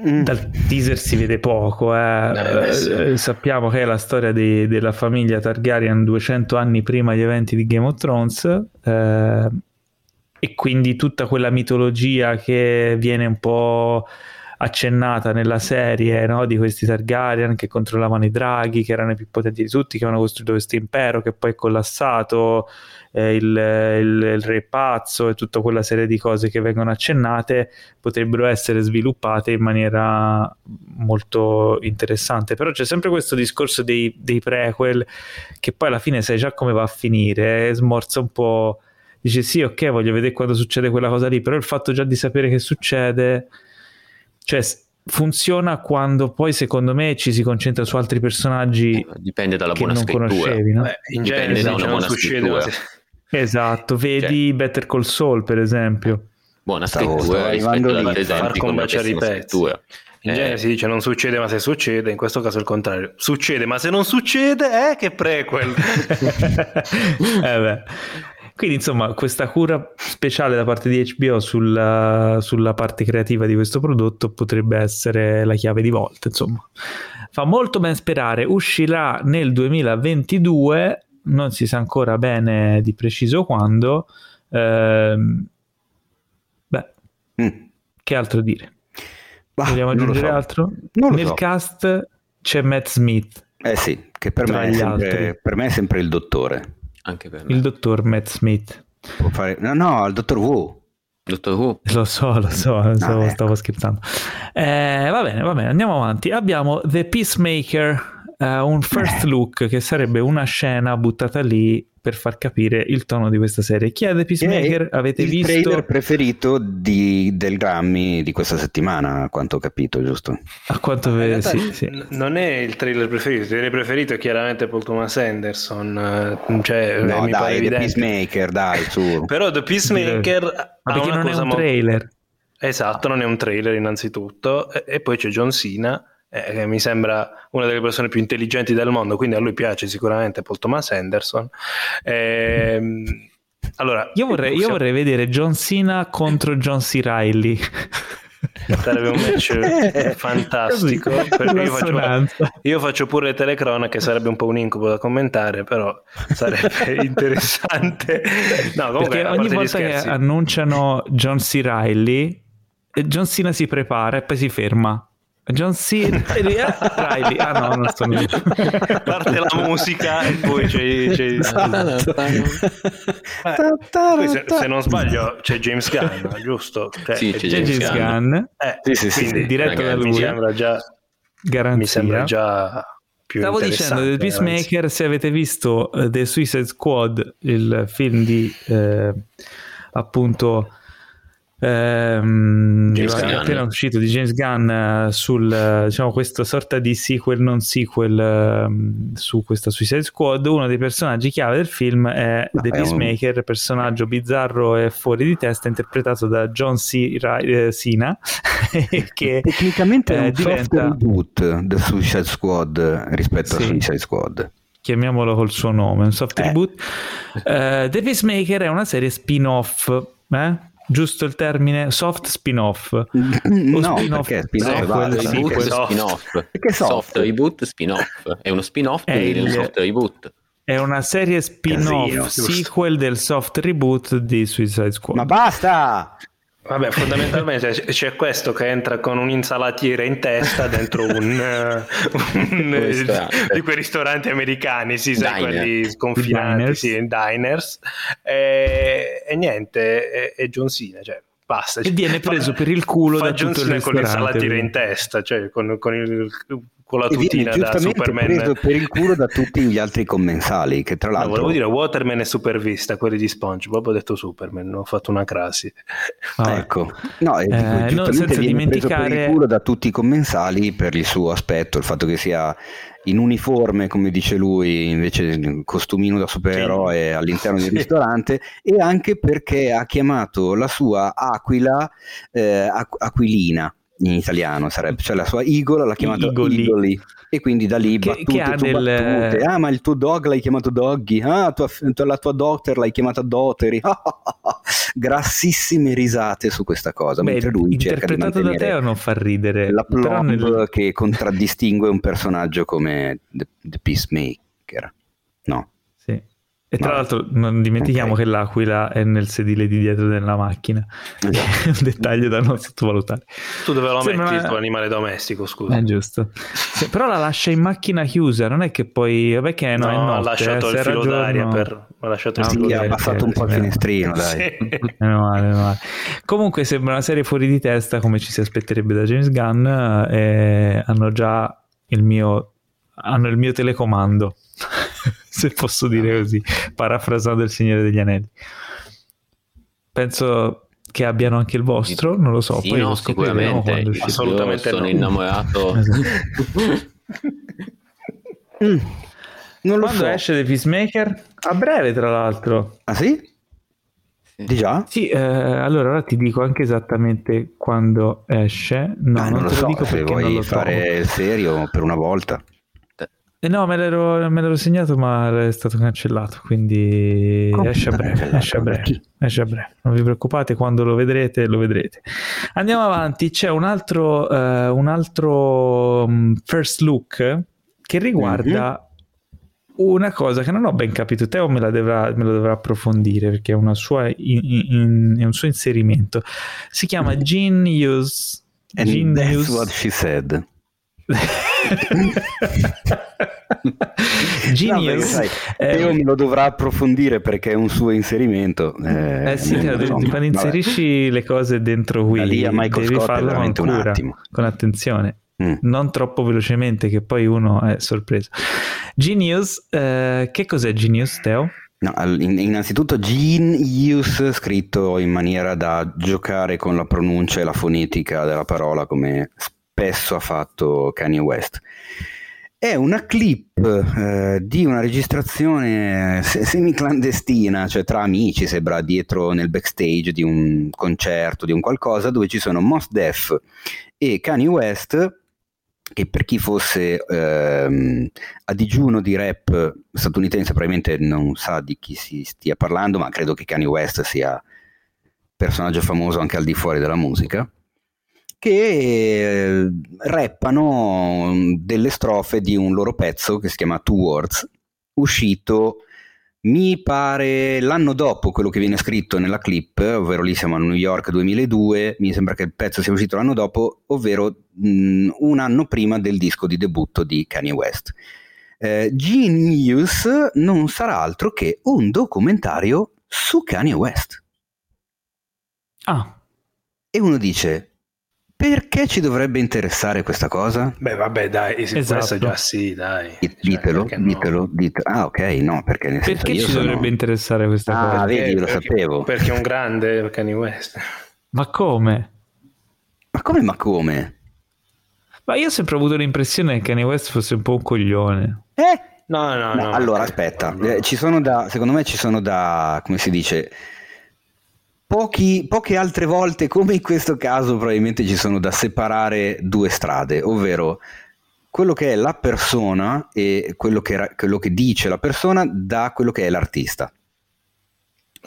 Dal teaser si vede poco, sappiamo che è la storia della famiglia Targaryen 200 anni prima gli eventi di Game of Thrones, e quindi tutta quella mitologia che viene un po' accennata nella serie, no? Di questi Targaryen che controllavano i draghi, che erano i più potenti di tutti, che avevano costruito questo impero che poi è collassato, il re pazzo e tutta quella serie di cose che vengono accennate potrebbero essere sviluppate in maniera molto interessante. Però c'è sempre questo discorso dei prequel, che poi alla fine sai già come va a finire, smorza un po', dici sì, ok, voglio vedere quando succede quella cosa lì, però il fatto già di sapere che succede... Cioè, funziona quando poi, secondo me, ci si concentra su altri personaggi. Dipende dalla buona scrittura. Conoscevi, no? In genere da una buona scrittura. Esatto, vedi, cioè, Better Call Saul, per esempio. Buona scrittura, arrivando lì, far combaciare i pezzi. In genere si dice non succede ma se succede, in questo caso è il contrario, succede ma se non succede, che prequel. Beh. Quindi insomma questa cura speciale da parte di HBO sulla parte creativa di questo prodotto potrebbe essere la chiave di volta, insomma. Fa molto ben sperare, uscirà nel 2022, non si sa ancora bene di preciso quando. Che altro dire? Vogliamo aggiungere altro? Nel cast c'è Matt Smith. Sì, che per me è sempre il dottore. Anche per me. Il dottor Matt Smith può fare... no, il dottor Wu. Dottor Wu. Lo so, stavo scherzando. Va bene, andiamo avanti. Abbiamo The Peacemaker, un first look che sarebbe una scena buttata lì per far capire il tono di questa serie. Chi è The Peacemaker? Avete visto? Il trailer preferito del Grammy di questa settimana, a quanto ho capito, giusto? A quanto vedo, sì. Non è il trailer preferito, il trailer preferito è chiaramente Paul Thomas Anderson, cioè, no, mi pare evidente. The Peacemaker, dai, su. Però The Peacemaker ha perché non è un trailer. Esatto, non è un trailer innanzitutto, e poi c'è John Cena, che mi sembra una delle persone più intelligenti del mondo, quindi a lui piace sicuramente Paul Thomas Anderson. Allora, io vorrei vedere John Cena contro John C. Reilly. Sarebbe un match fantastico. Perché io faccio pure le telecronache, sarebbe un po' un incubo da commentare, però sarebbe interessante. No, comunque, perché ogni volta che annunciano John C. Reilly, John Cena si prepara e poi si ferma. John Cena. Ah no, non sto niente. Parte la musica e poi c'è poi, se non sbaglio, c'è James Gunn, giusto? Cioè, sì, c'è James Gunn. Sì, diretto da lui. Mi sembra già più stavo dicendo del Peacemaker, anzi. Se avete visto The Suicide Squad, il film di appunto appena uscito di James Gunn sul, diciamo, questa sorta di sequel non sequel su questa Suicide Squad, uno dei personaggi chiave del film è The Peacemaker, personaggio bizzarro e fuori di testa interpretato da John Cena che tecnicamente è un soft reboot del Suicide Squad rispetto a Suicide Squad, chiamiamolo col suo nome, un soft reboot. The Peacemaker è una serie spin-off, giusto il termine? Soft spin-off? No, spin-off, perché spin-off reboot, spin-off. Perché soft reboot, spin-off. È uno spin-off di soft reboot. È una serie spin-off, sequel del soft reboot di Suicide Squad. Ma basta! Vabbè, fondamentalmente c'è questo che entra con un'insalatiera in testa dentro un di quei ristoranti americani, sai, quelli sconfinati, in diners, e niente, è John Cena, cioè basta. E viene preso per il culo da John tutto Cena con l'insalatiera in testa, cioè con la tutina da Superman, preso per il culo da tutti gli altri commensali, che tra l'altro volevo dire Waterman è Supervista, quelli di SpongeBob, ho detto Superman, non ho fatto una crasi. Ecco, no, non senza dimenticare, preso per il culo da tutti i commensali per il suo aspetto, il fatto che sia in uniforme, come dice lui, invece costumino da supereroe all'interno del ristorante, e anche perché ha chiamato la sua aquila aquilina. In italiano sarebbe, cioè la sua igola l'ha chiamata Igoli, e quindi da lì battute. Ah, ma il tuo dog l'hai chiamato Doggy, la tua daughter l'hai chiamata Doteri. Grassissime risate su questa cosa. Beh, mentre lui cerca di mantenere, interpretato da Teo non fa ridere, la plomb che contraddistingue un personaggio come The Peacemaker, no? Sì. E tra l'altro non dimentichiamo che l'aquila è nel sedile di dietro della macchina, è un dettaglio da non sottovalutare. Tu dove lo metti il tuo animale domestico, scusa? È giusto. Però la lascia in macchina chiusa, non è che poi vabbè che no, è notte, ha lasciato il filo d'aria per... ha lasciato ha passato un po' il finestrino, dai. Meno male. Comunque sembra una serie fuori di testa, come ci si aspetterebbe da James Gunn, e hanno già il mio telecomando. Se posso dire così, parafrasando il Signore degli Anelli, penso che abbiano anche il vostro, non lo so. Sì, poi no, sicuramente, assolutamente sono innamorato. Non lo so. Quando esce The Peacemaker? A breve, tra l'altro. Ah sì? Di già? Sì, allora ora ti dico anche esattamente quando esce. No, non lo so, dico se vuoi fare il serio per una volta. No, me l'ero segnato, ma è stato cancellato, quindi esce a breve. Non vi preoccupate, quando lo vedrete. Andiamo avanti, c'è un altro first look che riguarda una cosa che non ho ben capito. Teo me lo dovrà approfondire, perché è un suo inserimento. Si chiama Genius. And Genius. That's what she said. Genius, Teo me lo dovrà approfondire perché è un suo inserimento. Quando inserisci le cose dentro qui, devi farlo con cura, con attenzione, non troppo velocemente, che poi uno è sorpreso. Genius, che cos'è Genius, Teo? No, innanzitutto Genius scritto in maniera da giocare con la pronuncia e la fonetica della parola, come spesso ha fatto Kanye West. È una clip di una registrazione semiclandestina, cioè tra amici, sembra dietro nel backstage di un concerto, di un qualcosa, dove ci sono Mos Def e Kanye West, che per chi fosse a digiuno di rap statunitense probabilmente non sa di chi si stia parlando, ma credo che Kanye West sia personaggio famoso anche al di fuori della musica, che rappano delle strofe di un loro pezzo che si chiama Two Words, uscito mi pare l'anno dopo quello che viene scritto nella clip, ovvero lì siamo a New York 2002, mi sembra che il pezzo sia uscito l'anno dopo, ovvero un anno prima del disco di debutto di Kanye West. Genius non sarà altro che un documentario su Kanye West. Ah. E uno dice, perché ci dovrebbe interessare questa cosa? Beh, vabbè, dai, esatto. Già sì, dai. Ditelo, cioè, ditelo. Ah, ok, no, perché nel senso perché ci dovrebbe interessare questa cosa? Ah, vedi, lo sapevo. Perché è un grande Kanye West. Ma come? Ma come? Ma io ho sempre avuto l'impressione che Kanye West fosse un po' un coglione. No. Allora, aspetta. Secondo me ci sono da, come si dice, poche altre volte, come in questo caso, probabilmente ci sono da separare due strade, ovvero quello che è la persona e quello che dice la persona da quello che è l'artista.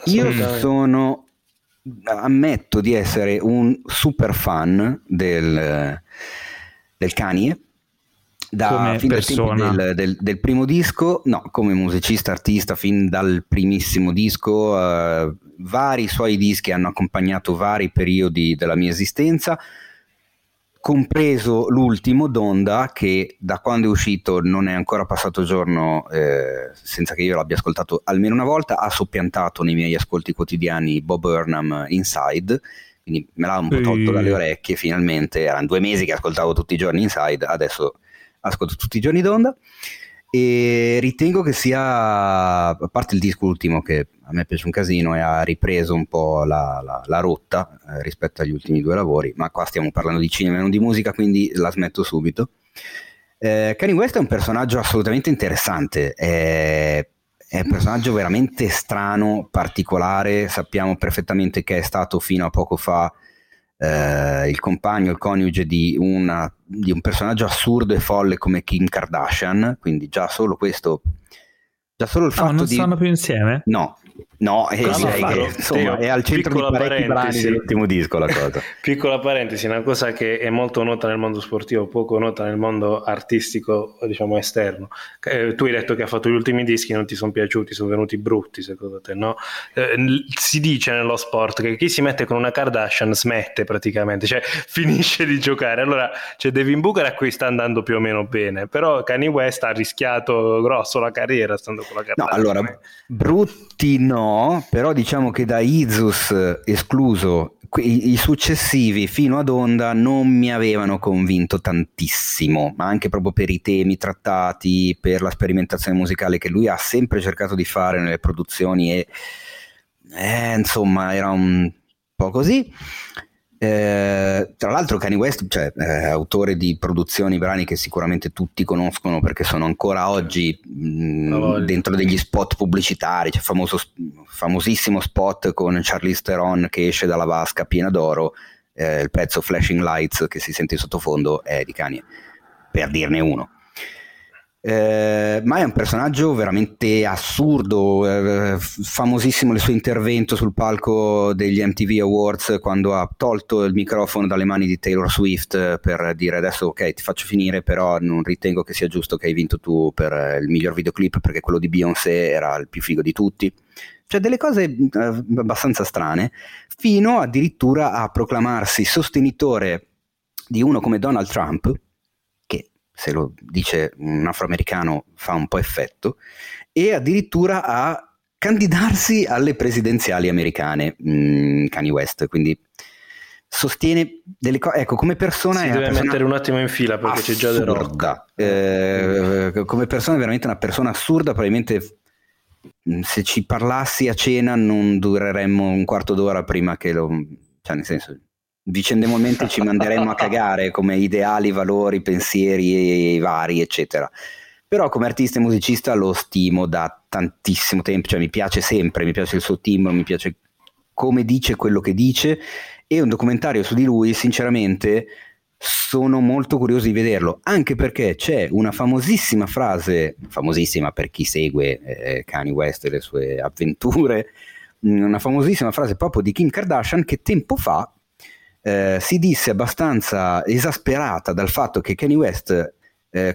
Io ammetto di essere un super fan del Kanye del primo disco, no, come musicista, artista, fin dal primissimo disco. Vari suoi dischi hanno accompagnato vari periodi della mia esistenza, compreso l'ultimo, Donda, che da quando è uscito non è ancora passato giorno senza che io l'abbia ascoltato almeno una volta. Ha soppiantato nei miei ascolti quotidiani Bob Burnham Inside, quindi me l'ha un po' tolto dalle orecchie finalmente. Erano 2 mesi che ascoltavo tutti i giorni Inside, adesso ascolto tutti i giorni Donda, e ritengo che sia, a parte il disco ultimo che a me piace un casino e ha ripreso un po' la rotta rispetto agli ultimi 2 lavori, ma qua stiamo parlando di cinema e non di musica, quindi la smetto subito. Kanye West è un personaggio assolutamente interessante, è un personaggio veramente strano, particolare. Sappiamo perfettamente che è stato fino a poco fa il coniuge di un personaggio assurdo e folle come Kim Kardashian, quindi già solo questo, già solo il fatto non stanno più insieme? No, è al centro di parecchi brani dell'ultimo disco la cosa. Piccola parentesi, una cosa che è molto nota nel mondo sportivo, poco nota nel mondo artistico, diciamo esterno. Tu hai detto che ha fatto gli ultimi dischi, non ti sono piaciuti, sono venuti brutti secondo te, no? Si dice nello sport che chi si mette con una Kardashian smette praticamente, cioè finisce di giocare. Allora, cioè Devin Booker a cui sta andando più o meno bene, però Kanye West ha rischiato grosso la carriera stando con la Kardashian. No, allora, brutti no, però diciamo che da Isus escluso i successivi fino ad Onda non mi avevano convinto tantissimo, ma anche proprio per i temi trattati, per la sperimentazione musicale che lui ha sempre cercato di fare nelle produzioni e insomma era un po' così. Tra l'altro Kanye West, cioè, autore di produzioni, brani che sicuramente tutti conoscono perché sono ancora oggi dentro degli spot pubblicitari, cioè famosissimo spot con Charlize Theron che esce dalla vasca piena d'oro, il pezzo Flashing Lights che si sente in sottofondo è di Kanye, per dirne uno. Ma è un personaggio veramente assurdo, famosissimo il suo intervento sul palco degli MTV Awards quando ha tolto il microfono dalle mani di Taylor Swift per dire adesso ok ti faccio finire, però non ritengo che sia giusto che hai vinto tu per il miglior videoclip perché quello di Beyoncé era il più figo di tutti. Cioè delle cose abbastanza strane, fino addirittura a proclamarsi sostenitore di uno come Donald Trump. Se lo dice un afroamericano fa un po' effetto, e addirittura a candidarsi alle presidenziali americane Kanye West, quindi sostiene delle cose, ecco, come persona si è deve persona mettere un attimo in fila perché assurda. C'è già The Rock come persona è veramente una persona assurda, probabilmente se ci parlassi a cena non dureremmo un quarto d'ora prima che lo, cioè nel senso vicendevolmente ci manderemmo a cagare come ideali, valori, pensieri vari eccetera. Però come artista e musicista lo stimo da tantissimo tempo, cioè mi piace sempre, mi piace il suo timbro, mi piace come dice quello che dice, e un documentario su di lui sinceramente sono molto curioso di vederlo, anche perché c'è una famosissima frase, famosissima per chi segue Kanye West e le sue avventure, una famosissima frase proprio di Kim Kardashian che tempo fa si disse abbastanza esasperata dal fatto che Kanye West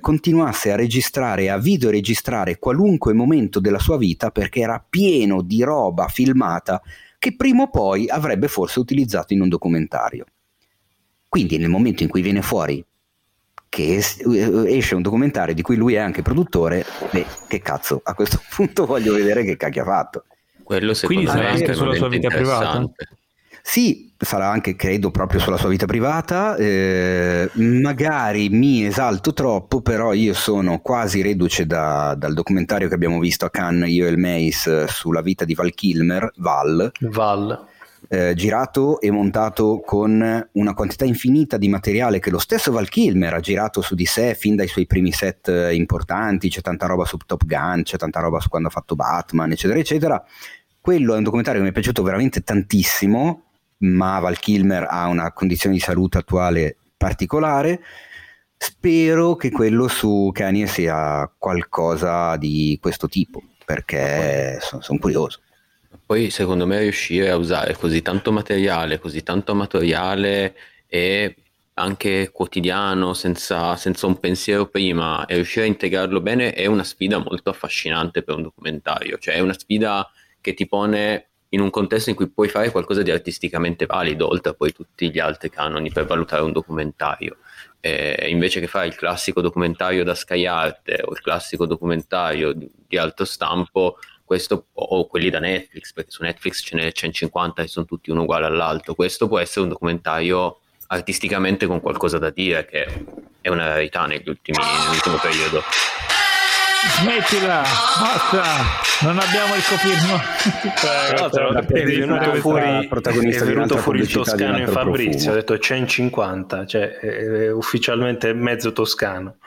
continuasse a registrare, a videoregistrare qualunque momento della sua vita, perché era pieno di roba filmata che prima o poi avrebbe forse utilizzato in un documentario. Quindi nel momento in cui viene fuori che esce un documentario di cui lui è anche produttore, beh, che cazzo, a questo punto voglio vedere che cacchio ha fatto. Quello quindi sarà anche sulla sua vita privata? Sì, sarà anche, credo, proprio sulla sua vita privata. Magari mi esalto troppo, però io sono quasi reduce dal documentario che abbiamo visto a Cannes, io e il Meis, sulla vita di Val Kilmer, Val. Girato e montato con una quantità infinita di materiale che lo stesso Val Kilmer ha girato su di sé fin dai suoi primi set importanti. C'è tanta roba su Top Gun, c'è tanta roba su quando ha fatto Batman, eccetera eccetera. Quello è un documentario che mi è piaciuto veramente tantissimo, ma Val Kilmer ha una condizione di salute attuale particolare. Spero che quello su Kanye sia qualcosa di questo tipo, perché sono curioso. Poi secondo me riuscire a usare così tanto materiale, così tanto amatoriale e anche quotidiano, senza un pensiero prima, e riuscire a integrarlo bene è una sfida molto affascinante per un documentario. Cioè è una sfida che ti pone in un contesto in cui puoi fare qualcosa di artisticamente valido, oltre a poi tutti gli altri canoni per valutare un documentario. Invece che fare il classico documentario da Sky Arte o il classico documentario di alto stampo, questo, o quelli da Netflix, perché su Netflix ce ne 150 e sono tutti uno uguale all'altro, questo può essere un documentario artisticamente con qualcosa da dire, che è una rarità nell'ultimo periodo. Smettila, basta, non abbiamo il copirno. È venuto fuori il toscano in Fabrizio, ha detto 150, cioè ufficialmente mezzo toscano.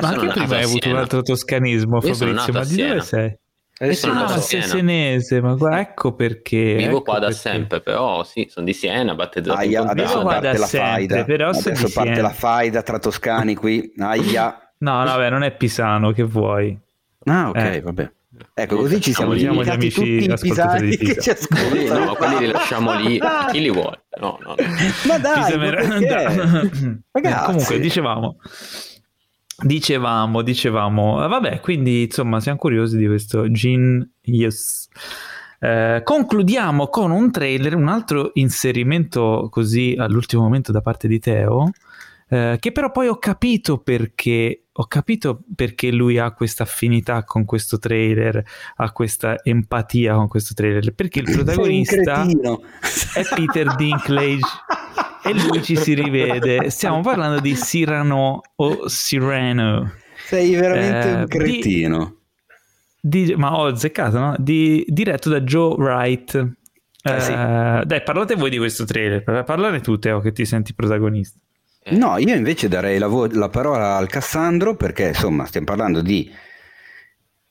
Ma anche prima hai avuto un altro toscanismo, Fabrizio, ma di dove sei? Senese, ma guarda, ecco perché vivo qua da sempre, però sì, sono di Siena, battezzato adesso parte la faida, adesso parte la faida tra toscani qui. Aia. No, vabbè, non è pisano, che vuoi? Ah, ok, vabbè. Ecco, così ci siamo gli amici pisani che ci ascoltano. No, ma quelli li lasciamo lì, chi li vuole? No. Ma dai, ragazzi. Comunque dicevamo, vabbè, quindi insomma siamo curiosi di questo Genius. Concludiamo con un trailer, un altro inserimento così all'ultimo momento da parte di Teo, che però poi ho capito perché lui ha questa affinità con questo trailer, ha questa empatia con questo trailer, perché il protagonista è Peter Dinklage. E lui ci si rivede. Stiamo parlando di Cyrano o Cyrano. Sei veramente un cretino. Ma ho azzeccato, no? Diretto da Joe Wright. Sì. Dai, parlate voi di questo trailer. Parlare tu, Teo, che ti senti protagonista. No, io invece darei la parola al Cassandro, perché insomma stiamo parlando di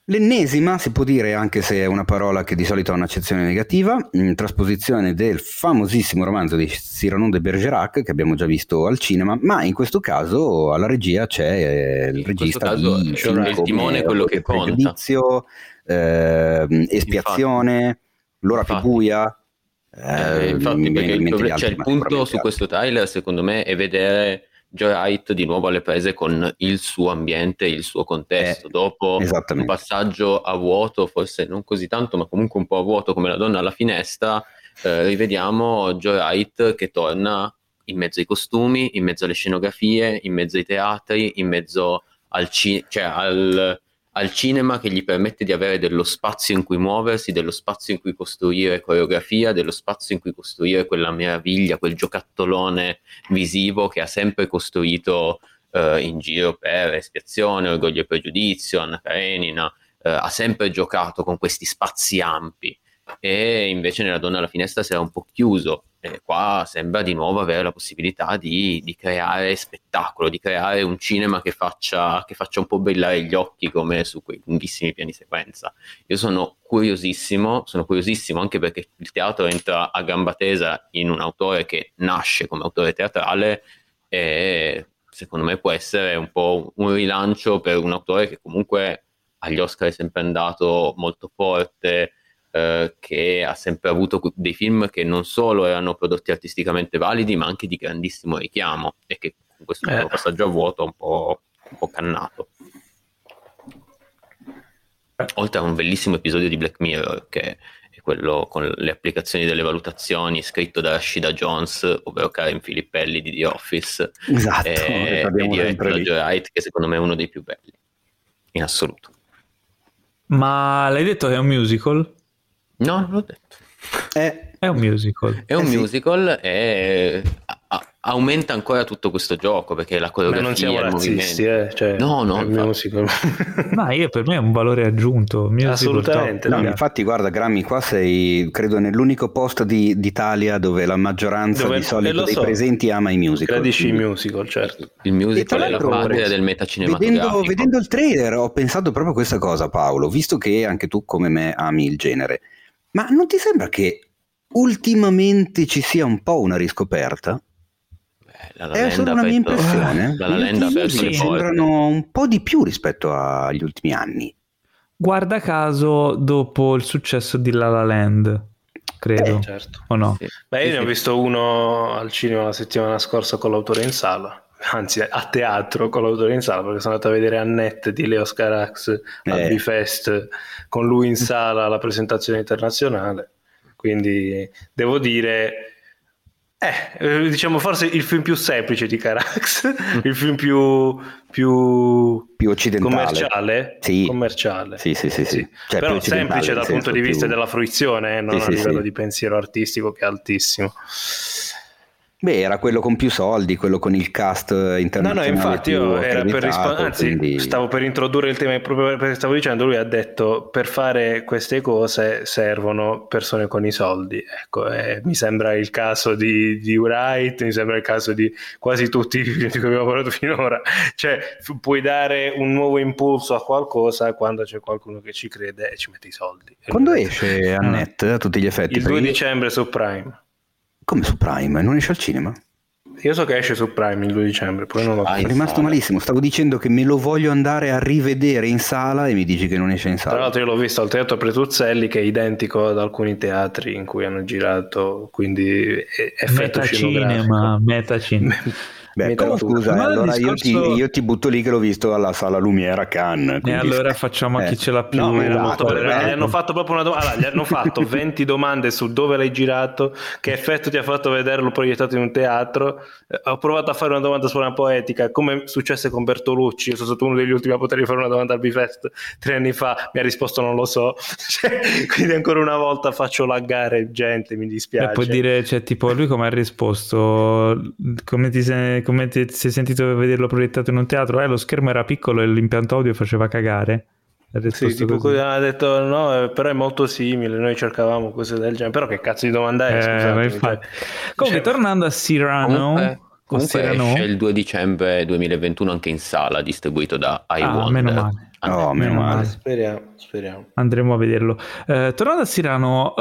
l'ennesima, si può dire, anche se è una parola che di solito ha un'accezione negativa, trasposizione del famosissimo romanzo di Cyrano de Bergerac, che abbiamo già visto al cinema, ma in questo caso alla regia c'è il regista di Il timone è quello che conta. Giudizio, espiazione, l'ora più buia. Infatti, perché il punto su questo trailer, secondo me, è vedere Joe Wright di nuovo alle prese con il suo ambiente, il suo contesto, dopo un passaggio a vuoto, forse non così tanto ma comunque un po' a vuoto, come La donna alla finestra. Rivediamo Joe Wright che torna in mezzo ai costumi, in mezzo alle scenografie, in mezzo ai teatri, in mezzo al cinema, che gli permette di avere dello spazio in cui muoversi, dello spazio in cui costruire coreografia, dello spazio in cui costruire quella meraviglia, quel giocattolone visivo che ha sempre costruito in giro per Espiazione, Orgoglio e Pregiudizio, Anna Karenina, ha sempre giocato con questi spazi ampi, e invece nella Donna alla finestra si era un po' chiuso, e qua sembra di nuovo avere la possibilità di creare spettacolo, di creare un cinema che faccia un po' brillare gli occhi, come su quei lunghissimi piani sequenza. Io sono curiosissimo anche perché il teatro entra a gamba tesa in un autore che nasce come autore teatrale, e secondo me può essere un po' un rilancio per un autore che comunque agli Oscar è sempre andato molto forte, che ha sempre avuto dei film che non solo erano prodotti artisticamente validi ma anche di grandissimo richiamo, e che con questo passaggio a vuoto un po' un po' cannato. Oltre a un bellissimo episodio di Black Mirror, che è quello con le applicazioni delle valutazioni, scritto da Rashida Jones, ovvero Karen Filippelli di The Office, esatto, e diretto da Joe Wright, che secondo me è uno dei più belli in assoluto. Ma l'hai detto che è un musical? No, non l'ho detto. È un musical. È un musical, sì. E aumenta ancora tutto questo gioco, perché la coreografia, ma non siamo razzisti, cioè, no, musical. Ma io, per me è un valore aggiunto. Assolutamente. No, infatti, guarda, Grammy, qua sei, credo, nell'unico posto d'Italia dove la maggioranza di solito dei presenti ama i musical. Tradisci i musical, certo. Il musical è la patria del metacinematografico. Vedendo il trailer ho pensato proprio questa cosa, Paolo, visto che anche tu come me ami il genere. Ma non ti sembra che ultimamente ci sia un po' una riscoperta? È solo una mia impressione. Mi sembrano un po' di più rispetto agli ultimi anni. Guarda caso dopo il successo di La La Land, credo. Certo. O no? Sì. Beh, io ne ho visto uno al cinema la settimana scorsa con l'autore in sala. Anzi, a teatro con l'autore in sala, perché sono andato a vedere Annette di Leo Scarax al B-Fest con lui in sala alla presentazione internazionale. Quindi devo dire, diciamo forse il film più semplice di Carax, il film più occidentale, commerciale, sì. Sì. Cioè, però semplice dal punto di vista della fruizione, non a livello di pensiero artistico, che è altissimo. Beh, era quello con più soldi, quello con il cast internazionale. No, infatti io era per rispondere, quindi stavo per introdurre il tema proprio perché stavo dicendo, lui ha detto per fare queste cose servono persone con i soldi. Ecco, mi sembra il caso di Wright, mi sembra il caso di quasi tutti di cui abbiamo parlato finora. Cioè, puoi dare un nuovo impulso a qualcosa quando c'è qualcuno che ci crede e ci mette i soldi. Quando esce Annette, a tutti gli effetti? Il 2 dicembre su Prime. Come su Prime? Non esce al cinema? Io so che esce su Prime il 2 dicembre, poi non l'ho visto. È rimasto malissimo, stavo dicendo che me lo voglio andare a rivedere in sala e mi dici che non esce in sala. Tra l'altro io l'ho visto al Teatro Pretuzzelli, che è identico ad alcuni teatri in cui hanno girato, quindi effetto scenografico. Metacinema. Beh, però scusa, allora discorso io ti butto lì che l'ho visto alla sala Lumière a Cannes. E allora facciamo a chi ce l'ha più. No, gli hanno fatto proprio una domanda. Allora, gli hanno fatto 20 domande su dove l'hai girato, che effetto ti ha fatto vederlo proiettato in un teatro. Ho provato a fare una domanda su una poetica, come successe con Bertolucci. Io sono stato uno degli ultimi a potergli fare una domanda al B-Fest 3 anni fa, mi ha risposto non lo so. Quindi ancora una volta faccio laggare gente, mi dispiace. E puoi dire, cioè, tipo, lui come ha risposto? Come ti sei sentito vederlo proiettato in un teatro? Lo schermo era piccolo e l'impianto audio faceva cagare. Sì, tipo ha detto no, però è molto simile, noi cercavamo cose del genere, però che cazzo di domanda è? Scusate. Comunque, tornando a Cyrano, comunque esce il 2 dicembre 2021 anche in sala, distribuito da iWonder. Meno male. Meno male. Speriamo. Andremo a vederlo. Tornando a Cyrano,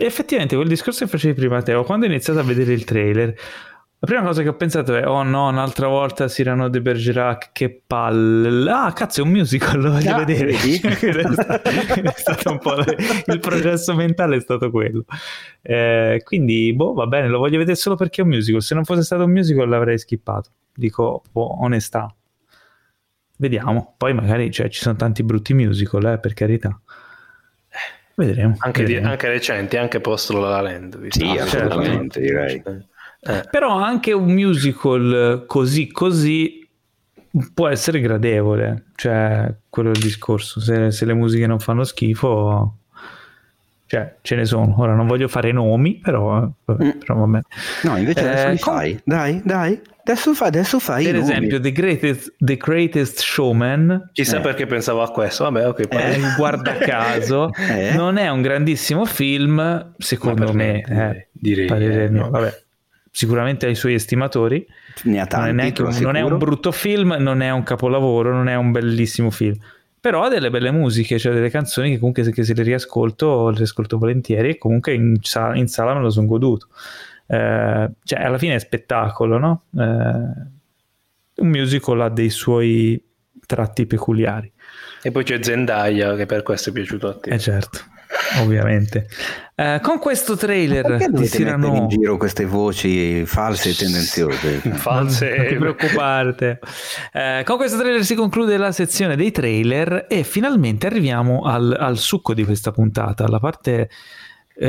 effettivamente quel discorso che facevi prima, Teo, quando hai iniziato a vedere il trailer, la prima cosa che ho pensato è, oh no, un'altra volta Cyrano de Bergerac, che palle. Cazzo, è un musical, lo voglio vedere. È stato un po' il processo mentale è stato quello. Quindi, va bene, lo voglio vedere solo perché è un musical. Se non fosse stato un musical l'avrei skippato. Dico, onestà. Vediamo. Poi magari, cioè, ci sono tanti brutti musical, per carità. Vedremo. Anche recenti, anche post La La Land. Sì, assolutamente, direi. Però anche un musical così può essere gradevole, cioè quello è il discorso, se le musiche non fanno schifo, cioè ce ne sono. Ora non voglio fare nomi, però va bene. No, invece adesso li fai, dai. Adesso fai per esempio The Greatest Showman. Chissà perché pensavo a questo. Vabbè, ok. Guarda caso non è un grandissimo film, secondo me, direi. Parere mio. Vabbè, sicuramente ai suoi estimatori ne ha tanti, non è un brutto film, non è un capolavoro, non è un bellissimo film, però ha delle belle musiche, cioè delle canzoni che comunque se le riascolto volentieri, e comunque in sala me lo sono goduto, cioè alla fine è spettacolo, no? Un musical ha dei suoi tratti peculiari. E poi c'è Zendaya, che per questo è piaciuto a te. Certo. ovviamente. Con questo trailer ti tirano in giro queste voci false e tendenziose. False, non ti preoccuparti. Con questo trailer si conclude la sezione dei trailer e finalmente arriviamo al succo di questa puntata, alla parte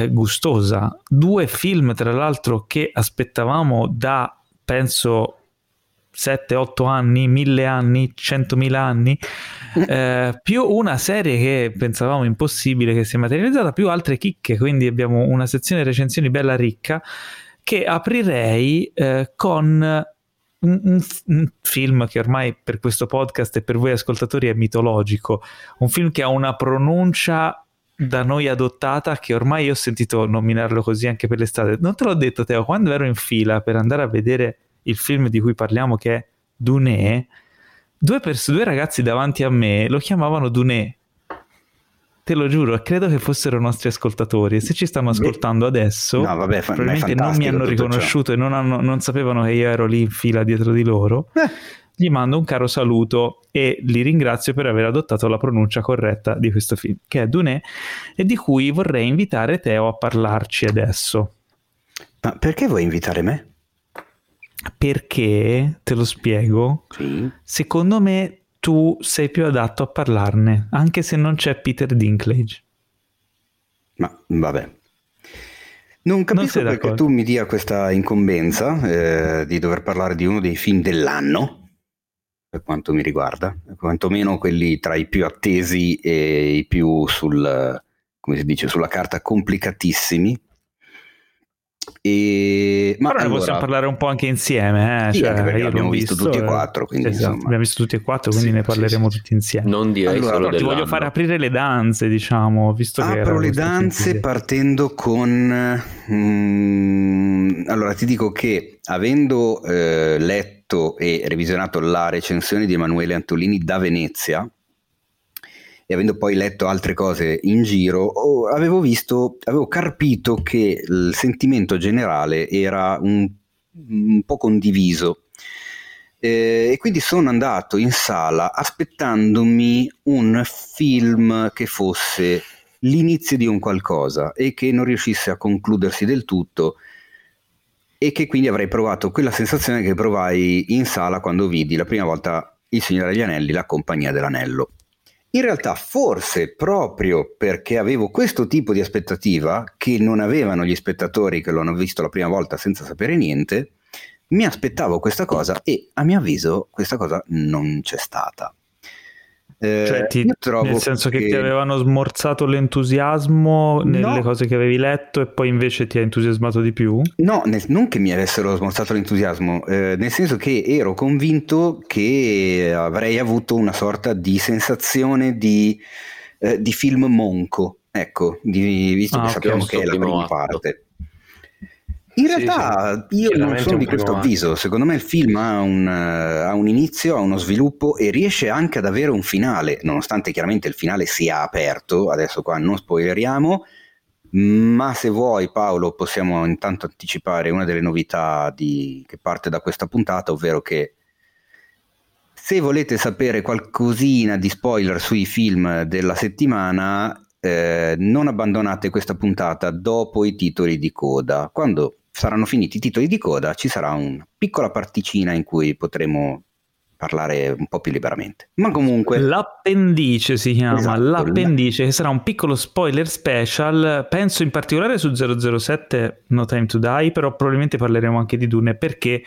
gustosa. Due film, tra l'altro, che aspettavamo da penso 7-8 anni, 1000 anni, 100.000 anni, più una serie che pensavamo impossibile che si è materializzata, più altre chicche. Quindi abbiamo una sezione recensioni bella ricca, che aprirei con un film che ormai per questo podcast e per voi ascoltatori è mitologico, un film che ha una pronuncia da noi adottata, che ormai io ho sentito nominarlo così anche per l'estate. Non te l'ho detto, Teo, quando ero in fila per andare a vedere il film di cui parliamo, che è Dune, due ragazzi davanti a me lo chiamavano Dune, te lo giuro, credo che fossero nostri ascoltatori. Se ci stanno ascoltando adesso, no, vabbè, probabilmente non mi hanno riconosciuto ciò. E non sapevano che io ero lì in fila dietro di loro. Gli mando un caro saluto e li ringrazio per aver adottato la pronuncia corretta di questo film, che è Dune, e di cui vorrei invitare Teo a parlarci adesso. Ma perché vuoi invitare me? Perché, te lo spiego, sì. Secondo me tu sei più adatto a parlarne, anche se non c'è Peter Dinklage. Ma vabbè, non capisco non perché tu mi dia questa incombenza di dover parlare di uno dei film dell'anno, per quanto mi riguarda, quantomeno quelli tra i più attesi e i più come si dice, sulla carta complicatissimi. Ma allora ne possiamo parlare un po' anche insieme, sì, cioè, anche perché abbiamo visto tutti e quattro, quindi esatto, abbiamo visto tutti e quattro, quindi sì, ne parleremo tutti insieme. Non direi solo dell'anno. Ti voglio fare aprire le danze, diciamo, visto che apro le danze sentite. Partendo con allora ti dico che avendo letto e revisionato la recensione di Emanuele Antolini da Venezia e avendo poi letto altre cose in giro, avevo carpito che il sentimento generale era un po' condiviso, e quindi sono andato in sala aspettandomi un film che fosse l'inizio di un qualcosa e che non riuscisse a concludersi del tutto, e che quindi avrei provato quella sensazione che provai in sala quando vidi la prima volta Il Signore degli Anelli, La Compagnia dell'Anello. In realtà forse proprio perché avevo questo tipo di aspettativa che non avevano gli spettatori che lo hanno visto la prima volta senza sapere niente, mi aspettavo questa cosa e a mio avviso questa cosa non c'è stata. Cioè nel senso che ti avevano smorzato l'entusiasmo nelle cose che avevi letto e poi invece ti ha entusiasmato di più? No, non che mi avessero smorzato l'entusiasmo, nel senso che ero convinto che avrei avuto una sorta di sensazione di film monco, ecco, visto che sappiamo che è la prima parte. In realtà sì, io non sono di questo avviso. Secondo me il film ha un inizio, ha uno sviluppo e riesce anche ad avere un finale, nonostante chiaramente il finale sia aperto. Adesso qua non spoileriamo, ma se vuoi, Paolo, possiamo intanto anticipare una delle novità che parte da questa puntata, ovvero che se volete sapere qualcosina di spoiler sui film della settimana, non abbandonate questa puntata dopo i titoli di coda. Quando saranno finiti i titoli di coda ci sarà una piccola particina in cui potremo parlare un po' più liberamente, ma comunque l'appendice si chiama, esatto, l'appendice, che sarà un piccolo spoiler special, penso in particolare su 007 No Time to Die, però probabilmente parleremo anche di Dune, perché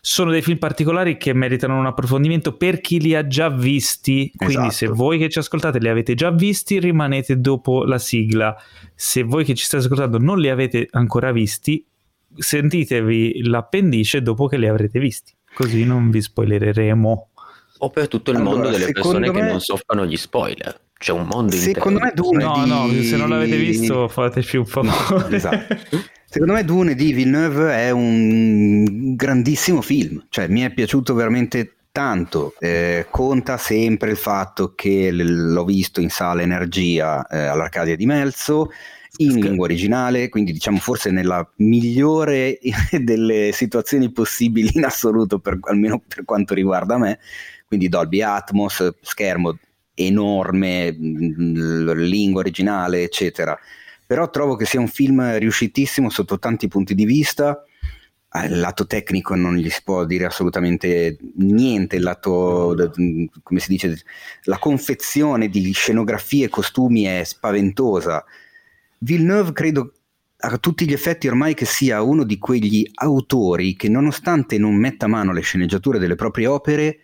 sono dei film particolari che meritano un approfondimento per chi li ha già visti, quindi esatto. Se voi che ci ascoltate li avete già visti, rimanete dopo la sigla. Se voi che ci state ascoltando non li avete ancora visti, sentitevi l'appendice dopo che li avrete visti, così non vi spoilereremo. O per tutto il mondo delle persone che non soffrono gli spoiler, c'è un mondo intero. Secondo me Dune se non l'avete visto fateci un favore. Esatto. Secondo me Dune di Villeneuve è un grandissimo film, cioè mi è piaciuto veramente tanto, conta sempre il fatto che l'ho visto in sala Energia all'Arcadia di Melzo, in lingua originale, quindi diciamo forse nella migliore delle situazioni possibili in assoluto, almeno per quanto riguarda me, quindi Dolby Atmos, schermo enorme, lingua originale, eccetera. Però trovo che sia un film riuscitissimo sotto tanti punti di vista. Al lato tecnico non gli si può dire assolutamente niente, il lato, come si dice, la confezione di scenografie e costumi è spaventosa. Villeneuve credo a tutti gli effetti ormai che sia uno di quegli autori che, nonostante non metta mano alle sceneggiature delle proprie opere,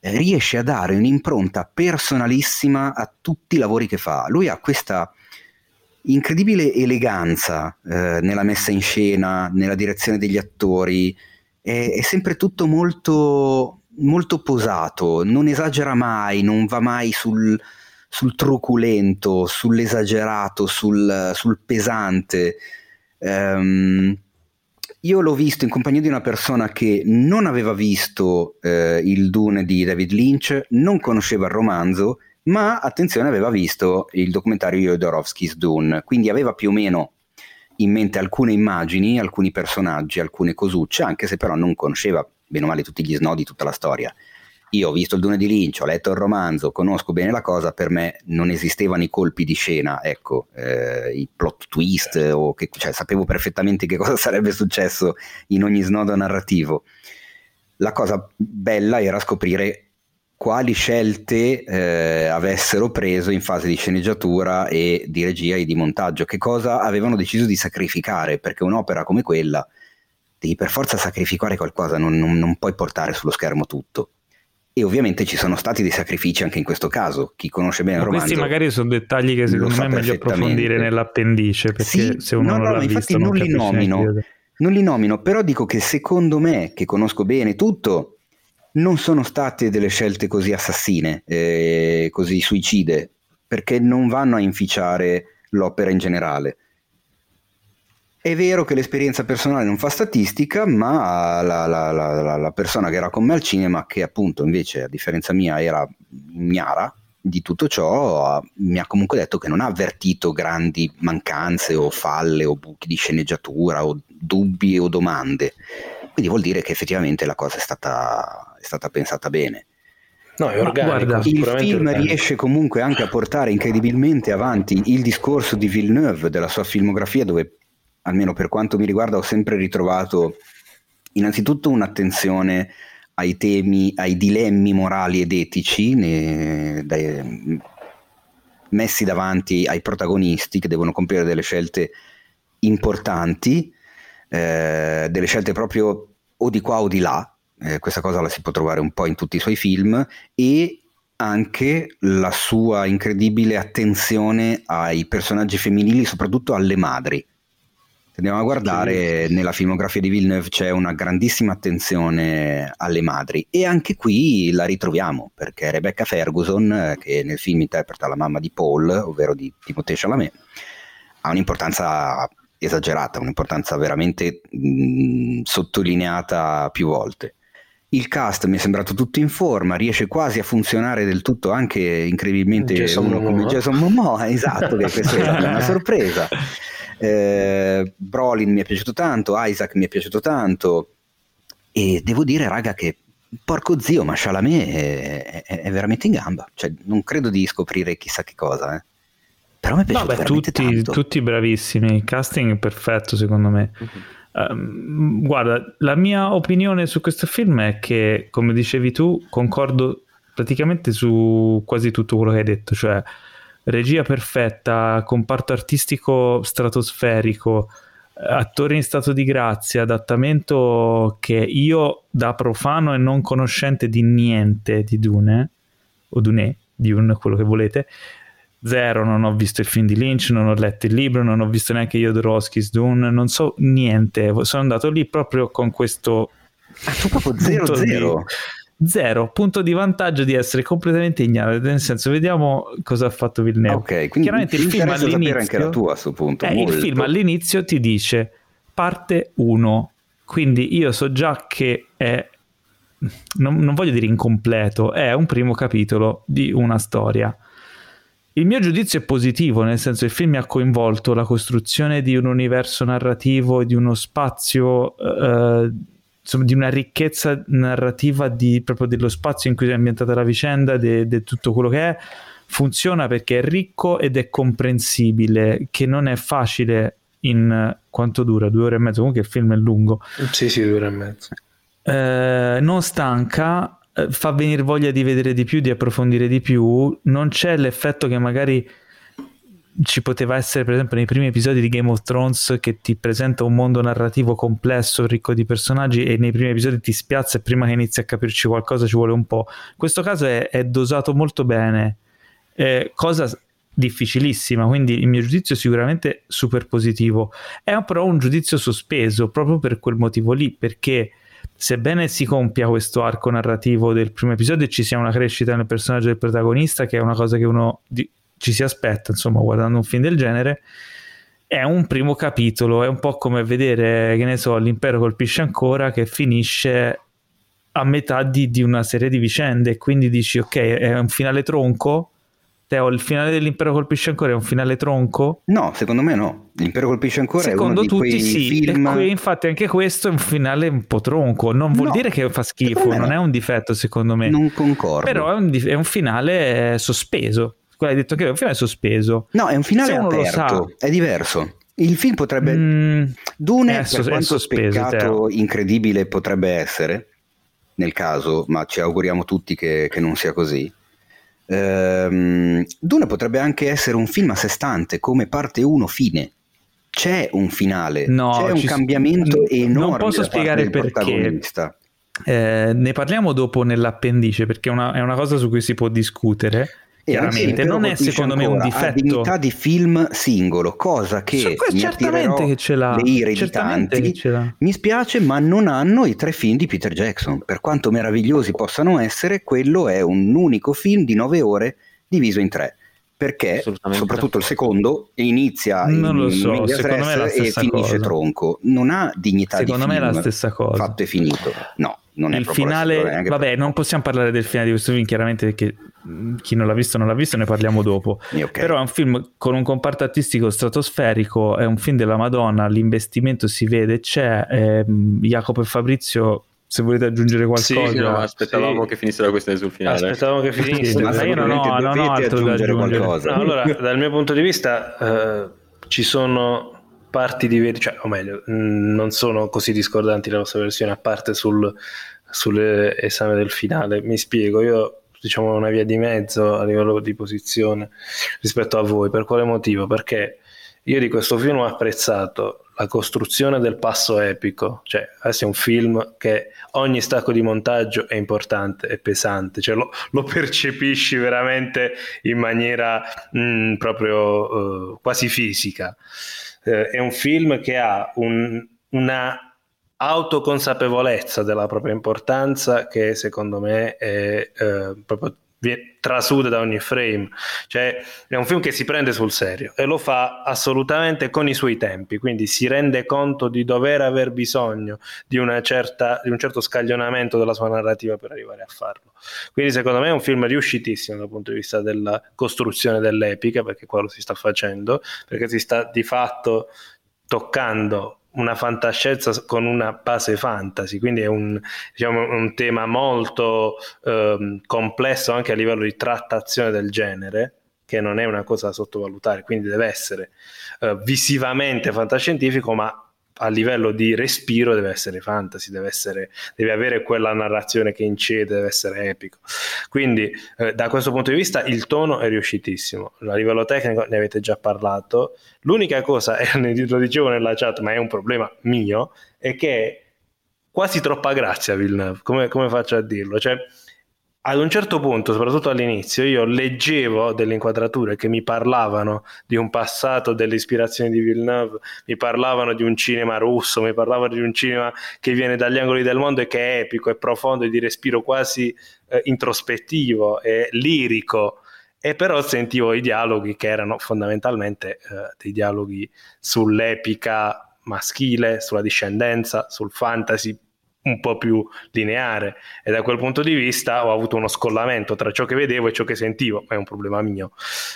riesce a dare un'impronta personalissima a tutti i lavori che fa. Lui ha questa incredibile eleganza nella messa in scena, nella direzione degli attori, è sempre tutto molto, molto posato, non esagera mai, non va mai sul truculento, sull'esagerato, sul pesante. Io l'ho visto in compagnia di una persona che non aveva visto il Dune di David Lynch, non conosceva il romanzo, ma attenzione, aveva visto il documentario Jodorowsky's Dune, quindi aveva più o meno in mente alcune immagini, alcuni personaggi, alcune cosucce, anche se però non conosceva bene o male tutti gli snodi, tutta la storia. Io ho visto il Dune di Lynch, ho letto il romanzo, conosco bene la cosa, per me non esistevano i colpi di scena, ecco, i plot twist, sapevo perfettamente che cosa sarebbe successo in ogni snodo narrativo. La cosa bella era scoprire quali scelte avessero preso in fase di sceneggiatura e di regia e di montaggio, che cosa avevano deciso di sacrificare, perché un'opera come quella devi per forza sacrificare qualcosa, non puoi portare sullo schermo tutto. E ovviamente ci sono stati dei sacrifici anche in questo caso, chi conosce bene il romanzo. Questi magari sono dettagli che secondo me è meglio approfondire nell'appendice, perché sì, se uno non l'ha visto non li nomino. Non li nomino, però dico che secondo me, che conosco bene tutto, non sono state delle scelte così assassine, così suicide, perché non vanno a inficiare l'opera in generale. È vero che l'esperienza personale non fa statistica, ma la persona che era con me al cinema, che appunto invece a differenza mia era ignara di tutto ciò, mi ha comunque detto che non ha avvertito grandi mancanze o falle o buchi di sceneggiatura o dubbi o domande. Quindi vuol dire che effettivamente la cosa è stata pensata bene. No, è organico. Guarda, il film riesce comunque anche a portare incredibilmente avanti il discorso di Villeneuve, della sua filmografia, dove, almeno per quanto mi riguarda, ho sempre ritrovato innanzitutto un'attenzione ai temi, ai dilemmi morali ed etici messi davanti ai protagonisti che devono compiere delle scelte importanti, delle scelte proprio o di qua o di là, questa cosa la si può trovare un po' in tutti i suoi film, e anche la sua incredibile attenzione ai personaggi femminili, soprattutto alle madri. Se andiamo a guardare nella filmografia di Villeneuve c'è una grandissima attenzione alle madri, e anche qui la ritroviamo, perché Rebecca Ferguson, che nel film interpreta la mamma di Paul, ovvero di Timothée Chalamet, ha un'importanza esagerata, un'importanza veramente sottolineata più volte. Il cast mi è sembrato tutto in forma, riesce quasi a funzionare del tutto anche incredibilmente Jason uno Momoa. Come Jason Momoa, esatto, che questa è una sorpresa. Brolin mi è piaciuto tanto, Isaac mi è piaciuto tanto, e devo dire, raga, che porco zio, ma Chalamet è veramente in gamba, cioè non credo di scoprire chissà che cosa, eh. Però mi è piaciuto veramente tanto. Tutti bravissimi, il casting perfetto secondo me. Guarda, la mia opinione su questo film è che, come dicevi tu, concordo praticamente su quasi tutto quello che hai detto, cioè regia perfetta, comparto artistico stratosferico, attori in stato di grazia, adattamento che io, da profano e non conoscente di niente di Dune, o Dune, quello che volete, zero, non ho visto il film di Lynch, non ho letto il libro, non ho visto neanche Jodorowsky's Dune, non so niente, sono andato lì proprio con questo proprio zero punto di vantaggio di essere completamente ignaro, nel senso, vediamo cosa ha fatto Villeneuve. Ok, quindi chiaramente il film all'inizio, anche la tua a questo punto, il film all'inizio ti dice parte 1, quindi io so già che è, non voglio dire incompleto, è un primo capitolo di una storia. Il mio giudizio è positivo, nel senso, il film mi ha coinvolto, la costruzione di un universo narrativo e di uno spazio insomma, di una ricchezza narrativa, di proprio dello spazio in cui è ambientata la vicenda, di tutto quello che è, funziona perché è ricco ed è comprensibile, che non è facile in quanto dura 2 ore e mezzo, comunque il film è lungo. Sì, 2 ore e mezzo. Non stanca, fa venire voglia di vedere di più, di approfondire di più. Non c'è l'effetto che magari ci poteva essere, per esempio, nei primi episodi di Game of Thrones, che ti presenta un mondo narrativo complesso, ricco di personaggi, e nei primi episodi ti spiazza e prima che inizi a capirci qualcosa ci vuole un po'. In questo caso è dosato molto bene, cosa difficilissima, quindi il mio giudizio è sicuramente super positivo. È però un giudizio sospeso proprio per quel motivo lì, perché sebbene si compia questo arco narrativo del primo episodio e ci sia una crescita nel personaggio del protagonista, che è una cosa che uno ci si aspetta, insomma, guardando un film del genere, è un primo capitolo, è un po' come vedere, che ne so, L'Impero colpisce ancora, che finisce a metà di una serie di vicende, e quindi dici ok, è un finale tronco. Teo, il finale dell'Impero colpisce ancora è un finale tronco? No, secondo me no. L'Impero colpisce ancora secondo è uno tutti di quei sì film... E qui infatti anche questo è un finale un po' tronco, non vuol dire che fa schifo, non è un difetto, secondo me. Non concordo. Però è un finale sospeso. Hai detto che è un finale sospeso. No, è un finale aperto, è diverso. Il film potrebbe Dune per quanto speccato incredibile potrebbe essere, nel caso, ma ci auguriamo tutti che non sia così. Dune potrebbe anche essere un film a sé stante, come parte 1 fine. C'è un finale, c'è un cambiamento enorme. Non posso spiegare perché. Ne parliamo dopo nell'appendice, perché è una cosa su cui si può discutere. Chiaramente non è, secondo me, un difetto. La dignità di film singolo, cosa che certamente che ce l'ha, le ire di tanti. Mi spiace, ma non hanno i 3 film di Peter Jackson, per quanto meravigliosi possano essere. Quello è un unico film di 9 ore diviso in 3, perché soprattutto il secondo inizia secondo me e finisce cosa. Tronco, non ha dignità secondo di film, me è la stessa cosa, fatto e finito. No, non è il finale, vabbè, non possiamo parlare del finale di questo film, chiaramente, perché chi non l'ha visto ne parliamo dopo. Okay. Però è un film con un comparto artistico stratosferico, è un film della Madonna, l'investimento si vede, c'è. Jacopo e Fabrizio, se volete aggiungere qualcosa. Sì, aspettavamo che finisse la questione sul finale. Ma io non ho altro da aggiungere. No, allora, dal mio punto di vista ci sono parti diverse, cioè, o meglio, non sono così discordanti la nostra versione, a parte sull'esame del finale. Mi spiego, io diciamo una via di mezzo a livello di posizione rispetto a voi. Per quale motivo? Perché io di questo film ho apprezzato la costruzione del passo epico, cioè questo è un film che ogni stacco di montaggio è importante, è pesante, cioè lo percepisci veramente in maniera proprio quasi fisica. È un film che ha una autoconsapevolezza della propria importanza che secondo me è proprio trasuda da ogni frame, cioè è un film che si prende sul serio e lo fa assolutamente con i suoi tempi, quindi si rende conto di dover aver bisogno di un certo scaglionamento della sua narrativa per arrivare a farlo. Quindi secondo me è un film riuscitissimo dal punto di vista della costruzione dell'epica, perché qua lo si sta facendo, perché si sta di fatto toccando una fantascienza con una base fantasy, quindi è un tema molto complesso anche a livello di trattazione del genere, che non è una cosa da sottovalutare, quindi deve essere visivamente fantascientifico, ma a livello di respiro deve essere fantasy, deve avere quella narrazione che incede, deve essere epico. Quindi da questo punto di vista il tono è riuscitissimo. A livello tecnico ne avete già parlato. L'unica cosa, lo dicevo nella chat, ma è un problema mio, è che quasi troppa grazia Villeneuve, come faccio a dirlo? Cioè, ad un certo punto, soprattutto all'inizio, io leggevo delle inquadrature che mi parlavano di un passato, delle ispirazioni di Villeneuve, mi parlavano di un cinema russo, mi parlavano di un cinema che viene dagli angoli del mondo e che è epico, è profondo, è di respiro quasi introspettivo, è lirico. E però sentivo i dialoghi che erano fondamentalmente dei dialoghi sull'epica maschile, sulla discendenza, sul fantasy un po' più lineare, e da quel punto di vista ho avuto uno scollamento tra ciò che vedevo e ciò che sentivo, ma è un problema mio.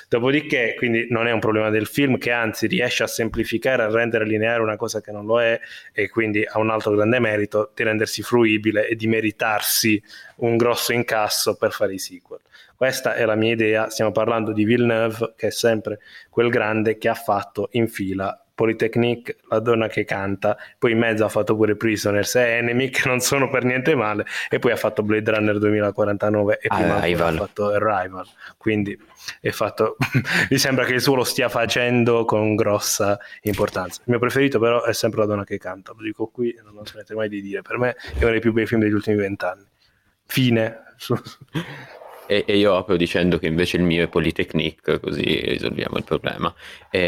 Dopodiché, quindi non è un problema del film, che anzi riesce a semplificare, a rendere lineare una cosa che non lo è, e quindi ha un altro grande merito di rendersi fruibile e di meritarsi un grosso incasso per fare i sequel. Questa è la mia idea. Stiamo parlando di Villeneuve, che è sempre quel grande che ha fatto in fila Polytechnique, La donna che canta, poi in mezzo ha fatto pure Prisoners e Enemy, che non sono per niente male, e poi ha fatto Blade Runner 2049 e prima ha fatto Arrival, quindi è fatto mi sembra che il suo lo stia facendo con grossa importanza. Il mio preferito però è sempre La donna che canta, lo dico qui e non lo smetterò mai di dire, per me è uno dei più bei film degli ultimi 20 anni. Fine. E io apro dicendo che invece il mio è Polytechnique, così risolviamo il problema.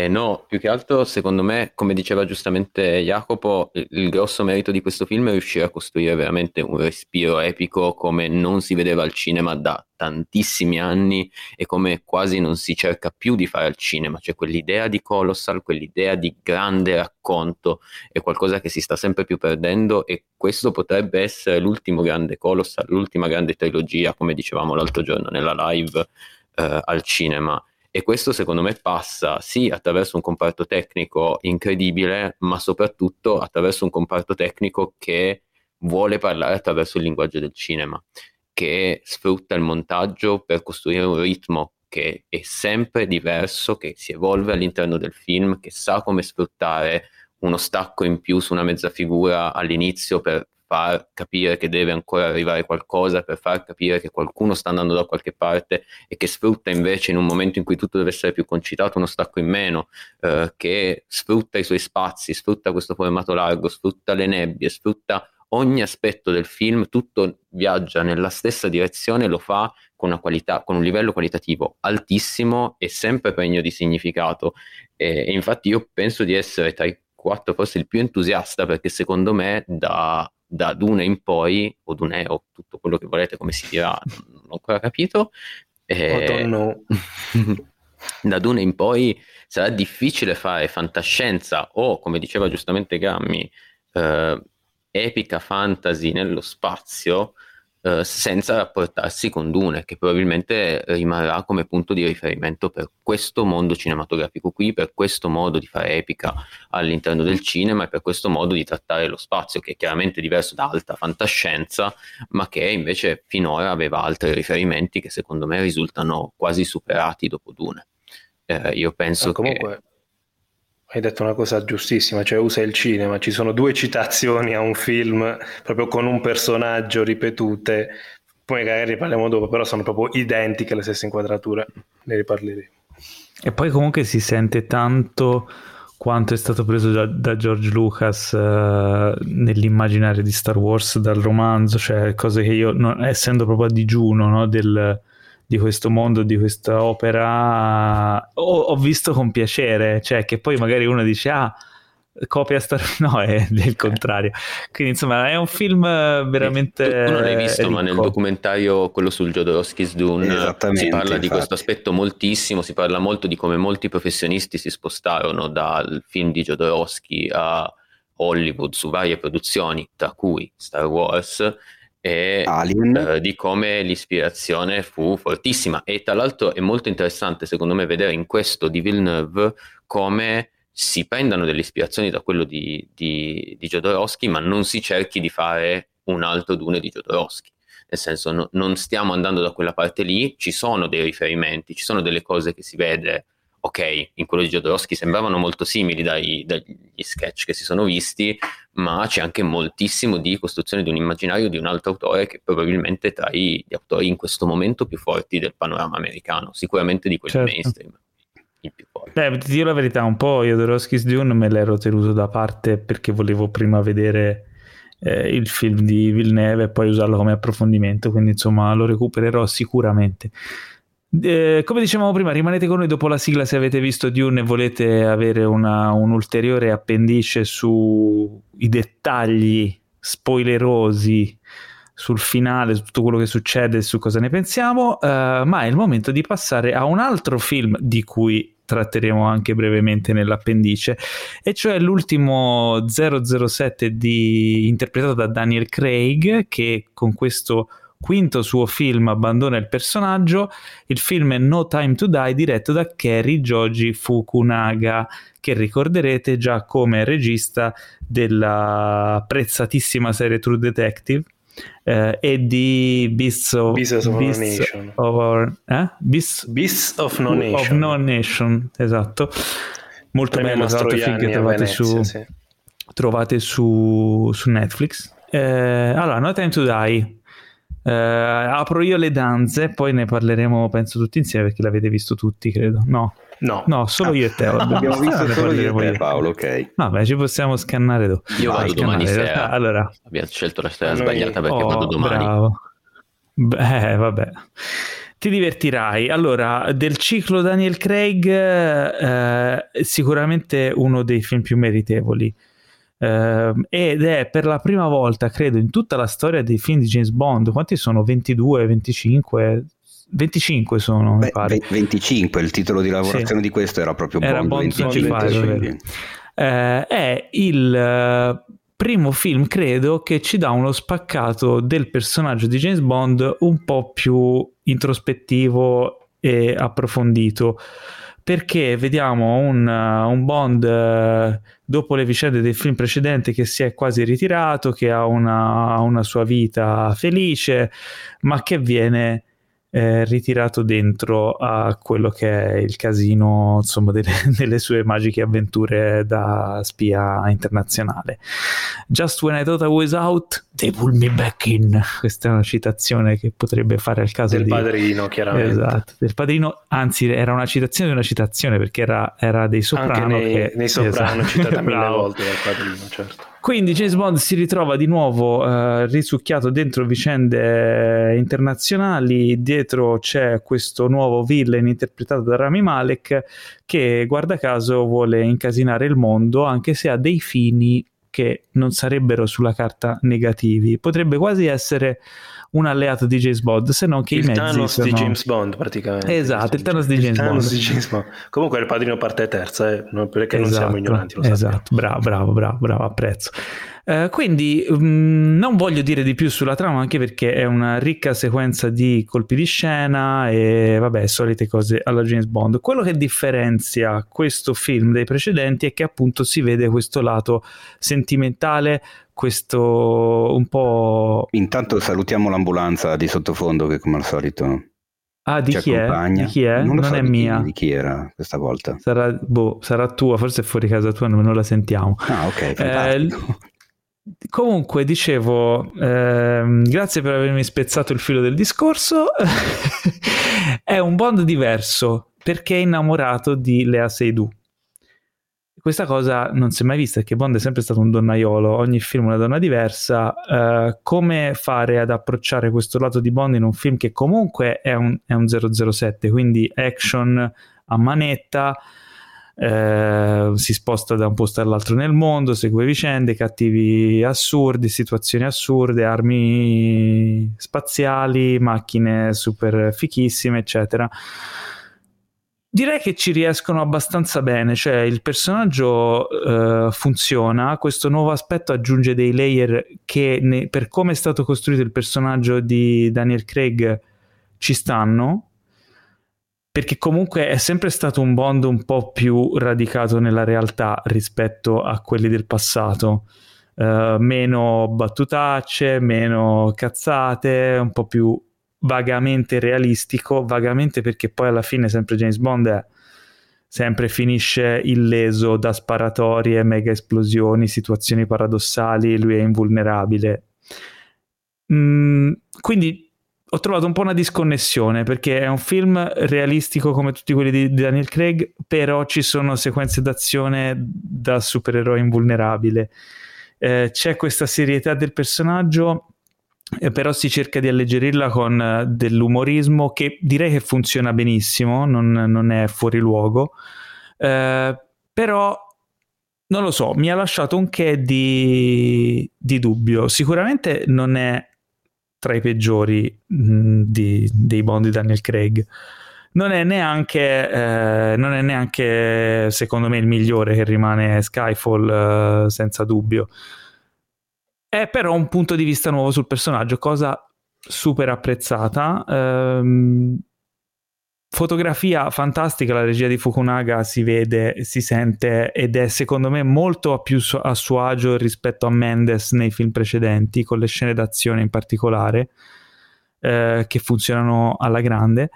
No, più che altro, secondo me, come diceva giustamente Jacopo, il grosso merito di questo film è riuscire a costruire veramente un respiro epico come non si vedeva al cinema da tantissimi anni, e come quasi non si cerca più di fare al cinema. C'è quell'idea di colossal, quell'idea di grande racconto, è qualcosa che si sta sempre più perdendo, e questo potrebbe essere l'ultimo grande colossal, l'ultima grande trilogia, come dicevamo l'altro giorno nella live al cinema. E questo secondo me passa sì attraverso un comparto tecnico incredibile, ma soprattutto attraverso un comparto tecnico che vuole parlare attraverso il linguaggio del cinema, che sfrutta il montaggio per costruire un ritmo che è sempre diverso, che si evolve all'interno del film, che sa come sfruttare uno stacco in più su una mezza figura all'inizio per far capire che deve ancora arrivare qualcosa, per far capire che qualcuno sta andando da qualche parte, e che sfrutta invece in un momento in cui tutto deve essere più concitato uno stacco in meno, che sfrutta i suoi spazi, sfrutta questo formato largo, sfrutta le nebbie, sfrutta ogni aspetto del film, tutto viaggia nella stessa direzione, lo fa con una qualità, con un livello qualitativo altissimo e sempre pregno di significato. E infatti io penso di essere tra i 4 forse il più entusiasta, perché secondo me da Dune in poi, o Dune o tutto quello che volete, come si dirà, non ho ancora capito, da Dune in poi sarà difficile fare fantascienza o, come diceva giustamente Grammy, epica fantasy nello spazio senza rapportarsi con Dune, che probabilmente rimarrà come punto di riferimento per questo mondo cinematografico qui, per questo modo di fare epica all'interno del cinema e per questo modo di trattare lo spazio, che è chiaramente diverso da alta fantascienza, ma che invece finora aveva altri riferimenti che secondo me risultano quasi superati dopo Dune. Io penso comunque... che... Hai detto una cosa giustissima, cioè usa il cinema. Ci sono 2 citazioni a un film proprio con un personaggio ripetute, poi magari ne parliamo dopo, però sono proprio identiche, le stesse inquadrature, ne riparleremo. E poi comunque si sente tanto quanto è stato preso da George Lucas nell'immaginario di Star Wars, dal romanzo, cioè cose che io, non, essendo proprio a digiuno, no, di questo mondo, di questa opera, ho visto con piacere, cioè che poi magari uno dice copia Star Wars, no, è del contrario, quindi insomma è un film veramente tu non l'hai visto ricco. Ma nel documentario, quello sul Jodorowsky's Dune, si parla di questo aspetto moltissimo, si parla molto di come molti professionisti si spostarono dal film di Jodorowsky a Hollywood su varie produzioni, tra cui Star Wars e di come l'ispirazione fu fortissima. E tra l'altro è molto interessante secondo me vedere in questo di Villeneuve come si prendano delle ispirazioni da quello di Jodorowsky, ma non si cerchi di fare un altro Dune di Jodorowsky, nel senso non stiamo andando da quella parte lì. Ci sono dei riferimenti, ci sono delle cose che si vede, ok, in quello di Jodorowsky sembravano molto simili dagli sketch che si sono visti, ma c'è anche moltissimo di costruzione di un immaginario di un altro autore che probabilmente è tra gli autori in questo momento più forti del panorama americano, sicuramente di quelli mainstream. Il più forte. Beh, ti dico la verità, un po' Jodorowsky's Dune me l'ero tenuto da parte perché volevo prima vedere il film di Villeneuve e poi usarlo come approfondimento, quindi insomma lo recupererò sicuramente. Come dicevamo prima, rimanete con noi dopo la sigla se avete visto Dune e volete avere un ulteriore appendice sui dettagli spoilerosi sul finale, su tutto quello che succede e su cosa ne pensiamo, ma è il momento di passare a un altro film di cui tratteremo anche brevemente nell'appendice, e cioè l'ultimo 007 interpretato da Daniel Craig, che con questo quinto suo film abbandona il personaggio. Il film è No Time to Die, diretto da Kerry Joji Fukunaga, che ricorderete già come regista della prezzatissima serie True Detective e di Beasts of No Nation, esatto, molto bello, trovate su Netflix. Allora, No Time to Die, apro io le danze, poi ne parleremo penso tutti insieme, perché l'avete visto tutti, credo. No, solo io e te abbiamo visto, solo io e te, Paolo, ok. Vabbè, ci possiamo scannare dopo. Io vado domani sera. Allora, abbiamo scelto la sera sbagliata perché vado domani. Bravo. Beh, vabbè, ti divertirai. Allora, del ciclo Daniel Craig, sicuramente uno dei film più meritevoli, ed è per la prima volta, credo, in tutta la storia dei film di James Bond. Quanti sono? 22, 25? 25 sono, mi pare. 25, il titolo di lavorazione, sì, di questo era proprio Bond 25. È il primo film, credo, che ci dà uno spaccato del personaggio di James Bond un po' più introspettivo e approfondito, perché vediamo un Bond dopo le vicende del film precedente che si è quasi ritirato, che ha una sua vita felice, ma che viene ritirato dentro a quello che è il casino, insomma, delle sue magiche avventure da spia internazionale. Just when I thought I was out, they pulled me back in. Questa è una citazione che potrebbe fare al caso del Padrino, chiaramente. Esatto, del Padrino, anzi era una citazione di una citazione, perché era dei Soprano. Anche nei Soprano, esatto, citata mille volte dal Padrino, certo. Quindi James Bond si ritrova di nuovo risucchiato dentro vicende internazionali. Dietro c'è questo nuovo villain interpretato da Rami Malek, che guarda caso vuole incasinare il mondo, anche se ha dei fini che non sarebbero sulla carta negativi. Potrebbe quasi essere un alleato di James Bond, se non che il Thanos di James Bond, praticamente. Esatto, il Thanos di James Bond. Comunque il Padrino parte terza, perché esatto, non siamo ignoranti, lo sappiamo. Esatto, bravo, apprezzo. Quindi non voglio dire di più sulla trama, anche perché è una ricca sequenza di colpi di scena e vabbè, solite cose alla James Bond. Quello che differenzia questo film dai precedenti è che appunto si vede questo lato sentimentale, questo un po'... Intanto salutiamo l'ambulanza di sottofondo che, come al solito, Chi è? Non è mia. Di chi era questa volta? Sarà tua, forse è fuori casa tua, non la sentiamo. Ah, ok, fantastico. Comunque, dicevo, grazie per avermi spezzato il filo del discorso. È un Bond diverso, perché è innamorato di Lea Seydoux. Questa cosa non si è mai vista, perché Bond è sempre stato un donnaiolo, ogni film una donna diversa. Come fare ad approcciare questo lato di Bond in un film che comunque è un 007, quindi action a manetta, si sposta da un posto all'altro nel mondo, segue vicende, cattivi assurdi, situazioni assurde, armi spaziali, macchine super fichissime, eccetera. Direi che ci riescono abbastanza bene, cioè il personaggio funziona, questo nuovo aspetto aggiunge dei layer che per come è stato costruito il personaggio di Daniel Craig ci stanno, perché comunque è sempre stato un Bond un po' più radicato nella realtà rispetto a quelli del passato, meno battutacce, meno cazzate, un po' più vagamente realistico, vagamente perché poi alla fine sempre James Bond sempre finisce illeso da sparatorie, mega esplosioni, situazioni paradossali, lui è invulnerabile. Quindi ho trovato un po' una disconnessione, perché è un film realistico come tutti quelli di Daniel Craig, però ci sono sequenze d'azione da supereroe invulnerabile, c'è questa serietà del personaggio, però si cerca di alleggerirla con dell'umorismo che direi che funziona benissimo, non è fuori luogo, però non lo so, mi ha lasciato un che di dubbio. Sicuramente non è tra i peggiori dei Bond di Daniel Craig, non è neanche secondo me il migliore, che rimane Skyfall senza dubbio. È però un punto di vista nuovo sul personaggio, cosa super apprezzata. Fotografia fantastica, la regia di Fukunaga si vede, si sente, ed è secondo me molto più a suo agio rispetto a Mendes nei film precedenti, con le scene d'azione in particolare che funzionano alla grande,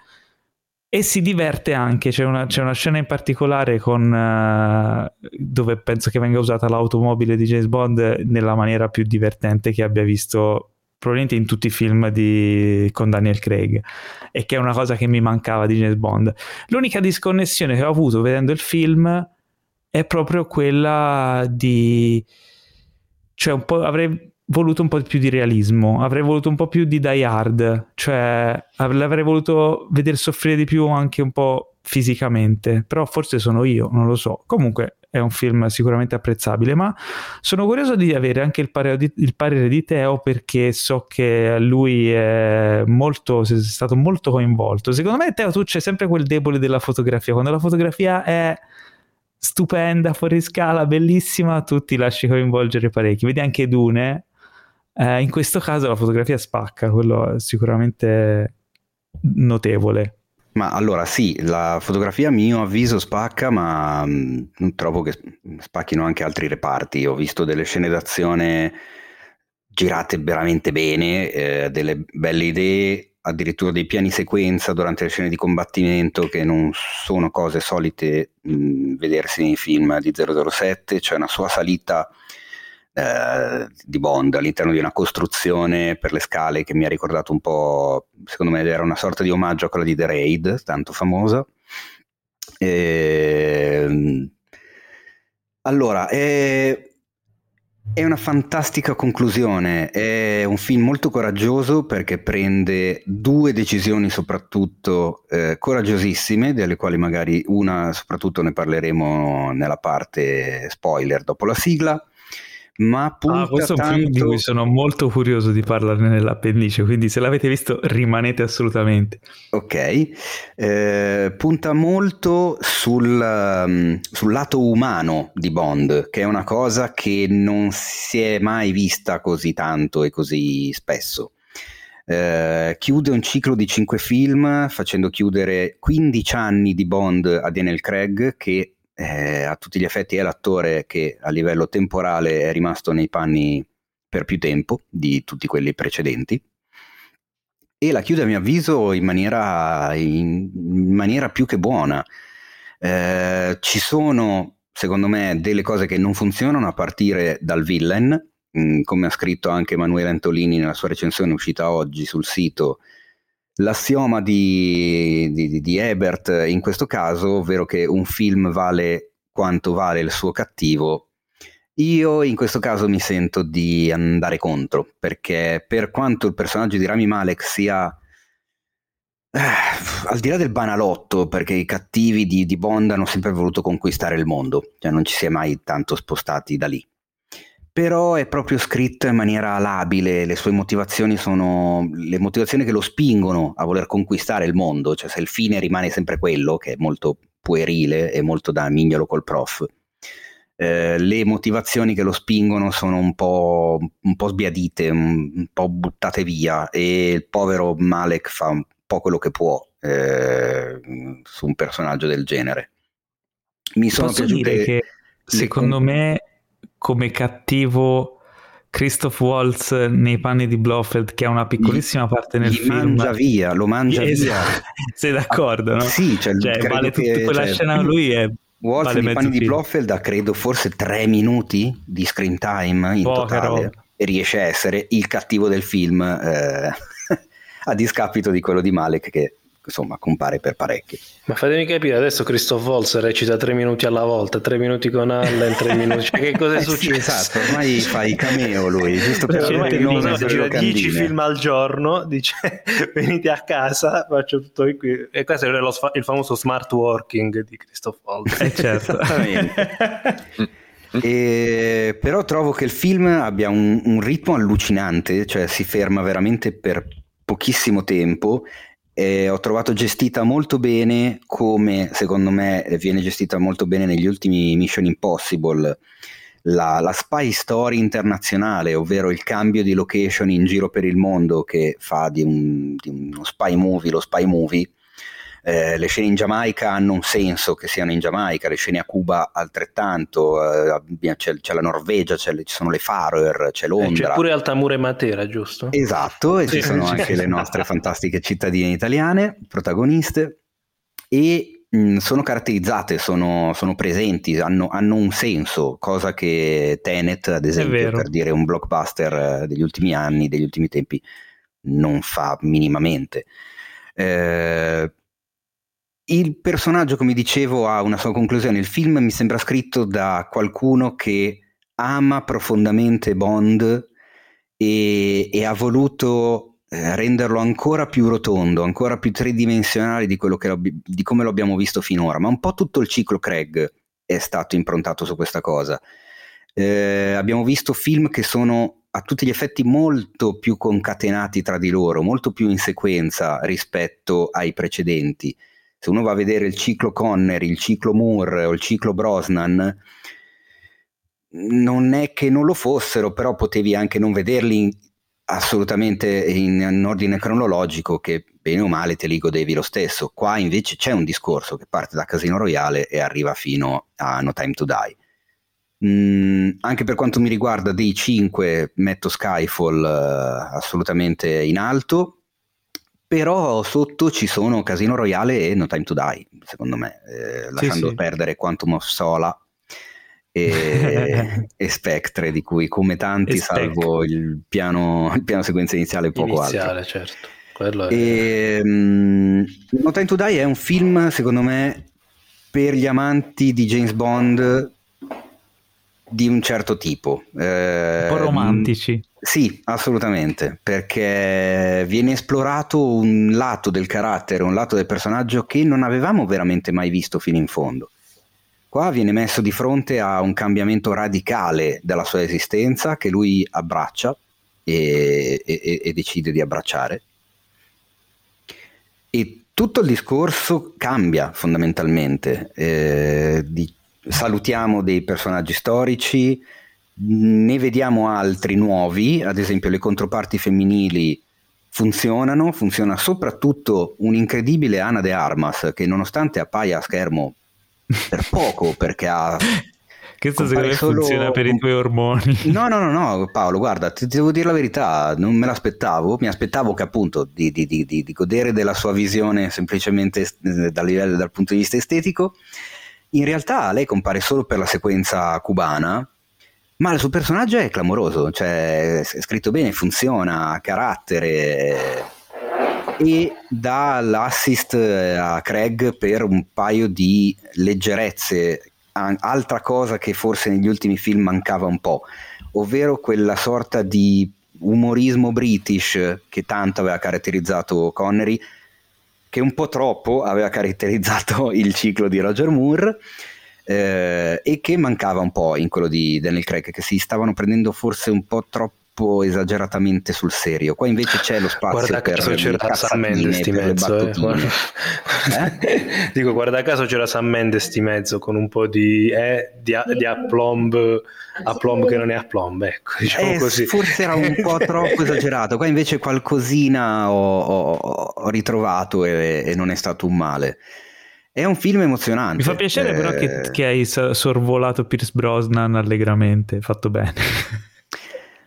e si diverte anche. C'è una scena in particolare con dove penso che venga usata l'automobile di James Bond nella maniera più divertente che abbia visto probabilmente in tutti i film con Daniel Craig, e che è una cosa che mi mancava di James Bond. L'unica disconnessione che ho avuto vedendo il film è proprio quella di, cioè, un po' avrei voluto un po' più di realismo, avrei voluto un po' più di Die Hard, cioè l'avrei voluto vedere soffrire di più anche un po' fisicamente, però forse sono io, non lo so. Comunque è un film sicuramente apprezzabile, ma sono curioso di avere anche il parere di Teo, perché so che lui è stato molto coinvolto. Secondo me, Teo, tu c'è sempre quel debole della fotografia. Quando la fotografia è stupenda, fuori scala, bellissima, tu ti lasci coinvolgere parecchi. Vedi anche Dune. In questo caso la fotografia spacca, quello è sicuramente notevole. Ma allora sì, la fotografia a mio avviso spacca, ma trovo che spacchino anche altri reparti. Ho visto delle scene d'azione girate veramente bene, delle belle idee, addirittura dei piani sequenza durante le scene di combattimento, che non sono cose solite vedersi nei film di 007. C'è una sua salita di Bond all'interno di una costruzione per le scale che mi ha ricordato un po', secondo me era una sorta di omaggio a quella di The Raid, tanto famosa. Allora è una fantastica conclusione, è un film molto coraggioso perché prende due decisioni soprattutto coraggiosissime, delle quali magari una soprattutto ne parleremo nella parte spoiler dopo la sigla. Ma questo è un film di cui sono molto curioso di parlarne nell'appendice, quindi se l'avete visto rimanete assolutamente. Ok, punta molto sul lato umano di Bond, che è una cosa che non si è mai vista così tanto e così spesso. Chiude un ciclo di 5 film facendo chiudere 15 anni di Bond a Daniel Craig, che a tutti gli effetti è l'attore che a livello temporale è rimasto nei panni per più tempo di tutti quelli precedenti, e la chiude a mio avviso in maniera più che buona. Ci sono secondo me delle cose che non funzionano, a partire dal villain, come ha scritto anche Emanuele Antolini nella sua recensione uscita oggi sul sito. L'assioma di Ebert in questo caso, ovvero che un film vale quanto vale il suo cattivo, io in questo caso mi sento di andare contro, perché per quanto il personaggio di Rami Malek sia al di là del banalotto, perché i cattivi di Bond hanno sempre voluto conquistare il mondo, cioè non ci si è mai tanto spostati da lì, però è proprio scritto in maniera labile. Le sue motivazioni sono le motivazioni che lo spingono a voler conquistare il mondo, cioè se il fine rimane sempre quello, che è molto puerile e molto da mignolo col prof, le motivazioni che lo spingono sono un po' sbiadite, un po' buttate via, e il povero Malek fa un po' quello che può su un personaggio del genere. Mi sono Posso piaciute dire che secondo me, come cattivo, Christoph Waltz nei panni di Blofeld, che ha una piccolissima parte nel film, lo mangia via. Sei d'accordo? No? Sì, cioè vale tutta quella scena. Lui è Waltz vale nei panni di Blofeld ha credo forse 3 minuti di screen time in totale, e riesce a essere il cattivo del film a discapito di quello di Malek, che insomma compare per parecchi. Ma fatemi capire, adesso Christoph Waltz recita 3 minuti alla volta, 3 minuti con Allen, 3 minuti, cioè, che cosa è successo? Esatto, ormai fa i cameo lui, giusto per cercare di non girare 10 film al giorno, dice venite a casa, faccio tutto qui, e questo è il famoso smart working di Christoph Waltz. Certo. Però trovo che il film abbia un ritmo allucinante, cioè si ferma veramente per pochissimo tempo, Ho trovato gestita molto bene, come secondo me viene gestita molto bene negli ultimi Mission Impossible, la spy story internazionale, ovvero il cambio di location in giro per il mondo che fa di uno spy movie lo spy movie. Le scene in Giamaica hanno un senso che siano in Giamaica, le scene a Cuba altrettanto, c'è la Norvegia, ci sono le Faroe, c'è Londra. C'è pure Altamura e Matera, giusto? Esatto, e sì, ci sono anche le nostre fantastiche cittadine italiane, protagoniste, e sono caratterizzate, sono presenti, hanno un senso, cosa che Tenet, ad esempio, per dire un blockbuster degli ultimi anni, degli ultimi tempi, non fa minimamente. Il personaggio, come dicevo, ha una sua conclusione. Il film mi sembra scritto da qualcuno che ama profondamente Bond e ha voluto renderlo ancora più rotondo, ancora più tridimensionale di quello di come lo abbiamo visto finora. Ma un po' tutto il ciclo Craig è stato improntato su questa cosa. Abbiamo visto film che sono a tutti gli effetti molto più concatenati tra di loro, molto più in sequenza rispetto ai precedenti. Se uno va a vedere il ciclo Connery, il ciclo Moore o il ciclo Brosnan, non è che non lo fossero, però potevi anche non vederli assolutamente in ordine cronologico, che bene o male te li godevi lo stesso. Qua invece c'è un discorso che parte da Casino Royale e arriva fino a No Time to Die. Anche per quanto mi riguarda, dei 5 metto Skyfall assolutamente in alto. Però sotto ci sono Casino Royale e No Time to Die, secondo me, lasciando perdere Quantum of Sola e Spectre, di cui come tanti, salvo il piano sequenza iniziale poco altro. Certo. Quello è... No Time to Die è un film, secondo me, per gli amanti di James Bond di un certo tipo. Un po' romantici. Sì, assolutamente, perché viene esplorato un lato del carattere, un lato del personaggio che non avevamo veramente mai visto fino in fondo. Qua viene messo di fronte a un cambiamento radicale della sua esistenza che lui abbraccia e decide di abbracciare. E tutto il discorso cambia fondamentalmente. Salutiamo dei personaggi storici, ne vediamo altri nuovi, ad esempio le controparti femminili funziona soprattutto un'incredibile Ana de Armas, che nonostante appaia a schermo per poco, perché ha questo secondo me funziona per i tuoi ormoni. No Paolo, guarda, ti devo dire la verità, non me l'aspettavo, mi aspettavo che appunto di godere della sua visione semplicemente dal punto di vista estetico. In realtà lei compare solo per la sequenza cubana, ma il suo personaggio è clamoroso, cioè è scritto bene, funziona, ha carattere, e dà l'assist a Craig per un paio di leggerezze, altra cosa che forse negli ultimi film mancava un po', ovvero quella sorta di umorismo british che tanto aveva caratterizzato Connery, che un po' troppo aveva caratterizzato il ciclo di Roger Moore, e che mancava un po' in quello di Daniel Craig, che si stavano prendendo forse un po' troppo esageratamente sul serio. Qua invece c'è lo spazio per cazzatine, per le battutine. Dico, guarda caso c'era Sam Mendes di mezzo, con un po' di aplomb che non è aplomb, ecco, diciamo così. Forse era un po' troppo esagerato. Qua invece qualcosina ho ritrovato e non è stato un male. È un film emozionante. Mi fa piacere però che hai sorvolato Pierce Brosnan allegramente, fatto bene.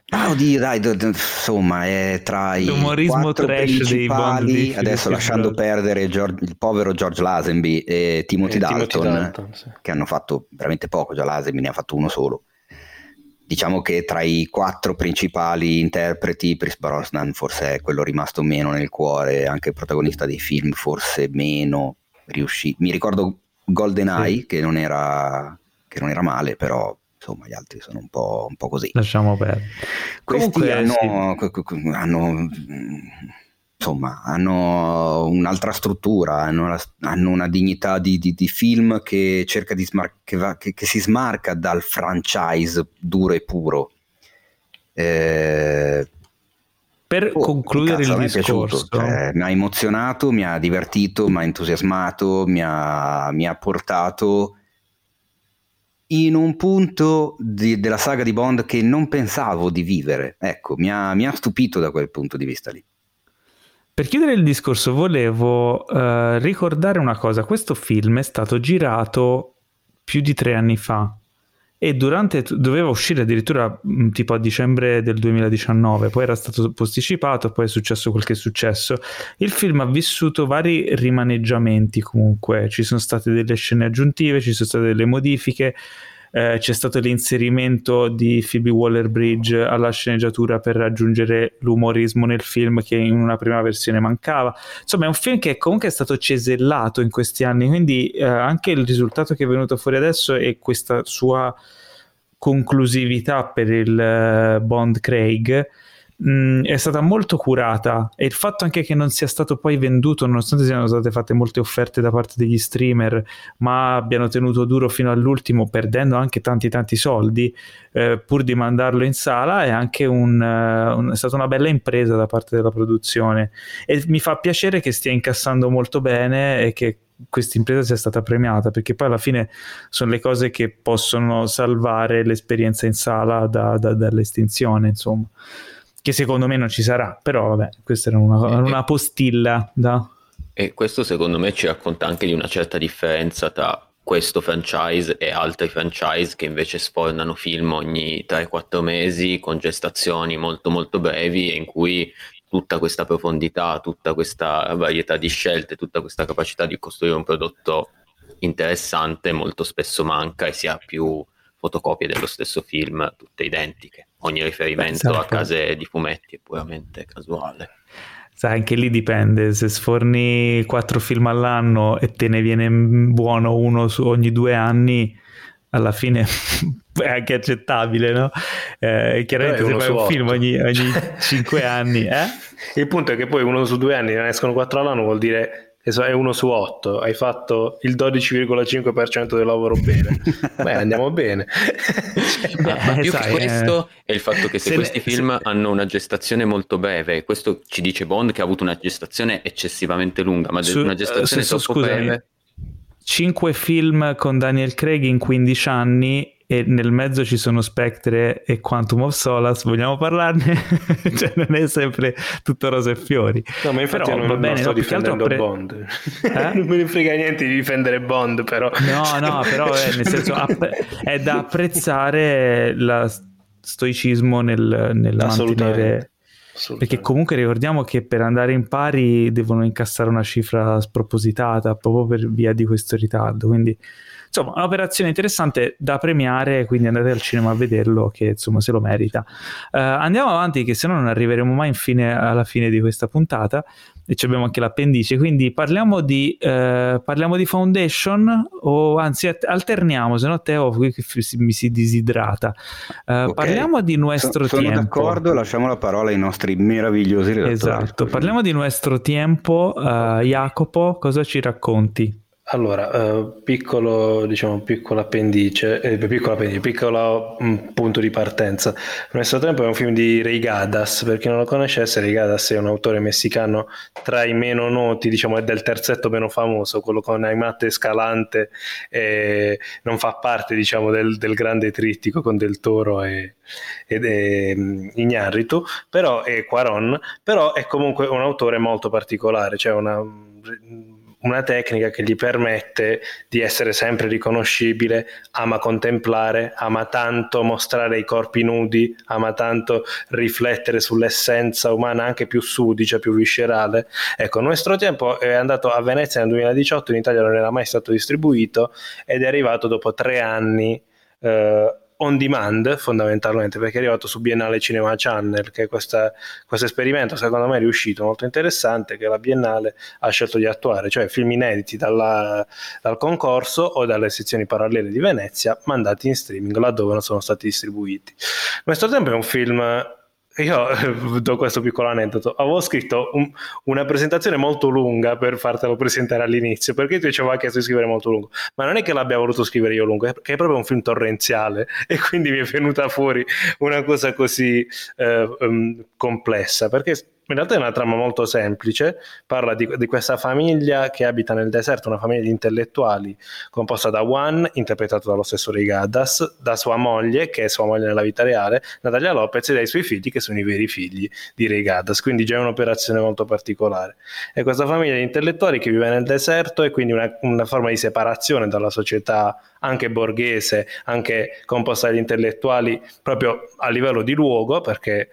Oddio, dai, insomma, è tra i quattro principali, adesso lasciando perdere il povero George Lazenby e Timothy Dalton sì, che hanno fatto veramente poco. Già Lazenby ne ha fatto uno solo. Diciamo che tra i 4 principali interpreti, Pierce Brosnan forse è quello rimasto meno nel cuore, anche il protagonista dei film forse meno riuscito. Mi ricordo GoldenEye, sì, che non era male, però insomma gli altri sono un po' così, lasciamo perdere. Questi hanno un'altra struttura, hanno una dignità di film che cerca di che si smarca dal franchise duro e puro, Per concludere il discorso, mi ha emozionato, mi ha divertito, mi ha entusiasmato, mi ha portato in un punto della saga di Bond che non pensavo di vivere. Ecco, mi ha stupito da quel punto di vista lì. Per chiudere il discorso volevo ricordare una cosa. Questo film è stato girato più di 3 anni fa e doveva uscire addirittura tipo a dicembre del 2019, poi era stato posticipato, poi è successo quel che è successo. Il film ha vissuto vari rimaneggiamenti, comunque ci sono state delle scene aggiuntive, ci sono state delle modifiche, c'è stato l'inserimento di Phoebe Waller-Bridge alla sceneggiatura per raggiungere l'umorismo nel film che in una prima versione mancava. Insomma è un film che comunque è stato cesellato in questi anni, quindi anche il risultato che è venuto fuori adesso e questa sua conclusività per il Bond Craig è stata molto curata, e il fatto anche che non sia stato poi venduto, nonostante siano state fatte molte offerte da parte degli streamer, ma abbiano tenuto duro fino all'ultimo, perdendo anche tanti soldi pur di mandarlo in sala, è anche è stata una bella impresa da parte della produzione, e mi fa piacere che stia incassando molto bene e che questa impresa sia stata premiata, perché poi alla fine sono le cose che possono salvare l'esperienza in sala dall'estinzione, insomma, che secondo me non ci sarà, però vabbè, questa era una postilla da... E questo secondo me ci racconta anche di una certa differenza tra questo franchise e altri franchise che invece sfornano film ogni 3-4 mesi con gestazioni molto molto brevi, e in cui tutta questa profondità, tutta questa varietà di scelte, tutta questa capacità di costruire un prodotto interessante molto spesso manca, e si ha più fotocopie dello stesso film, tutte identiche. Ogni riferimento a case di fumetti è puramente casuale. Sai, anche lì dipende, se sforni 4 film all'anno e te ne viene buono uno su ogni 2 anni, alla fine è anche accettabile, no? Chiaramente se fai un film ogni 5 anni. Il punto è che poi uno su 2 anni ne escono 4 all'anno, vuol dire... è 1 su 8, hai fatto il 12,5% del lavoro bene. Beh, andiamo bene. Questo è il fatto che se questi film hanno una gestazione molto breve, questo ci dice Bond che ha avuto una gestazione eccessivamente lunga, ma una gestazione troppo breve. 5 film con Daniel Craig in 15 anni e nel mezzo ci sono Spectre e Quantum of Solace, vogliamo parlarne? Cioè non è sempre tutto rose e fiori. No, ma infatti però, non sto difendendo Bond, non me ne frega niente di difendere Bond, però no però nel senso è da apprezzare la stoicismo nel mantenere, perché comunque ricordiamo che per andare in pari devono incassare una cifra spropositata proprio per via di questo ritardo, quindi insomma un'operazione interessante da premiare, quindi andate al cinema a vederlo, che insomma se lo merita. Andiamo avanti, che se no non arriveremo mai alla fine di questa puntata, e ci abbiamo anche l'appendice, quindi parliamo di Foundation, o anzi alterniamo, se no Teo mi si disidrata. Okay. Parliamo di Nuestro Tiempo. Sono d'accordo, lasciamo la parola ai nostri meravigliosi relatori. Esatto, parliamo di Nuestro Tiempo. Jacopo, cosa ci racconti? Allora, piccolo punto di partenza. Nuestro Tiempo è un film di Reygadas, per chi non lo conoscesse. Reygadas è un autore messicano tra i meno noti, diciamo, è del terzetto meno famoso, quello con Aimate Escalante, non fa parte, diciamo, del grande trittico con Del Toro ed è Iñárritu, però è Cuarón, però è comunque un autore molto particolare, cioè una tecnica che gli permette di essere sempre riconoscibile, ama contemplare, ama tanto mostrare i corpi nudi, ama tanto riflettere sull'essenza umana anche più sudicia, più viscerale. Ecco, Nuestro Tiempo è andato a Venezia nel 2018, in Italia non era mai stato distribuito ed è arrivato dopo 3 anni on demand, fondamentalmente, perché è arrivato su Biennale Cinema Channel, che è questo esperimento secondo me è riuscito, molto interessante, che la Biennale ha scelto di attuare, cioè film inediti dal concorso o dalle sezioni parallele di Venezia mandati in streaming laddove non sono stati distribuiti. Nuestro Tiempo è un film Io do questo piccolo aneddoto. Avevo scritto una presentazione molto lunga per fartelo presentare all'inizio, perché ti dicevo anche se scrivere molto lungo, ma non è che l'abbia voluto scrivere io lungo, perché è proprio un film torrenziale e quindi mi è venuta fuori una cosa così complessa, perché in realtà è una trama molto semplice. Parla di questa famiglia che abita nel deserto, una famiglia di intellettuali composta da Juan, interpretato dallo stesso Reygadas, da sua moglie, che è sua moglie nella vita reale, Natalia Lopez, e dai suoi figli, che sono i veri figli di Reygadas, quindi già è un'operazione molto particolare. È questa famiglia di intellettuali che vive nel deserto e quindi una forma di separazione dalla società anche borghese, anche composta di intellettuali proprio a livello di luogo, perché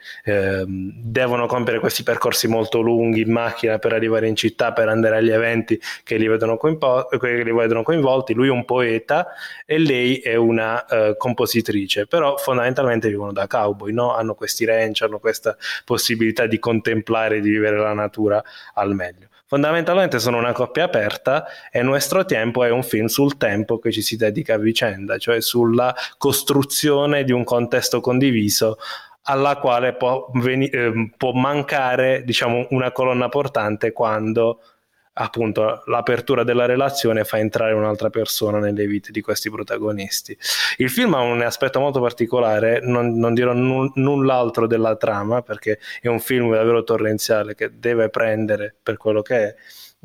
devono compiere questi percorsi molto lunghi in macchina per arrivare in città, per andare agli eventi che li vedono, coinvolti. Lui è un poeta e lei è una compositrice, però fondamentalmente vivono da cowboy, no? Hanno questi ranch, hanno questa possibilità di contemplare e di vivere la natura al meglio. Fondamentalmente sono una coppia aperta e Nuestro Tiempo è un film sul tempo che ci si dedica a vicenda, cioè sulla costruzione di un contesto condiviso alla quale può mancare, diciamo, una colonna portante quando appunto l'apertura della relazione fa entrare un'altra persona nelle vite di questi protagonisti. Il film ha un aspetto molto particolare, non dirò null'altro della trama, perché è un film davvero torrenziale che deve prendere per quello che è.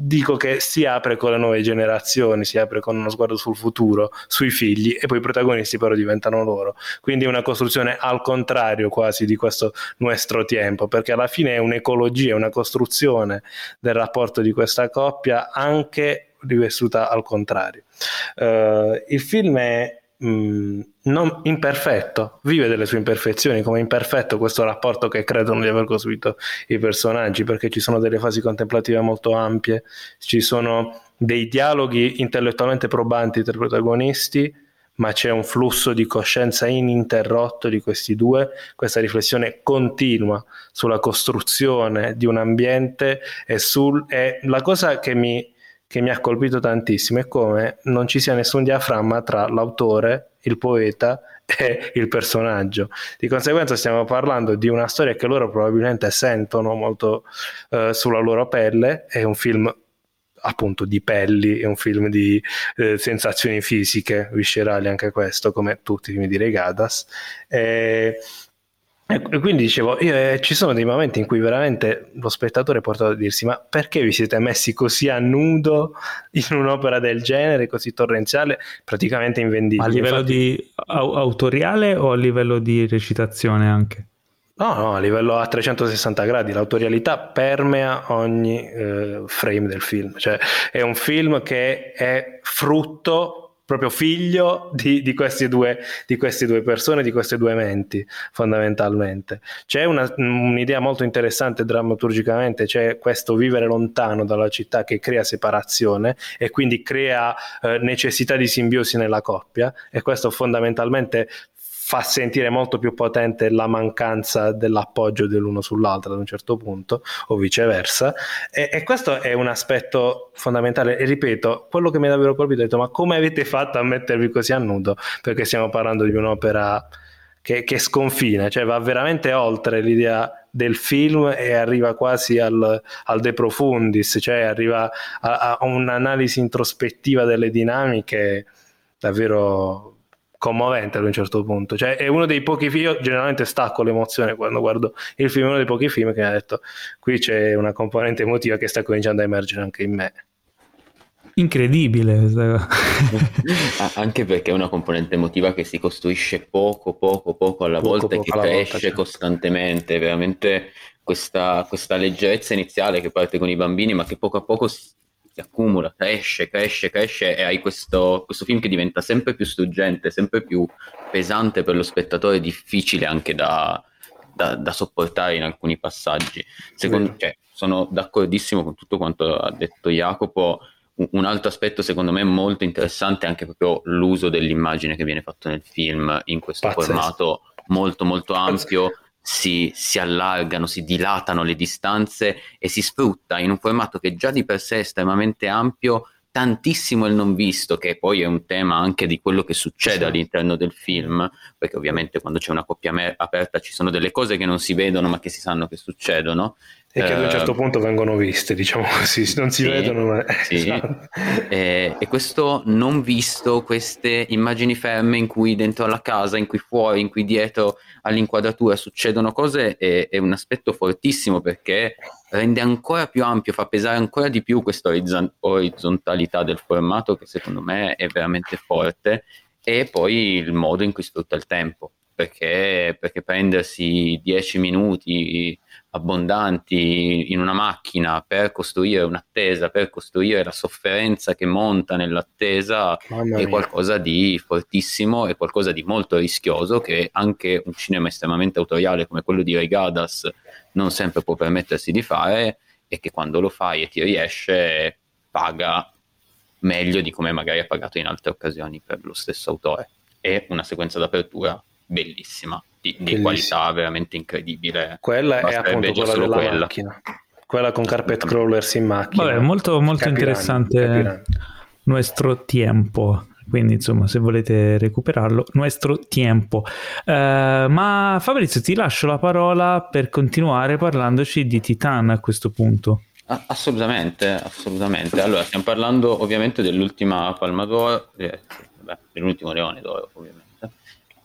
Dico che si apre con le nuove generazioni, si apre con uno sguardo sul futuro, sui figli, e poi i protagonisti però diventano loro, quindi è una costruzione al contrario quasi di questo Nuestro Tiempo, perché alla fine è un'ecologia, è una costruzione del rapporto di questa coppia anche rivessuta al contrario. Il film è non imperfetto, vive delle sue imperfezioni, come imperfetto questo rapporto che credono di aver costruito i personaggi, perché ci sono delle fasi contemplative molto ampie, ci sono dei dialoghi intellettualmente probanti tra i protagonisti, ma c'è un flusso di coscienza ininterrotto di questi due, questa riflessione continua sulla costruzione di un ambiente e la cosa che mi ha colpito tantissimo è come non ci sia nessun diaframma tra l'autore, il poeta e il personaggio. Di conseguenza stiamo parlando di una storia che loro probabilmente sentono molto sulla loro pelle. È un film appunto di pelli, è un film di sensazioni fisiche, viscerali anche questo, come tutti i film di Reygadas. E quindi dicevo, ci sono dei momenti in cui veramente lo spettatore è portato a dirsi: ma perché vi siete messi così a nudo in un'opera del genere, così torrenziale, praticamente invendibile? A livello di autoriale o a livello di recitazione anche? No, a livello a 360 gradi, l'autorialità permea ogni frame del film, cioè è un film che è frutto, proprio figlio di queste due persone, di queste due menti fondamentalmente. C'è un'idea molto interessante drammaturgicamente, c'è questo vivere lontano dalla città che crea separazione e quindi crea necessità di simbiosi nella coppia, e questo fondamentalmente fa sentire molto più potente la mancanza dell'appoggio dell'uno sull'altro ad un certo punto, o viceversa, e questo è un aspetto fondamentale. E ripeto, quello che mi ha davvero colpito, ho detto: ma come avete fatto a mettervi così a nudo? Perché stiamo parlando di un'opera che sconfina, cioè va veramente oltre l'idea del film e arriva quasi al de profundis, cioè arriva a un'analisi introspettiva delle dinamiche davvero commovente ad un certo punto. Cioè è uno dei pochi film, io generalmente stacco l'emozione quando guardo il film, è uno dei pochi film che mi ha detto: qui c'è una componente emotiva che sta cominciando a emergere anche in me. Incredibile. Anche perché è una componente emotiva che si costruisce poco alla volta e che cresce costantemente, veramente questa leggerezza iniziale che parte con i bambini ma che poco a poco si accumula, cresce e hai questo film che diventa sempre più struggente, sempre più pesante per lo spettatore, difficile anche da sopportare in alcuni passaggi. Sono d'accordissimo con tutto quanto ha detto Jacopo. Un altro aspetto secondo me molto interessante è anche proprio l'uso dell'immagine che viene fatto nel film in questo formato molto molto ampio. Si allargano, si dilatano le distanze e si sfrutta in un formato che già di per sé è estremamente ampio tantissimo il non visto, che poi è un tema anche di quello che succede all'interno del film, perché ovviamente quando c'è una coppia aperta ci sono delle cose che non si vedono ma che si sanno che succedono e che ad un certo punto vengono viste, diciamo così, non si vedono ma... E questo non visto, queste immagini ferme in cui dentro alla casa, in cui fuori, in cui dietro all'inquadratura succedono cose è un aspetto fortissimo, perché rende ancora più ampio, fa pesare ancora di più questa orizzontalità del formato, che secondo me è veramente forte, e poi il modo in cui sfrutta il tempo, perché prendersi 10 minuti abbondanti in una macchina per costruire un'attesa, per costruire la sofferenza che monta nell'attesa è qualcosa di fortissimo, è qualcosa di molto rischioso, che anche un cinema estremamente autoriale come quello di Reygadas non sempre può permettersi di fare, e che quando lo fai e ti riesce paga meglio di come magari ha pagato in altre occasioni per lo stesso autore. È una sequenza d'apertura bellissima, di qualità veramente incredibile. Quella è appunto quella della macchina, quella con Carpet Crawlers in macchina. Vabbè, molto, molto interessante. Capirani. Nuestro Tiempo, quindi insomma se volete recuperarlo, Nuestro Tiempo. Ma Fabrizio, ti lascio la parola per continuare parlandoci di Titan a questo punto. Assolutamente. Allora, stiamo parlando ovviamente dell'ultima Palma d'Oro, dell'ultimo Leone d'Oro ovviamente.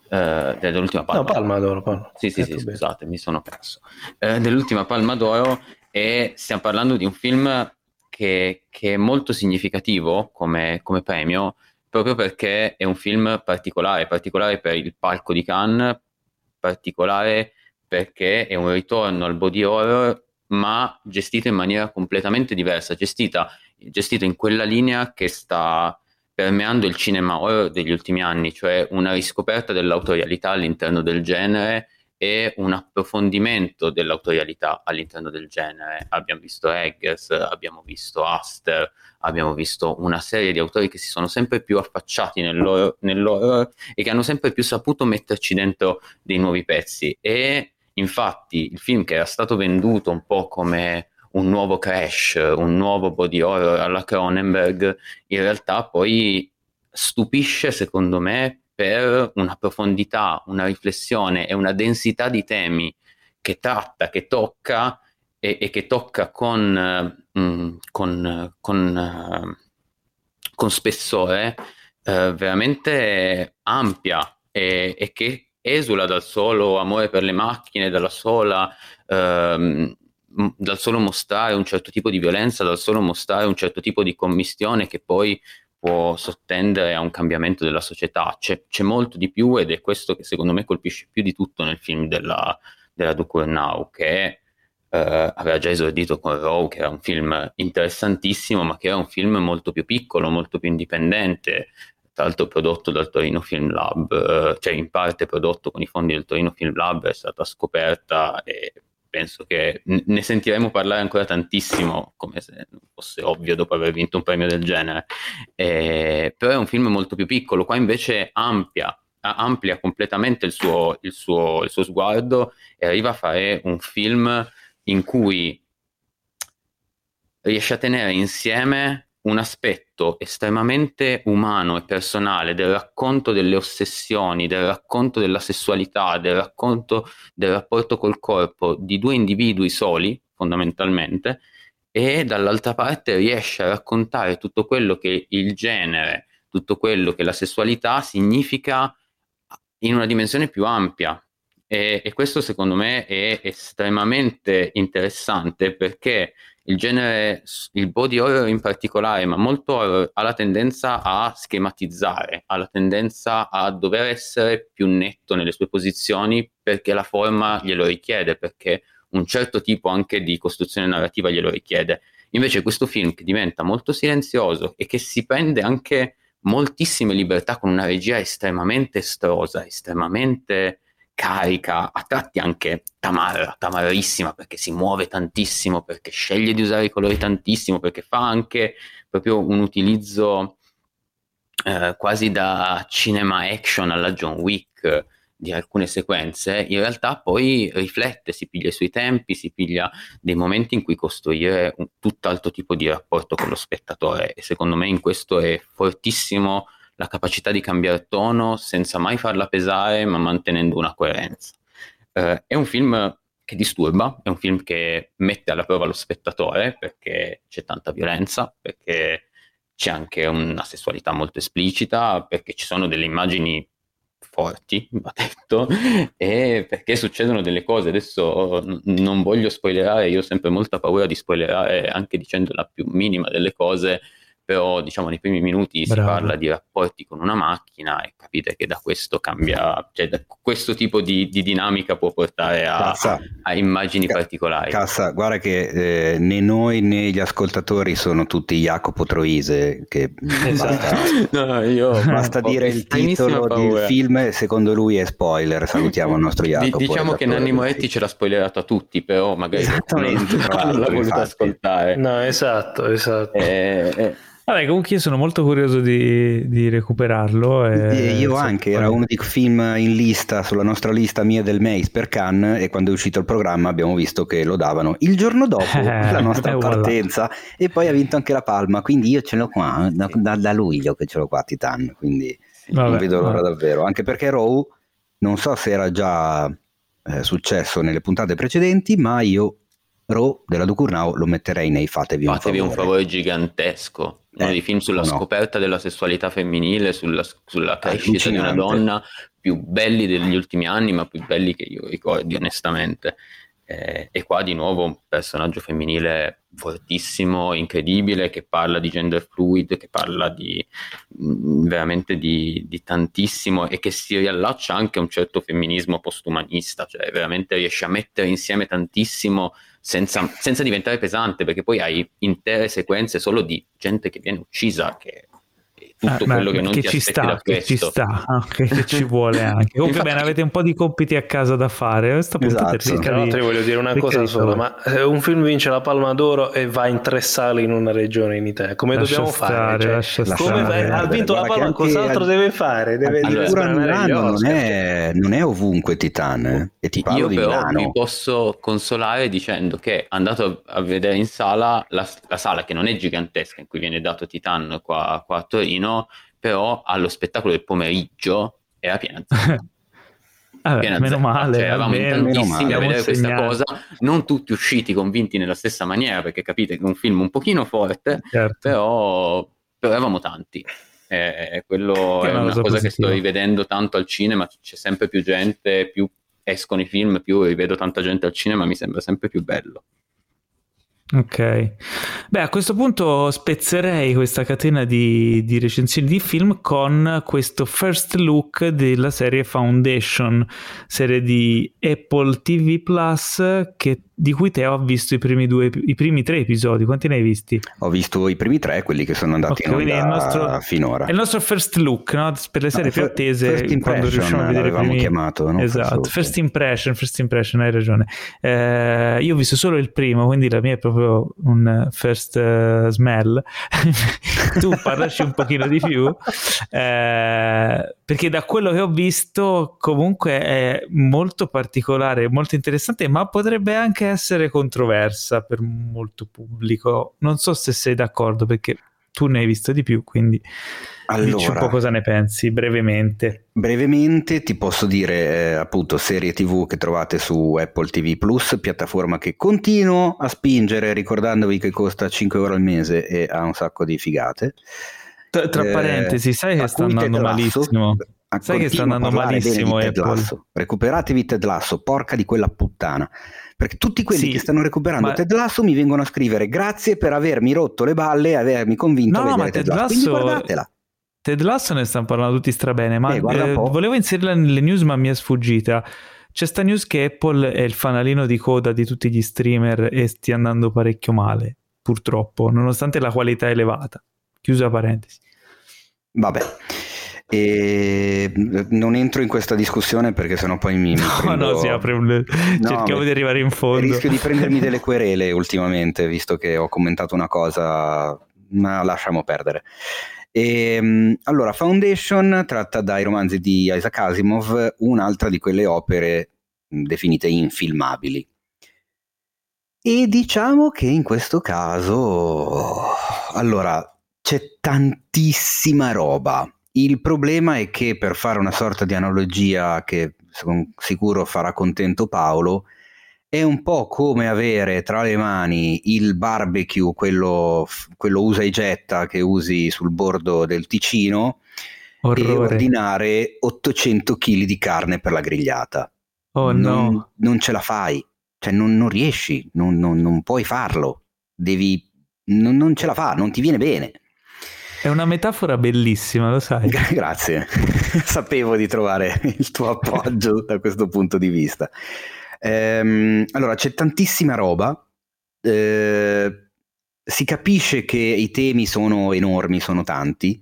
Dell'ultima Palma d'Oro. Sì, scusate, mi sono perso. Dell'ultima Palma d'Oro, e stiamo parlando di un film che è molto significativo come premio, proprio perché è un film particolare per il palco di Cannes, particolare perché è un ritorno al body horror, ma gestito in maniera completamente diversa, gestito in quella linea che sta permeando il cinema horror degli ultimi anni, cioè una riscoperta dell'autorialità all'interno del genere e un approfondimento dell'autorialità all'interno del genere. Abbiamo visto Eggers, abbiamo visto Aster, abbiamo visto una serie di autori che si sono sempre più affacciati nell'horror e che hanno sempre più saputo metterci dentro dei nuovi pezzi. E infatti il film, che era stato venduto un po' come un nuovo Crash, un nuovo body horror alla Cronenberg, in realtà poi stupisce, secondo me, per una profondità, una riflessione e una densità di temi che tratta, che tocca e che tocca con spessore veramente ampia e che esula dal solo amore per le macchine, dal solo mostrare un certo tipo di violenza, dal solo mostrare un certo tipo di commistione che poi può sottendere a un cambiamento della società. C'è molto di più, ed è questo che secondo me colpisce più di tutto nel film della Ducournau, che aveva già esordito con Row, che era un film interessantissimo, ma che era un film molto più piccolo, molto più indipendente, tra l'altro prodotto dal Torino Film Lab, cioè in parte prodotto con i fondi del Torino Film Lab. È stata scoperta e penso che ne sentiremo parlare ancora tantissimo, come se fosse ovvio dopo aver vinto un premio del genere. Però è un film molto più piccolo. Qua invece amplia completamente il suo sguardo e arriva a fare un film in cui riesce a tenere insieme un aspetto estremamente umano e personale del racconto delle ossessioni, del racconto della sessualità, del racconto del rapporto col corpo di due individui soli, fondamentalmente, e dall'altra parte riesce a raccontare tutto quello che il genere, tutto quello che la sessualità significa in una dimensione più ampia. E questo secondo me è estremamente interessante, perché il genere, il body horror in particolare, ma molto horror, ha la tendenza a schematizzare, ha la tendenza a dover essere più netto nelle sue posizioni perché la forma glielo richiede, perché un certo tipo anche di costruzione narrativa glielo richiede. Invece questo film, che diventa molto silenzioso e che si prende anche moltissime libertà con una regia estremamente estrosa, estremamente carica, a tratti anche tamarrissima, perché si muove tantissimo, perché sceglie di usare i colori tantissimo, perché fa anche proprio un utilizzo quasi da cinema action alla John Wick di alcune sequenze, in realtà poi riflette, si piglia i suoi tempi, si piglia dei momenti in cui costruire un tutt'altro tipo di rapporto con lo spettatore, e secondo me in questo è fortissimo la capacità di cambiare tono senza mai farla pesare, ma mantenendo una coerenza. È un film che disturba, è un film che mette alla prova lo spettatore, perché c'è tanta violenza, perché c'è anche una sessualità molto esplicita, perché ci sono delle immagini forti, va detto, e perché succedono delle cose. Adesso non voglio spoilerare, io ho sempre molta paura di spoilerare anche dicendo la più minima delle cose, però diciamo nei primi minuti si parla di rapporti con una macchina e capite che da questo cambia, cioè da questo tipo di dinamica può portare a immagini particolari. Cassa, guarda che né noi né gli ascoltatori sono tutti Jacopo Troise, che esatto. basta dire il titolo del film, secondo lui è spoiler. Salutiamo il nostro Jacopo. Diciamo che Nanni Moretti ce l'ha spoilerato a tutti, però magari non l'ha voluto ascoltare. No, esatto. Vabbè, comunque io sono molto curioso di recuperarlo. Io anche, era uno dei film in lista, sulla nostra lista mia del Mace per Cannes, e quando è uscito il programma abbiamo visto che lo davano il giorno dopo la nostra partenza, e poi ha vinto anche la Palma, quindi io ce l'ho qua, da luglio che ce l'ho qua Titan, quindi vabbè, non vedo l'ora davvero, anche perché Raw, non so se era già successo nelle puntate precedenti, ma io Raw della Ducournau lo metterei nei fatevi un favore gigantesco, uno dei film sulla scoperta della sessualità femminile, sulla crescita di una donna, più belli degli ultimi anni, ma più belli che io ricordi onestamente, e qua di nuovo un personaggio femminile fortissimo, incredibile, che parla di gender fluid, che parla veramente di tantissimo, e che si riallaccia anche a un certo femminismo postumanista, cioè veramente riesce a mettere insieme tantissimo senza diventare pesante, perché poi hai intere sequenze solo di gente che viene uccisa, che è tutto quello che non ti aspetti da questo. Che ci sta, anche che ci vuole anche. Comunque bene, avete un po' di compiti a casa da fare. Questo esatto. Tra l'altro voglio dire una cosa sola, ma un film vince la Palma d'Oro e va in 3 sale in una regione in Italia. Come dobbiamo fare? Ha vinto la Palma, cos'altro deve fare? Non è ovunque Titan, e ti parlo di Milano. Io però mi posso consolare dicendo che andato a vedere in sala, la sala che non è gigantesca in cui viene dato Titan qua a Torino, però allo spettacolo del pomeriggio era piena. Meno male, cioè, eravamo tantissimi a vedere questa cosa, non tutti usciti convinti nella stessa maniera, perché capite che è un film un pochino forte, certo. però eravamo tanti, quello è una cosa che sto rivedendo tanto al cinema, c'è sempre più gente, più escono i film, più rivedo tanta gente al cinema, mi sembra sempre più bello. Ok, beh, a questo punto spezzerei questa catena di recensioni di film con questo first look della serie Foundation, serie di Apple TV Plus, di cui Teo ha visto i primi tre episodi. Quanti ne hai visti? Ho visto i primi 3, quelli che sono andati in onda finora. È il nostro first look, no? Per le serie più attese, quando riusciamo a vedere primi... chiamato, no? Esatto, first impression, hai ragione. Io ho visto solo il primo, quindi la mia è proprio un first smell. Tu parlaci un pochino di più, perché da quello che ho visto comunque è molto particolare, molto interessante, ma potrebbe anche essere controversa per molto pubblico. Non so se sei d'accordo, perché tu ne hai visto di più, quindi dici un po' cosa ne pensi brevemente. Ti posso dire appunto, serie TV che trovate su Apple TV Plus, piattaforma che continuo a spingere ricordandovi che costa 5 euro al mese e ha un sacco di figate, tra parentesi, sai che sta andando malissimo. Sai che sta andando malissimo, recuperatevi Ted Lasso, porca di quella puttana, perché tutti quelli che stanno recuperando Ted Lasso mi vengono a scrivere grazie per avermi rotto le balle e avermi convinto a vedere Ted Lasso, quindi guardatela. Ted Lasso ne stanno parlando tutti strabene, ma volevo inserirla nelle news ma mi è sfuggita. C'è sta news che Apple è il fanalino di coda di tutti gli streamer e stia andando parecchio male, purtroppo, nonostante la qualità elevata, chiusa parentesi. Vabbè, e non entro in questa discussione perché sennò poi si apre cerchiamo di arrivare in fondo. Rischio di prendermi delle querele ultimamente, visto che ho commentato una cosa, ma lasciamo perdere. E, allora, Foundation tratta dai romanzi di Isaac Asimov, un'altra di quelle opere definite infilmabili. E diciamo che in questo caso, allora, c'è tantissima roba. Il problema è che, per fare una sorta di analogia che sono sicuro farà contento Paolo, è un po' come avere tra le mani il barbecue, quello usa e getta che usi sul bordo del Ticino, orrore, e ordinare 800 kg di carne per la grigliata. Oh no! Non ce la fai, cioè non riesci, non puoi farlo, devi, non ce la fa, non ti viene bene. È una metafora bellissima, lo sai. Grazie, sapevo di trovare il tuo appoggio da questo punto di vista. Allora, c'è tantissima roba, si capisce che i temi sono enormi, sono tanti.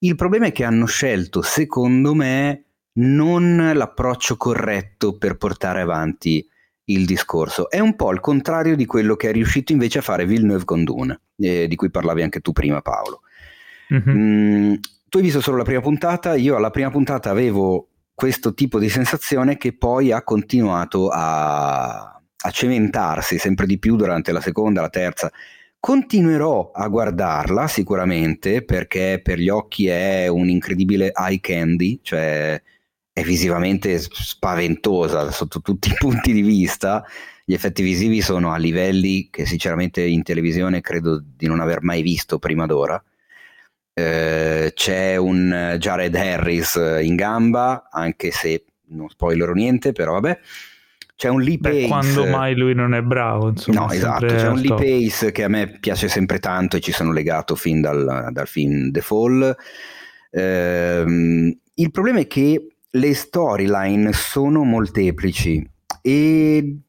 Il problema è che hanno scelto, secondo me, non l'approccio corretto per portare avanti il discorso. È un po' il contrario di quello che è riuscito invece a fare Villeneuve con Dune, di cui parlavi anche tu prima, Paolo. Mm-hmm. Tu hai visto solo la prima puntata. Io alla prima puntata avevo questo tipo di sensazione che poi ha continuato a cementarsi sempre di più durante la seconda, la terza. Continuerò a guardarla sicuramente, perché per gli occhi è un incredibile eye candy, cioè è visivamente spaventosa sotto tutti i punti di vista. Gli effetti visivi sono a livelli che sinceramente in televisione credo di non aver mai visto prima d'ora. C'è un Jared Harris in gamba, anche se non spoilerò niente, però vabbè. C'è un Lee Pace, quando mai lui non è bravo, insomma. No, esatto, c'è un Lee Pace che a me piace sempre tanto e ci sono legato fin dal film The Fall. Il problema è che le storyline sono molteplici e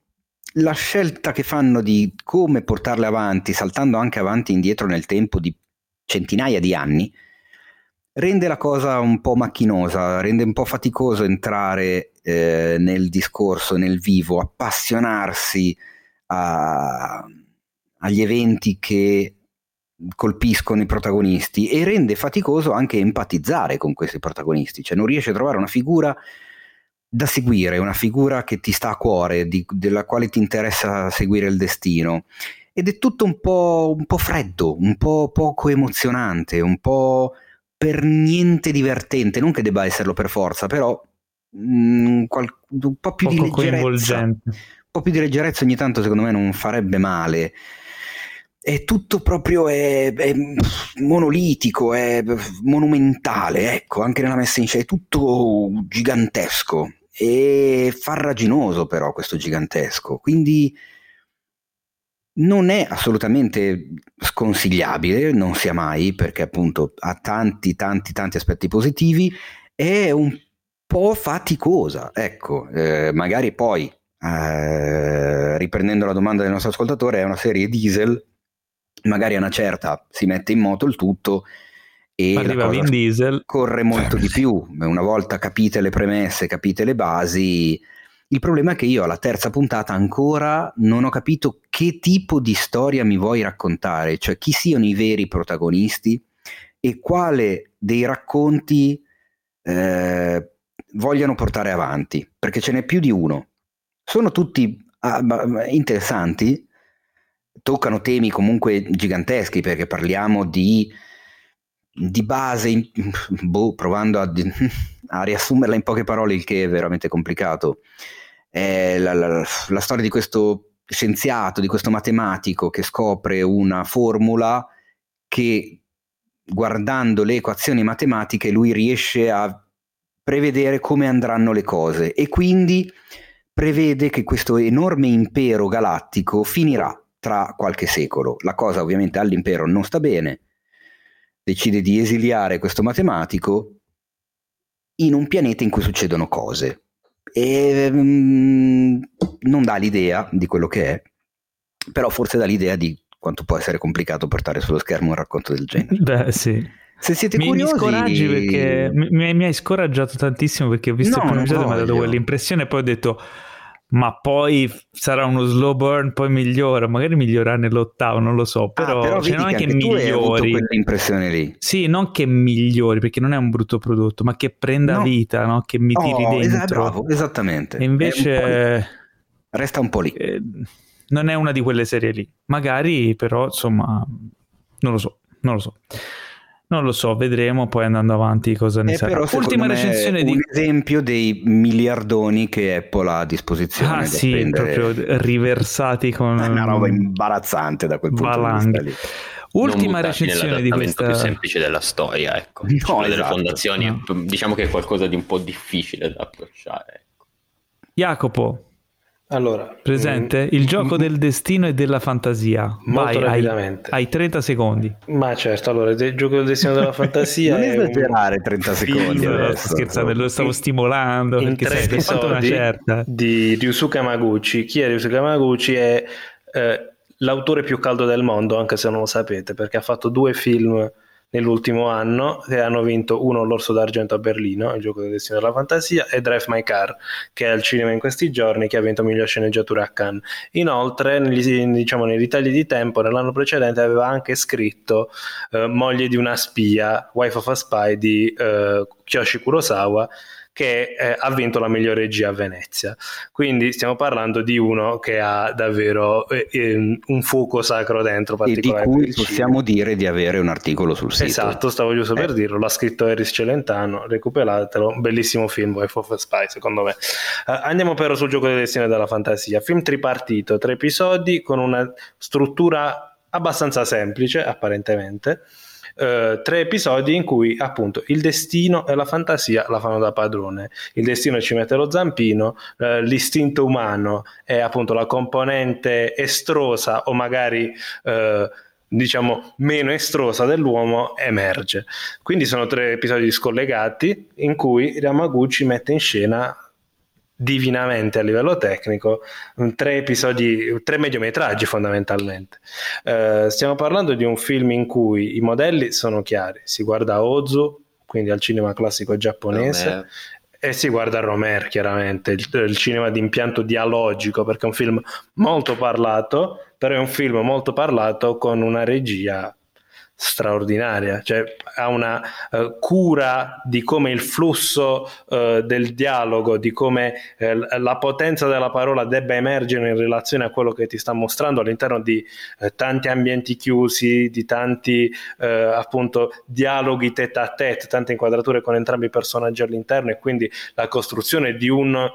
la scelta che fanno di come portarle avanti, saltando anche avanti e indietro nel tempo di centinaia di anni, rende la cosa un po' macchinosa, rende un po' faticoso entrare nel discorso, nel vivo, appassionarsi agli eventi che colpiscono i protagonisti, e rende faticoso anche empatizzare con questi protagonisti, cioè non riesci a trovare una figura da seguire, una figura che ti sta a cuore, della quale ti interessa seguire il destino. Ed è tutto un po' freddo, un po' poco emozionante, un po' per niente divertente, non che debba esserlo per forza, però un po' più di leggerezza, ogni tanto secondo me non farebbe male. È tutto proprio è monolitico, è monumentale, ecco, anche nella messa in scena è tutto gigantesco e farraginoso, però, questo gigantesco, quindi non è assolutamente sconsigliabile, non sia mai, perché appunto ha tanti aspetti positivi. È un po' faticosa, ecco, magari poi, riprendendo la domanda del nostro ascoltatore, è una serie diesel, magari a una certa si mette in moto il tutto e arriva la cosa in diesel, corre molto di più. Una volta capite le premesse, capite le basi. Il problema è che io alla terza puntata ancora non ho capito che tipo di storia mi vuoi raccontare, cioè chi siano i veri protagonisti e quale dei racconti vogliano portare avanti, perché ce n'è più di uno. Sono tutti interessanti, toccano temi comunque giganteschi, perché parliamo di base, provando a riassumerla in poche parole, il che è veramente complicato. È la storia di questo scienziato, di questo matematico che scopre una formula che, guardando le equazioni matematiche, lui riesce a prevedere come andranno le cose, e quindi prevede che questo enorme impero galattico finirà tra qualche secolo. La cosa ovviamente all'impero non sta bene, decide di esiliare questo matematico in un pianeta in cui succedono cose, e non dà l'idea di quello che è, però forse dà l'idea di quanto può essere complicato portare sullo schermo un racconto del genere. Beh, sì. Se siete curiosi, mi scoraggi, perché mi hai scoraggiato tantissimo, perché ho visto il primo episodio e mi ha dato quell'impressione, poi ho detto ma poi sarà uno slow burn, poi migliora, magari migliorerà nell'ottavo, non lo so, però, però cioè, non è che migliori, tu hai avuto quell'impressione lì. Sì, non che migliori, perché non è un brutto prodotto, ma che prenda vita, no? Che mi tiri dentro. Bravo, esattamente. E invece resta un po' lì. Non è una di quelle serie lì. Magari però, insomma, non lo so, vedremo poi andando avanti cosa ne sarà. Però, ultima recensione di un esempio dei miliardoni che Apple ha a disposizione. Ah sì, prendere... proprio riversati con... È una roba imbarazzante da quel punto di vista lì. Ultima recensione di questa... più semplice della storia, ecco. No, esatto, delle fondazioni, no. Diciamo che è qualcosa di un po' difficile da approcciare. Ecco. Jacopo. Allora, presente il gioco del destino e della fantasia. Molto rapidamente, hai 30 secondi. Ma certo, allora il gioco del destino e della fantasia. Non esagerare 30 secondi. Adesso, scherzate, lo stavo stimolando. In perché sei fatto una certa di Ryusuke Yamaguchi. Chi è Ryusuke Yamaguchi? È l'autore più caldo del mondo, anche se non lo sapete, perché ha fatto 2 film nell'ultimo anno che hanno vinto uno l'Orso d'Argento a Berlino, il gioco del destino della fantasia, e Drive My Car, che è al cinema in questi giorni, che ha vinto miglior sceneggiatura a Cannes. Inoltre nei ritagli di tempo nell'anno precedente aveva anche scritto Moglie di una spia, Wife of a Spy di Kiyoshi Kurosawa, che ha vinto la miglior regia a Venezia. Quindi stiamo parlando di uno che ha davvero un fuoco sacro dentro, particolare, e di cui possiamo dire di avere un articolo sul sito. Esatto, stavo giusto per dirlo, l'ha scritto Eris Celentano, recuperatelo, bellissimo film Wife of a Spy secondo me. Andiamo però sul gioco del destino e della fantasia, film tripartito, 3 episodi con una struttura abbastanza semplice apparentemente. 3 episodi in cui appunto il destino e la fantasia la fanno da padrone. Il destino ci mette lo zampino, l'istinto umano è appunto la componente estrosa o magari diciamo meno estrosa dell'uomo emerge. Quindi sono 3 episodi scollegati in cui Yamaguchi mette in scena divinamente a livello tecnico 3 episodi, 3 mediometraggi fondamentalmente. Stiamo parlando di un film in cui i modelli sono chiari, si guarda Ozu, quindi al cinema classico giapponese, e si guarda Romer, chiaramente il cinema di impianto dialogico, perché è un film molto parlato, però è un film molto parlato con una regia straordinaria, cioè ha una cura di come il flusso del dialogo, di come la potenza della parola debba emergere in relazione a quello che ti sta mostrando all'interno di tanti ambienti chiusi, di tanti appunto dialoghi tête à tête, tante inquadrature con entrambi i personaggi all'interno, e quindi la costruzione di una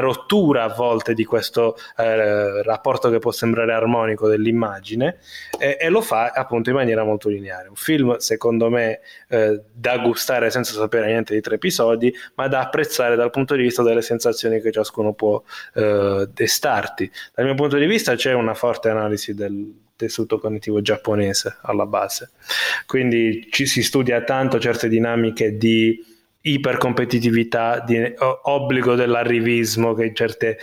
rottura a volte di questo rapporto che può sembrare armonico dell'immagine, e lo fa appunto in maniera molto lineare. Un film secondo me da gustare senza sapere niente di 3 episodi, ma da apprezzare dal punto di vista delle sensazioni che ciascuno può destarti. Dal mio punto di vista c'è una forte analisi del tessuto cognitivo giapponese alla base, quindi ci si studia tanto certe dinamiche di ipercompetitività, di obbligo dell'arrivismo che in certe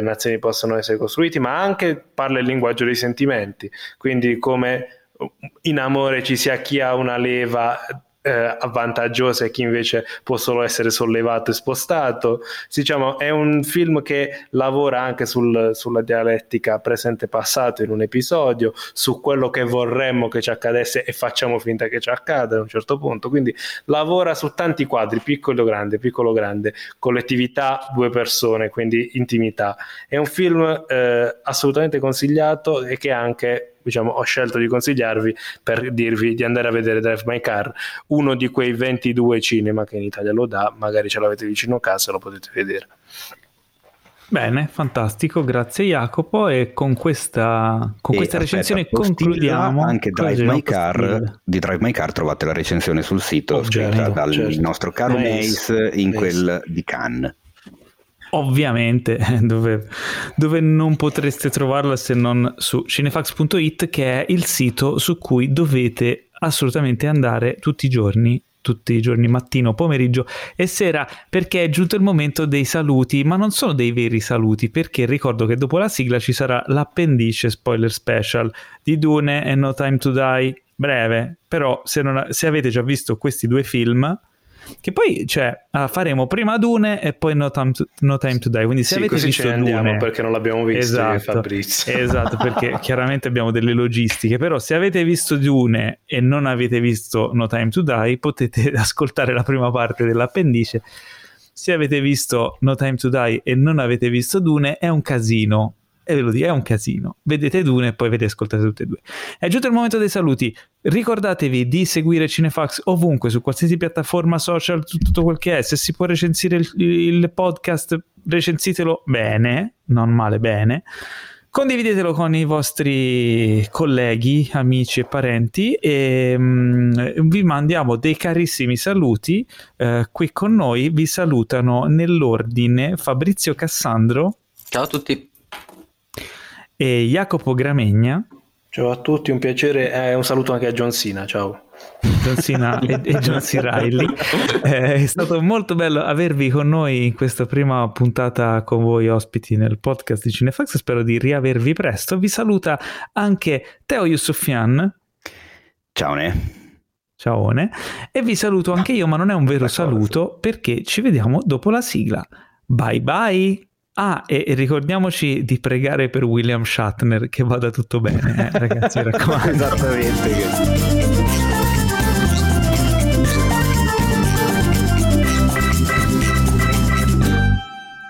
nazioni possono essere costruiti, ma anche parla il linguaggio dei sentimenti, quindi come in amore ci sia chi ha una leva vantaggiosa e chi invece può solo essere sollevato e spostato. Diciamo è un film che lavora anche sulla dialettica presente e passato in un episodio, su quello che vorremmo che ci accadesse e facciamo finta che ci accada a un certo punto, quindi lavora su tanti quadri, piccolo grande, collettività, 2 persone, quindi intimità. È un film assolutamente consigliato, e che anche diciamo ho scelto di consigliarvi per dirvi di andare a vedere Drive My Car, uno di quei 22 cinema che in Italia lo dà, magari ce l'avete vicino a casa e lo potete vedere. Bene, fantastico, grazie Jacopo, e con questa recensione concludiamo anche Drive My Car. Di Drive My Car trovate la recensione sul sito, scritta dal nostro caro Mace in quel di Cannes. Ovviamente, dove non potreste trovarla se non su cinefacts.it, che è il sito su cui dovete assolutamente andare tutti i giorni, mattino, pomeriggio e sera, perché è giunto il momento dei saluti, ma non sono dei veri saluti, perché ricordo che dopo la sigla ci sarà l'appendice spoiler special di Dune e No Time to Die, breve, però se avete già visto questi 2 film... Che poi, cioè, faremo prima Dune e poi No Time to Die. Quindi se avete visto Dune, perché non l'abbiamo visto, Fabrizio. Esatto, perché chiaramente abbiamo delle logistiche. Però se avete visto Dune e non avete visto No Time to Die, potete ascoltare la prima parte dell'appendice. Se avete visto No Time to Die e non avete visto Dune, è un casino. E ve lo dico, è un casino. Vedete Dune e poi ve le ascoltate tutte e due. È giunto il momento dei saluti. Ricordatevi di seguire Cinefacts ovunque, su qualsiasi piattaforma social, tutto quel che è. Se si può recensire il podcast, recensitelo bene, non male, bene. Condividetelo con i vostri colleghi, amici e parenti, e vi mandiamo dei carissimi saluti. Qui con noi vi salutano nell'ordine Fabrizio Cassandro. Ciao a tutti. E Jacopo Gramegna. Ciao a tutti, un piacere, un saluto anche a John Cena, ciao. John Cena e John C. Reilly. È stato molto bello avervi con noi in questa prima puntata con voi ospiti nel podcast di Cinefacts, spero di riavervi presto. Vi saluta anche Teo Yusufian. Ciao ne. Ciaone. E vi saluto anche io, ma non è un vero saluto perché ci vediamo dopo la sigla. Bye bye! Ah, e ricordiamoci di pregare per William Shatner che vada tutto bene, ragazzi, mi raccomando. Esattamente.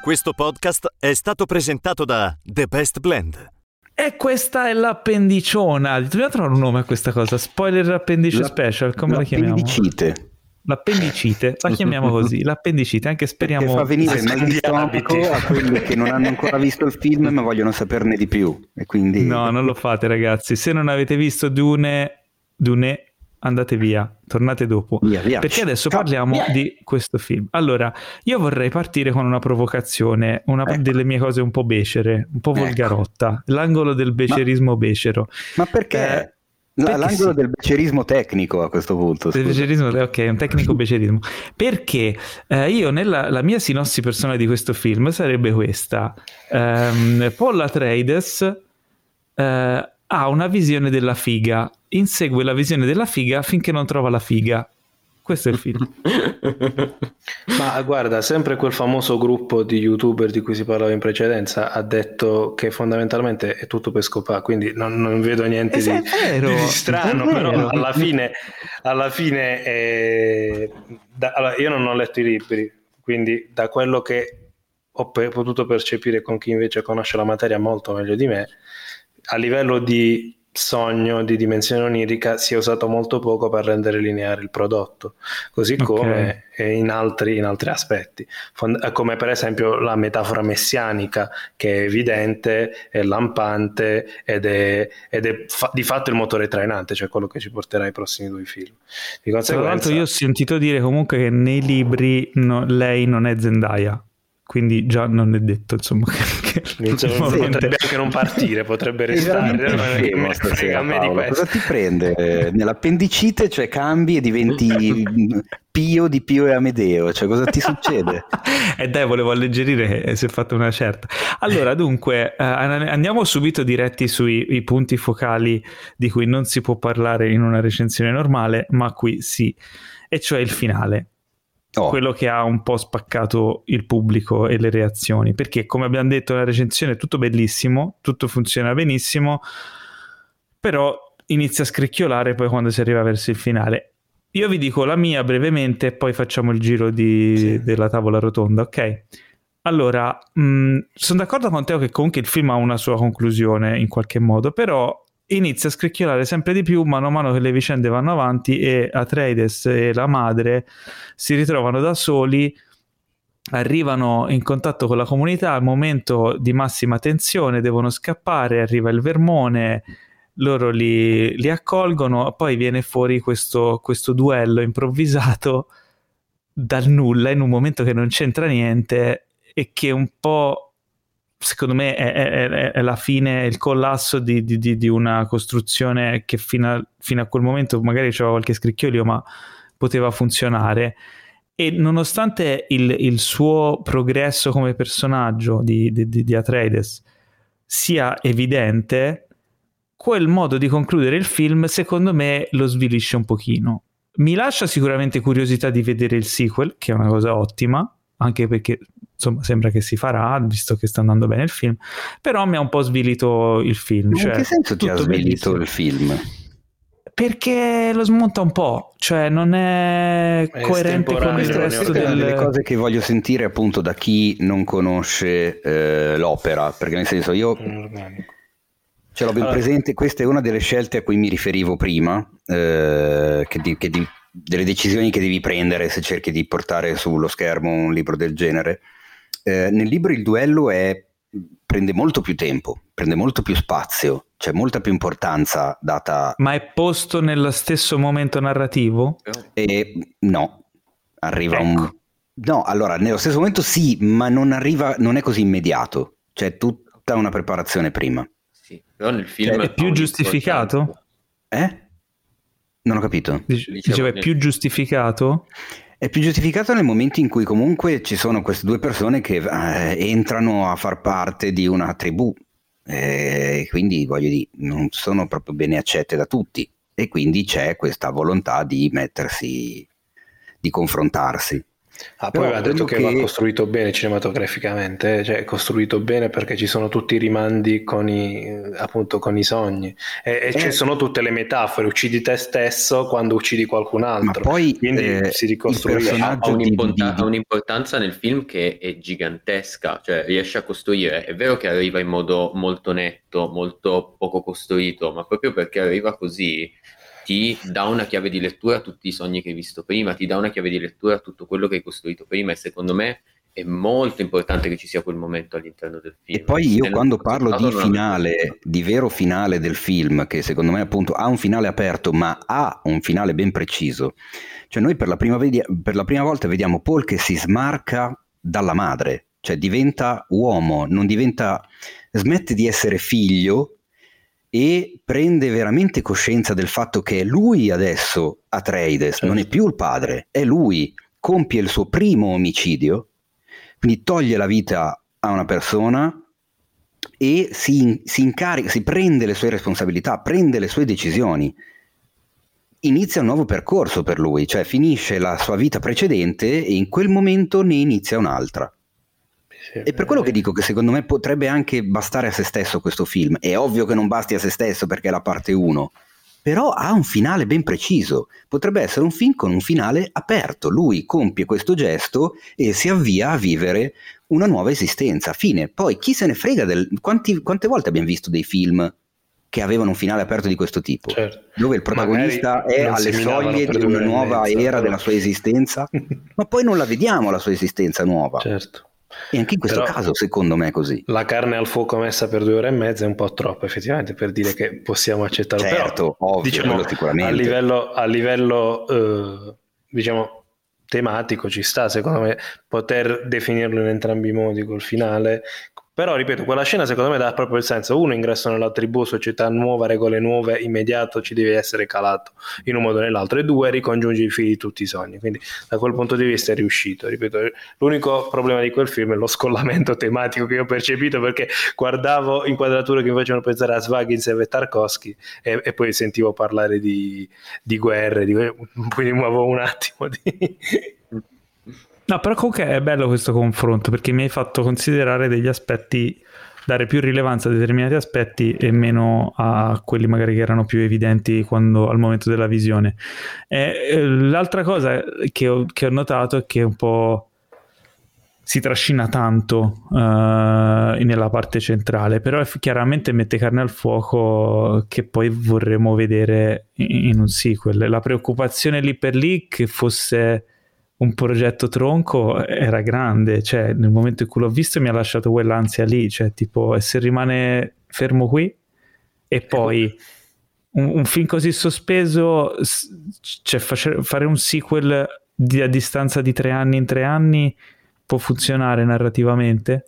Questo podcast è stato presentato da The Best Blend. E questa è l'appendiciona. Dobbiamo trovare un nome a questa cosa. Spoiler appendice special, come la chiamiamo? L'appendicite. L'appendicite, la chiamiamo così, l'appendicite, anche speriamo che fa venire il mal di stomaco a quelli che non hanno ancora visto il film ma vogliono saperne di più, e quindi no, non lo fate, ragazzi. Se non avete visto Dune, andate via, tornate dopo, via. Perché adesso parliamo di questo film. Allora, io vorrei partire con una provocazione, una delle mie cose un po' becere, un po' volgarotta, l'angolo del becerismo becero. Ma perché... L'angolo del becerismo tecnico a questo punto. Del becerismo, ok, un tecnico becerismo. Perché io la mia sinossi personale di questo film sarebbe questa. Paul Atreides ha una visione della figa, insegue la visione della figa finché non trova la figa. Questo è il film. Ma guarda, sempre quel famoso gruppo di youtuber di cui si parlava in precedenza ha detto che fondamentalmente è tutto per scopare, quindi non vedo niente di strano, però alla fine allora, io non ho letto i libri, quindi da quello che ho potuto percepire con chi invece conosce la materia molto meglio di me, a livello di sogno, di dimensione onirica, si è usato molto poco per rendere lineare il prodotto, così come in altri aspetti, come per esempio la metafora messianica, che è evidente, è lampante ed è di fatto il motore trainante, cioè quello che ci porterà ai prossimi due film. Di conseguenza... Tra l'altro io ho sentito dire comunque che nei libri lei non è Zendaya, quindi già non è detto, insomma, che potrebbe anche non partire, potrebbe restare. Cosa ti prende? Nell'appendicite, cioè, cambi e diventi Pio di Pio e Amedeo, cioè cosa ti succede? E dai, volevo alleggerire, si è fatta una certa. Allora, dunque, andiamo subito diretti sui punti focali di cui non si può parlare in una recensione normale, ma qui sì, e cioè il finale. Oh. Quello che ha un po' spaccato il pubblico e le reazioni, perché come abbiamo detto nella recensione è tutto bellissimo, tutto funziona benissimo, però inizia a scricchiolare poi quando si arriva verso il finale. Io vi dico la mia brevemente e poi facciamo il giro della tavola rotonda, ok? Allora, sono d'accordo con Teo che comunque il film ha una sua conclusione in qualche modo, però inizia a scricchiolare sempre di più mano a mano che le vicende vanno avanti, e Atreides e la madre si ritrovano da soli, arrivano in contatto con la comunità al momento di massima tensione, devono scappare, arriva il vermone, loro li accolgono, poi viene fuori questo duello improvvisato dal nulla in un momento che non c'entra niente e che un po'... secondo me è la fine, il collasso di una costruzione che fino a quel momento magari c'era qualche scricchiolio ma poteva funzionare, e nonostante il suo progresso come personaggio di Atreides sia evidente, quel modo di concludere il film secondo me lo svilisce un pochino, Mi lascia sicuramente curiosità di vedere il sequel, che è una cosa ottima, anche perché insomma sembra che si farà, visto che sta andando bene il film, però mi ha un po' svilito il film. Cioè, in che senso ti ha svilito il film? Perché lo smonta un po', cioè non è coerente con il resto delle cose che voglio sentire appunto da chi non conosce l'opera, perché nel senso io ce l'ho ben presente, questa è una delle scelte a cui mi riferivo prima, delle decisioni che devi prendere se cerchi di portare sullo schermo un libro del genere. Nel libro il duello prende molto più tempo, prende molto più spazio, c'è molta più importanza data. Ma è posto nello stesso momento narrativo? No, arriva No, allora nello stesso momento sì, ma non è così immediato, c'è tutta una preparazione prima. Sì, però nel film è più giustificato? Non ho capito. Diceva è più giustificato? È più giustificato nel momento in cui comunque ci sono queste due persone che entrano a far parte di una tribù, quindi voglio dire non sono proprio bene accette da tutti e quindi c'è questa volontà di mettersi, di confrontarsi. Poi aveva detto che va costruito bene cinematograficamente, cioè è costruito bene perché ci sono tutti i rimandi con i sogni e ci sono tutte le metafore, uccidi te stesso quando uccidi qualcun altro, ma poi quindi si ricostruisce. Ha un'importanza nel film che è gigantesca, cioè riesce a costruire, è vero che arriva in modo molto netto, molto poco costruito, ma proprio perché arriva così ti dà una chiave di lettura a tutti i sogni che hai visto prima, ti dà una chiave di lettura a tutto quello che hai costruito prima e secondo me è molto importante che ci sia quel momento all'interno del film. E poi io quando parlo di finale, di vero finale del film, che secondo me appunto ha un finale aperto ma ha un finale ben preciso, cioè noi per la prima volta vediamo Paul che si smarca dalla madre, cioè diventa uomo, smette di essere figlio e prende veramente coscienza del fatto che è lui adesso Atreides, certo. Non è più il padre, è lui, compie il suo primo omicidio, quindi toglie la vita a una persona e si incarica, si prende le sue responsabilità, prende le sue decisioni, inizia un nuovo percorso per lui, cioè finisce la sua vita precedente e in quel momento ne inizia un'altra. E per quello che dico che secondo me potrebbe anche bastare a se stesso questo film, è ovvio che non basti a se stesso perché è la parte 1, però ha un finale ben preciso, potrebbe essere un film con un finale aperto, lui compie questo gesto e si avvia a vivere una nuova esistenza, fine, poi chi se ne frega quante volte abbiamo visto dei film che avevano un finale aperto di questo tipo, certo. Dove il protagonista magari è alle soglie di una nuova era della sua esistenza, ma poi non la vediamo la sua esistenza nuova, certo. E anche in questo caso secondo me è così. La carne al fuoco messa per 2 ore e mezza è un po' troppo effettivamente per dire che possiamo accettarlo, certo, però, ovvio, diciamo, sicuramente. A livello diciamo tematico ci sta secondo me poter definirlo in entrambi i modi col finale, però ripeto quella scena secondo me dà proprio il senso, uno ingresso nella tribù, società nuova, regole nuove, immediato ci deve essere calato in un modo o nell'altro, e 2 ricongiungi i fili di tutti i sogni, quindi da quel punto di vista è riuscito. Ripeto, l'unico problema di quel film è lo scollamento tematico che io ho percepito, perché guardavo inquadrature che mi facevano pensare a Svaghinsev e Tarkovsky e poi sentivo parlare di guerre, quindi muovo un attimo di... No, però comunque è bello questo confronto perché mi hai fatto considerare degli aspetti, dare più rilevanza a determinati aspetti e meno a quelli magari che erano più evidenti al momento della visione. L'altra cosa che ho notato è che un po' si trascina tanto nella parte centrale, però chiaramente mette carne al fuoco che poi vorremmo vedere in un sequel. La preoccupazione lì per lì che fosse... un progetto tronco era grande, cioè nel momento in cui l'ho visto mi ha lasciato quell'ansia lì, cioè tipo e se rimane fermo qui e poi un film così sospeso, cioè fare un sequel a distanza di 3 anni in 3 anni può funzionare narrativamente?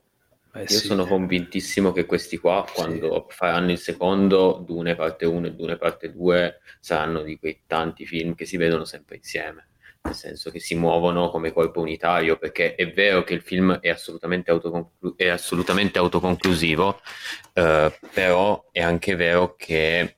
Io sono convintissimo che questi qua quando faranno il secondo Dune parte 1 e Dune parte 2 saranno di quei tanti film che si vedono sempre insieme, nel senso che si muovono come corpo unitario, perché è vero che il film è assolutamente, autoconclusivo, però è anche vero che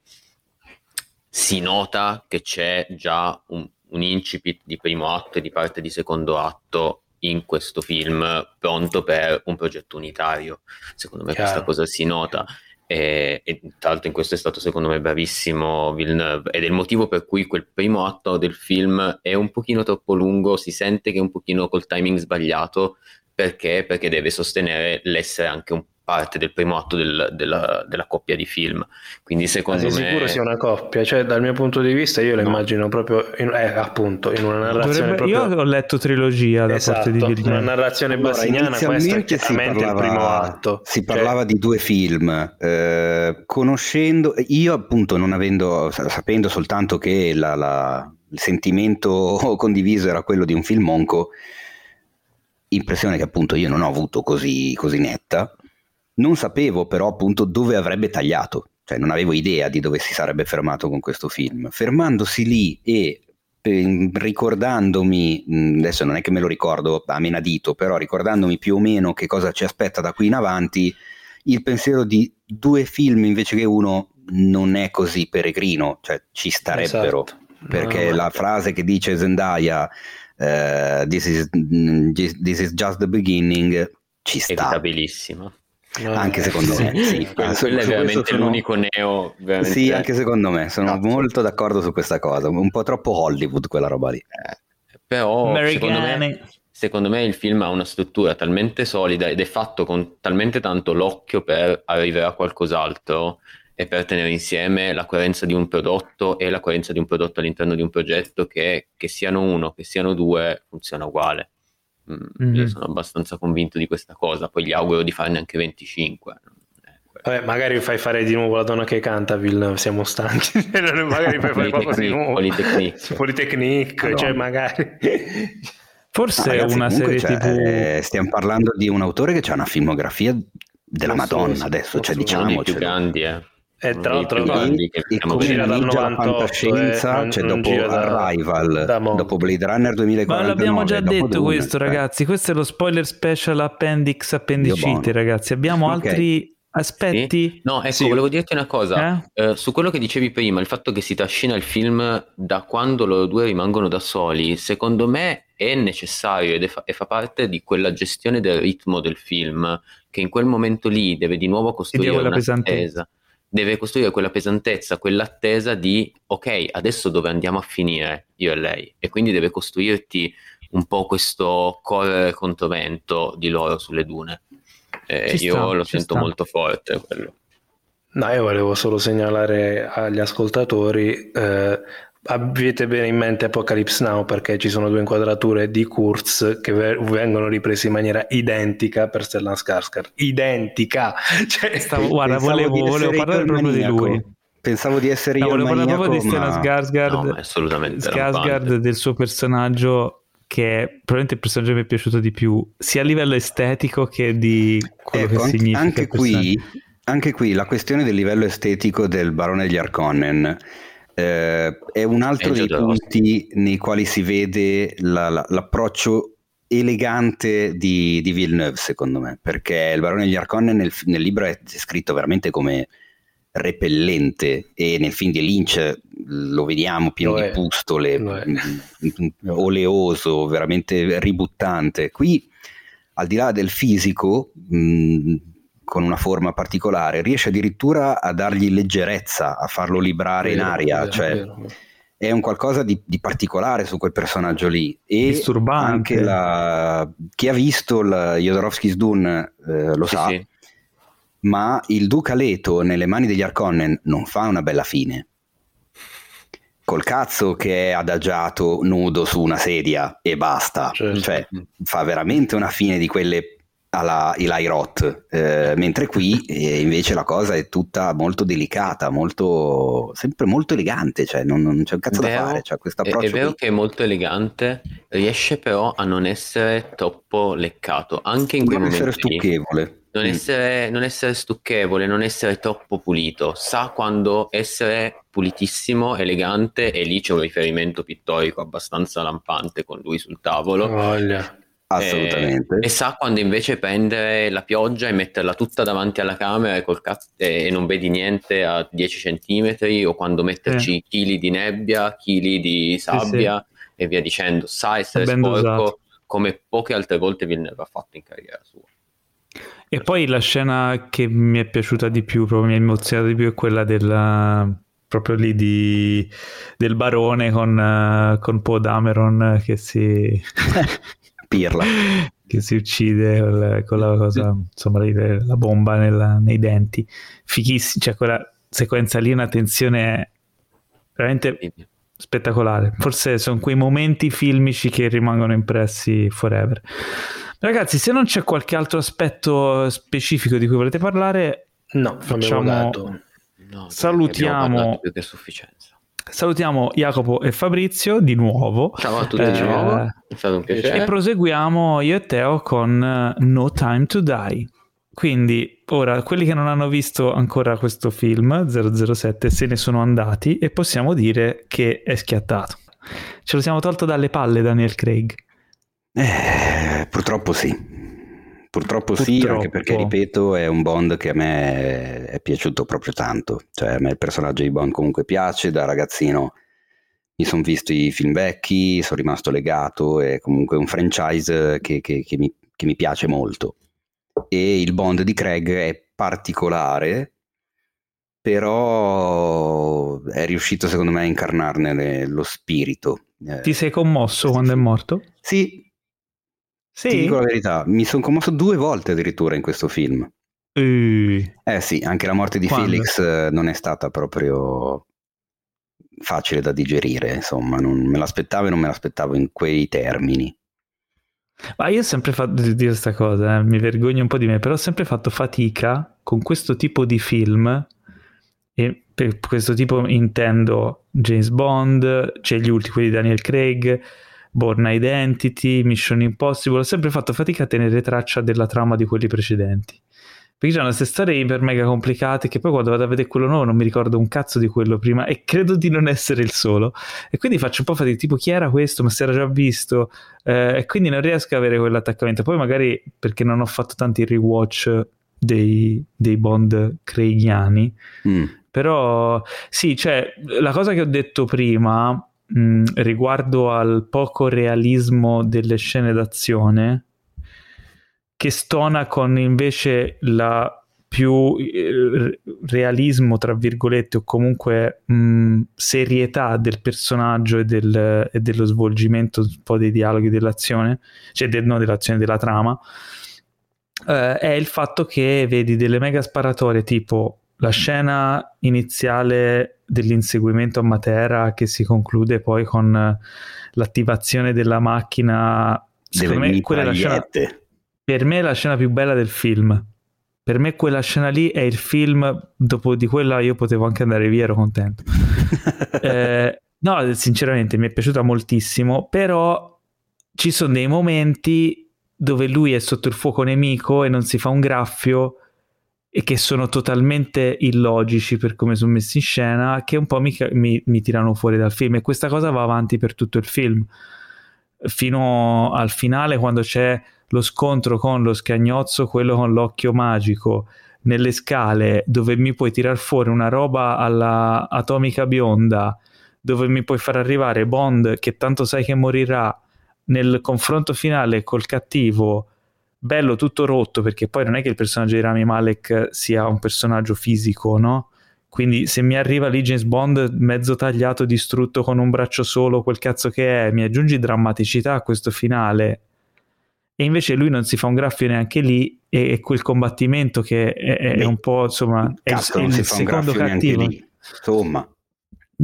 si nota che c'è già un incipit di primo atto e di parte di secondo atto in questo film pronto per un progetto unitario. Secondo me questa cosa si nota, e tra l'altro in questo è stato secondo me bravissimo Villeneuve, ed è il motivo per cui quel primo atto del film è un pochino troppo lungo, si sente che è un pochino col timing sbagliato, perché deve sostenere l'essere anche un parte del primo atto della coppia di film, quindi secondo me sicuro sia una coppia, cioè dal mio punto di vista io la immagino proprio in una narrazione proprio... Io ho letto trilogia da parte di Villeneuve, una narrazione basignana, questo è chiaramente il primo atto, si parlava di due film, conoscendo io appunto non avendo sapendo soltanto che il sentimento condiviso era quello di un film monco, impressione che appunto io non ho avuto così netta. Non sapevo però appunto dove avrebbe tagliato, cioè non avevo idea di dove si sarebbe fermato con questo film. Fermandosi lì e ricordandomi, adesso non è che me lo ricordo a menadito, però ricordandomi più o meno che cosa ci aspetta da qui in avanti, il pensiero di due film invece che uno non è così peregrino, cioè ci starebbero, esatto. Perché la frase che dice Zendaya, this is just the beginning, ci sta. È evitabilissima. Anche secondo me sì. Quello è veramente l'unico neo veramente. Sì, anche secondo me sono molto d'accordo su questa cosa, un po' troppo Hollywood quella roba lì, però secondo me il film ha una struttura talmente solida ed è fatto con talmente tanto l'occhio per arrivare a qualcos'altro e per tenere insieme la coerenza di un prodotto e la coerenza di un prodotto all'interno di un progetto, che siano uno, che siano due, funziona uguale. Io sono abbastanza convinto di questa cosa, poi gli auguro di farne anche 25. Vabbè, magari fai fare di nuovo La donna che canta, Villeneuve, siamo stanchi. Magari fai fare qualcosa di nuovo, Polytechnique, cioè magari forse ragazzi, una serie TV. Stiamo parlando di un autore che ha una filmografia della Madonna, adesso cioè, diciamo più grandi, tra l'altro gira dal 98, cioè dopo Arrival, dopo Blade Runner 2049, ma l'abbiamo già detto Dune, questo ragazzi, questo è lo spoiler special appendicite, ragazzi abbiamo altri aspetti, sì? No, ecco, volevo dirti una cosa, su quello che dicevi prima, il fatto che si trascina il film da quando loro due rimangono da soli, secondo me è necessario ed fa parte di quella gestione del ritmo del film, che in quel momento lì deve di nuovo costruire una attesa, deve costruire quella pesantezza, quell'attesa di ok, adesso dove andiamo a finire io e lei, e quindi deve costruirti un po' questo correre controvento di loro sulle dune, lo sento molto forte quello. No, io volevo solo segnalare agli ascoltatori, abbiate bene in mente Apocalypse Now, perché ci sono due inquadrature di Kurtz che vengono riprese in maniera identica per Stellan Skarsgård, identica, cioè, guarda, volevo parlare proprio di lui, pensavo di essere io il maniaco, volevo parlare proprio di Stellan Skarsgård, assolutamente Skarsgård, del suo personaggio, che è probabilmente il personaggio che mi è piaciuto di più sia a livello estetico che di quello che significa anche qui la questione del livello estetico del Barone degli Harkonnen è un altro dei punti nei quali si vede l'approccio elegante di Villeneuve, secondo me, perché il Barone degli Harkonnen nel libro è scritto veramente come repellente, e nel film di Lynch lo vediamo pieno di pustole, oleoso, veramente ributtante. Qui, al di là del fisico, con una forma particolare, riesce addirittura a dargli leggerezza, a farlo librare in aria, vero. È un qualcosa di particolare su quel personaggio lì, e disturbante. Anche chi ha visto Jodorowsky's Dune lo sa, sì. Ma il Duca Leto nelle mani degli Harkonnen non fa una bella fine, col cazzo che è adagiato nudo su una sedia e basta, cioè fa veramente una fine di quelle alla Eli Roth, mentre qui invece la cosa è tutta molto delicata, molto sempre molto elegante, cioè non c'è un cazzo da fare, cioè questo approccio è vero che è molto elegante, riesce però a non essere troppo leccato, anche in quei momenti non essere stucchevole, non essere stucchevole, non essere troppo pulito, sa quando essere pulitissimo, elegante, e lì c'è un riferimento pittorico abbastanza lampante con lui sul tavolo. Assolutamente. E sa quando invece prendere la pioggia e metterla tutta davanti alla camera e, e non vedi niente a 10 centimetri, o quando metterci chili di nebbia, chili di sabbia, e via dicendo, sa essere sporco usato, come poche altre volte Villeneuve ha fatto in carriera sua. E poi la scena che mi è piaciuta di più, proprio mi ha emozionato di più, è quella della... proprio lì del barone con Poe Dameron che si pirla, che si uccide con la cosa, insomma la bomba nei denti. Fichissimo, cioè quella sequenza lì è una tensione veramente spettacolare. Forse sono quei momenti filmici che rimangono impressi forever. Ragazzi, se non c'è qualche altro aspetto specifico di cui volete parlare, no, facciamo... No, salutiamo Jacopo e Fabrizio di nuovo. Ciao a tutti di nuovo, è stato un piacere. E proseguiamo io e Teo con No Time to Die. Quindi ora quelli che non hanno visto ancora questo film 007 se ne sono andati e possiamo dire che è schiattato. Ce lo siamo tolto dalle palle Daniel Craig. Purtroppo sì. Purtroppo sì, anche perché, ripeto, è un Bond che a me è piaciuto proprio tanto. Cioè, a me il personaggio di Bond comunque piace, da ragazzino mi sono visto i film vecchi, sono rimasto legato, è comunque un franchise che mi piace molto. E il Bond di Craig è particolare, però è riuscito secondo me a incarnarne lo spirito. Ti sei commosso quando è morto? Sì. Sì. Ti dico la verità, mi sono commosso 2 volte addirittura in questo film. Sì, anche la morte di Felix non è stata proprio facile da digerire, insomma, non me l'aspettavo e non me l'aspettavo in quei termini. Ma io ho sempre fatto, dire questa cosa, mi vergogno un po' di me, però ho sempre fatto fatica con questo tipo di film, e per questo tipo intendo James Bond, c'è gli ultimi, quelli di Daniel Craig, Born Identity, Mission Impossible, ho sempre fatto fatica a tenere traccia della trama di quelli precedenti, perché c'è una storie iper mega complicate che poi quando vado a vedere quello nuovo non mi ricordo un cazzo di quello prima, e credo di non essere il solo, e quindi faccio un po' fatica, tipo chi era questo, ma si era già visto, e quindi non riesco a avere quell'attaccamento. Poi magari perché non ho fatto tanti rewatch dei Bond craigiani, però sì, cioè la cosa che ho detto prima riguardo al poco realismo delle scene d'azione, che stona con invece la più realismo tra virgolette o comunque serietà del personaggio e dello svolgimento un po' dei dialoghi dell'azione, cioè non dell'azione, della trama, è il fatto che vedi delle mega sparatorie, tipo la scena iniziale dell'inseguimento a Matera che si conclude poi con l'attivazione della macchina. Secondo me quella è la scena, per me è la scena più bella del film. Per me quella scena lì è il film, dopo di quella io potevo anche andare via, ero contento. No, sinceramente mi è piaciuta moltissimo, però ci sono dei momenti dove lui è sotto il fuoco nemico e non si fa un graffio, e che sono totalmente illogici per come sono messi in scena, che un po' mi tirano fuori dal film, e questa cosa va avanti per tutto il film fino al finale, quando c'è lo scontro con lo scagnozzo, quello con l'occhio magico nelle scale, dove mi puoi tirar fuori una roba alla Atomica Bionda, dove mi puoi far arrivare Bond che tanto sai che morirà nel confronto finale col cattivo, bello tutto rotto, perché poi non è che il personaggio di Rami Malek sia un personaggio fisico, no? Quindi se mi arriva lì James Bond mezzo tagliato, distrutto, con un braccio solo, quel cazzo che è, mi aggiungi drammaticità a questo finale, e invece lui non si fa un graffio neanche lì, e quel combattimento che è un po', insomma, cazzo, è il secondo cattivo, insomma,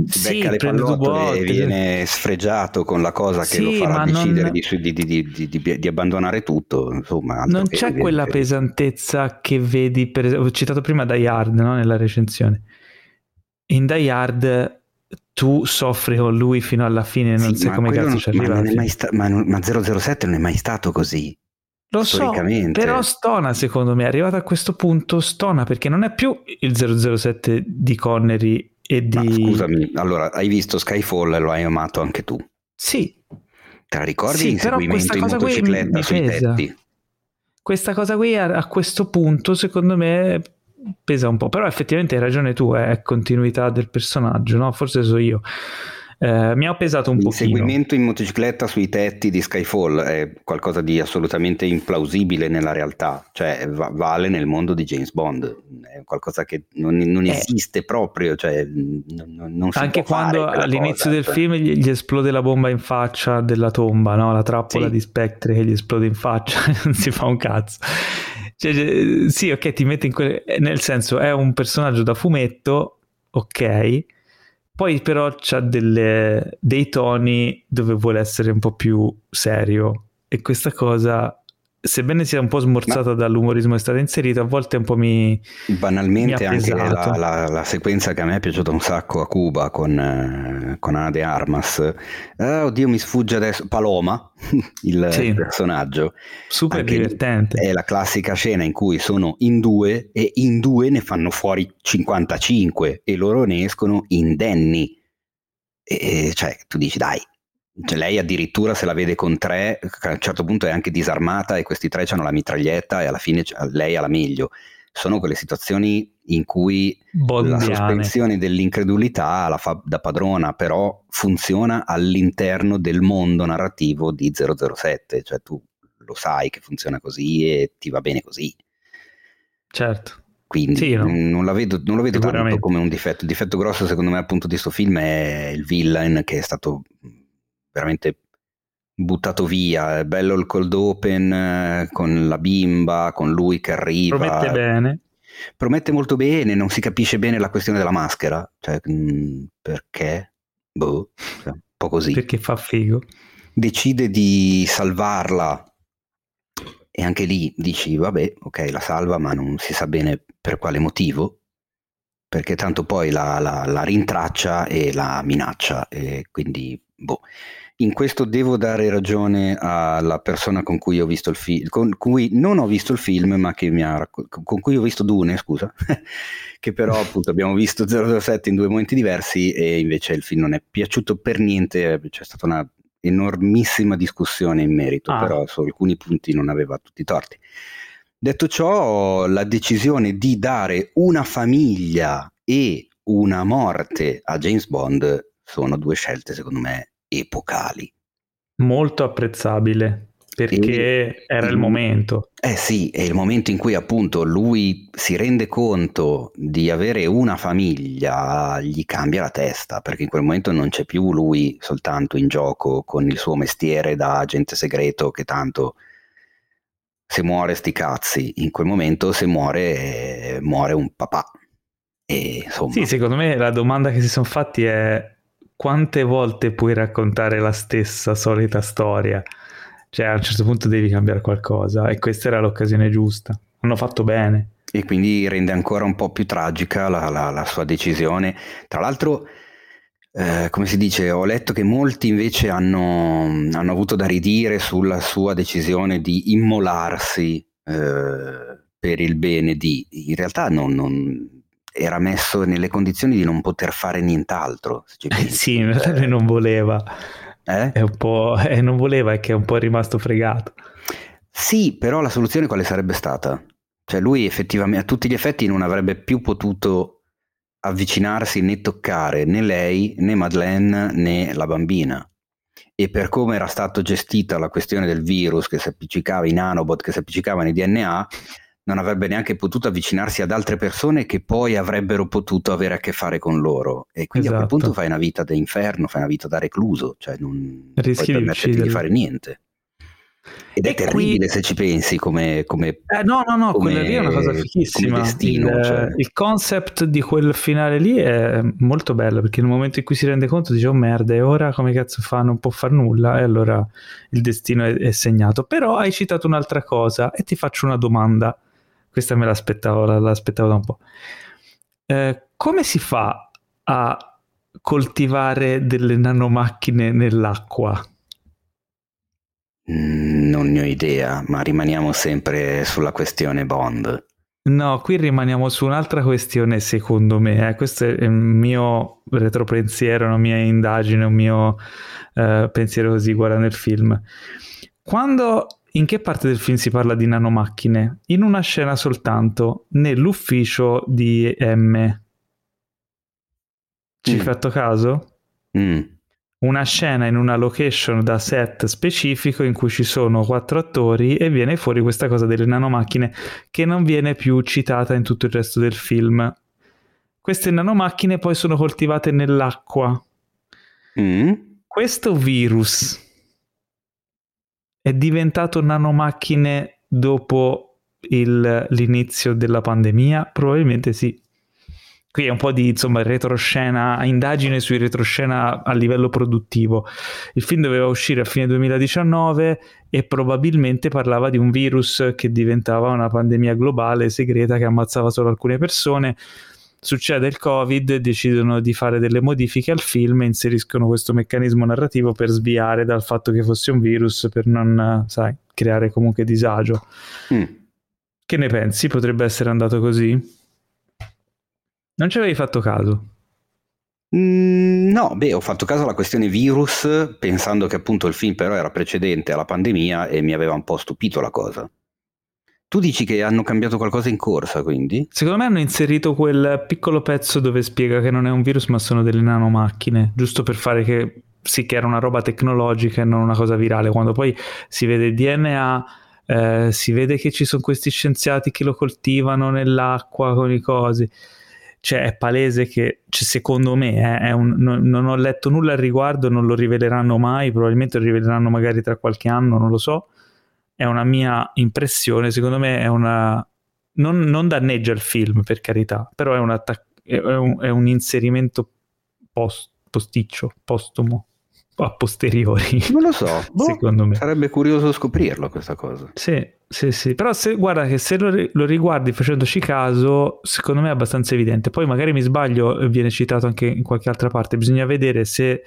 si becca, sì, le pallottole e viene sfregiato con la cosa che sì, lo farà decidere di abbandonare tutto, insomma. Non c'è quella pesantezza che vedi, ho citato prima Die Hard, no? Nella recensione in Die Hard tu soffri con lui fino alla fine, non sai come cazzo ci arriva, ma 007 non è mai stato così, lo so, però stona, secondo me, arrivato a questo punto stona, perché non è più il 007 di Connery e di... Ma scusami, allora hai visto Skyfall e lo hai amato anche tu? Sì. Te la ricordi? Sì, l'inseguimento in motocicletta sui tetti? Questa cosa qui a questo punto secondo me pesa un po', però effettivamente hai ragione tu, è continuità del personaggio, no? Forse so io. Mi ha pesato un pochino. L'inseguimento in motocicletta sui tetti di Skyfall è qualcosa di assolutamente implausibile nella realtà, cioè vale nel mondo di James Bond, è qualcosa che non esiste proprio, cioè non si anche può quando fare all'inizio cosa, del film gli esplode la bomba in faccia della tomba, no? La trappola di Spectre che gli esplode in faccia, non si fa un cazzo. Cioè, sì, ok, ti mette in quelle... nel senso è un personaggio da fumetto, ok, poi però c'ha dei toni dove vuole essere un po' più serio, e questa cosa, sebbene sia un po' smorzata dall'umorismo che è stata inserita, a volte un po' banalmente mi ha anche la sequenza che a me è piaciuta un sacco a Cuba con Ana de Armas, oddio mi sfugge adesso, Paloma il personaggio super anche divertente, è la classica scena in cui sono in due e in due ne fanno fuori 55 e loro ne escono indenni, e cioè tu dici dai, cioè, lei addirittura se la vede con tre, a un certo punto è anche disarmata e questi tre hanno la mitraglietta e alla fine lei ha la meglio. Sono quelle situazioni in cui Bondiane. La sospensione dell'incredulità la fa da padrona, però funziona all'interno del mondo narrativo di 007, cioè tu lo sai che funziona così e ti va bene così. Certo. Quindi sì, no? non lo vedo tanto come un difetto. Il difetto grosso secondo me appunto di sto film è il villain, che è stato veramente buttato via. È bello il cold open con la bimba, con lui che arriva, promette molto bene, non si capisce bene la questione della maschera, cioè perché un po' così, perché fa figo, decide di salvarla e anche lì dici vabbè, ok, la salva, ma non si sa bene per quale motivo, perché tanto poi la rintraccia e la minaccia, e quindi in questo devo dare ragione alla persona con cui ho visto il film, con cui non ho visto il film, ma che con cui ho visto Dune, scusa, che però appunto abbiamo visto 007 in due momenti diversi e invece il film non è piaciuto per niente, c'è stata una enormissima discussione in merito, però su alcuni punti non aveva tutti i torti. Detto ciò, la decisione di dare una famiglia e una morte a James Bond sono due scelte secondo me epocali, molto apprezzabile, perché era il momento, è il momento in cui appunto lui si rende conto di avere una famiglia, gli cambia la testa, perché in quel momento non c'è più lui soltanto in gioco con il suo mestiere da agente segreto, che tanto se muore sti cazzi, in quel momento se muore muore un papà, e insomma sì, secondo me la domanda che si sono fatti è: quante volte puoi raccontare la stessa solita storia? Cioè a un certo punto devi cambiare qualcosa, e questa era l'occasione giusta, hanno fatto bene. E quindi rende ancora un po' più tragica la sua decisione. Tra l'altro, come si dice, ho letto che molti invece hanno avuto da ridire sulla sua decisione di immolarsi per il bene di... In realtà non era messo nelle condizioni di non poter fare nient'altro. Sì, in realtà lui non voleva, è un po', non voleva, e che è un po' rimasto fregato. Sì, però la soluzione quale sarebbe stata? Cioè lui effettivamente a tutti gli effetti non avrebbe più potuto avvicinarsi né toccare né lei né Madeleine né la bambina, e per come era stato gestita la questione del virus che si appiccicava, i nanobot che si appiccicavano ai DNA, non avrebbe neanche potuto avvicinarsi ad altre persone che poi avrebbero potuto avere a che fare con loro, e quindi a quel punto fai una vita da inferno, fai una vita da recluso, cioè non rischi puoi permetterti di fare niente, ed è terribile qui... se ci pensi come quella lì è una cosa fichissima, destino, cioè. Il concept di quel finale lì è molto bello, perché nel momento in cui si rende conto dice: oh merda, e ora come cazzo fa, non può far nulla, e allora il destino è segnato. Però hai citato un'altra cosa e ti faccio una domanda. Questa me l'aspettavo da un po'. Come si fa a coltivare delle nanomacchine nell'acqua? Non ne ho idea, ma rimaniamo sempre sulla questione Bond. No, qui rimaniamo su un'altra questione, secondo me. Questo è il mio retropensiero, una mia indagine, un mio pensiero così guardando il film. In che parte del film si parla di nanomacchine? In una scena soltanto, nell'ufficio di M. Ci hai fatto caso? una scena in una location da set specifico in cui ci sono 4 attori e viene fuori questa cosa delle nanomacchine che non viene più citata in tutto il resto del film. Queste nanomacchine poi sono coltivate nell'acqua. Questo virus è diventato nanomacchine dopo l'inizio della pandemia? Probabilmente sì. Qui è un po' di, insomma, retroscena, indagine sui retroscena a livello produttivo. Il film doveva uscire a fine 2019 e probabilmente parlava di un virus che diventava una pandemia globale, segreta, che ammazzava solo alcune persone. Succede il Covid, decidono di fare delle modifiche al film e inseriscono questo meccanismo narrativo per sviare dal fatto che fosse un virus, per non, sai, creare comunque disagio. Che ne pensi? Potrebbe essere andato così? Non ci avevi fatto caso? No, beh, ho fatto caso alla questione virus pensando che appunto il film però era precedente alla pandemia e mi aveva un po' stupito la cosa. Tu dici che hanno cambiato qualcosa in corsa, quindi? Secondo me hanno inserito quel piccolo pezzo dove spiega che non è un virus ma sono delle nanomacchine, giusto per fare che sì, che era una roba tecnologica e non una cosa virale. Quando poi si vede il DNA, si vede che ci sono questi scienziati che lo coltivano nell'acqua con i cosi. Cioè è palese che, cioè, secondo me non ho letto nulla al riguardo, non lo riveleranno mai, probabilmente lo riveleranno magari tra qualche anno, non lo so, è una mia impressione. Secondo me è una, non danneggia il film, per carità, però è un inserimento postumo, a posteriori, non lo so. Secondo me sarebbe curioso scoprirlo questa cosa. Sì, però se lo riguardi facendoci caso, secondo me è abbastanza evidente. Poi magari mi sbaglio, viene citato anche in qualche altra parte, bisogna vedere se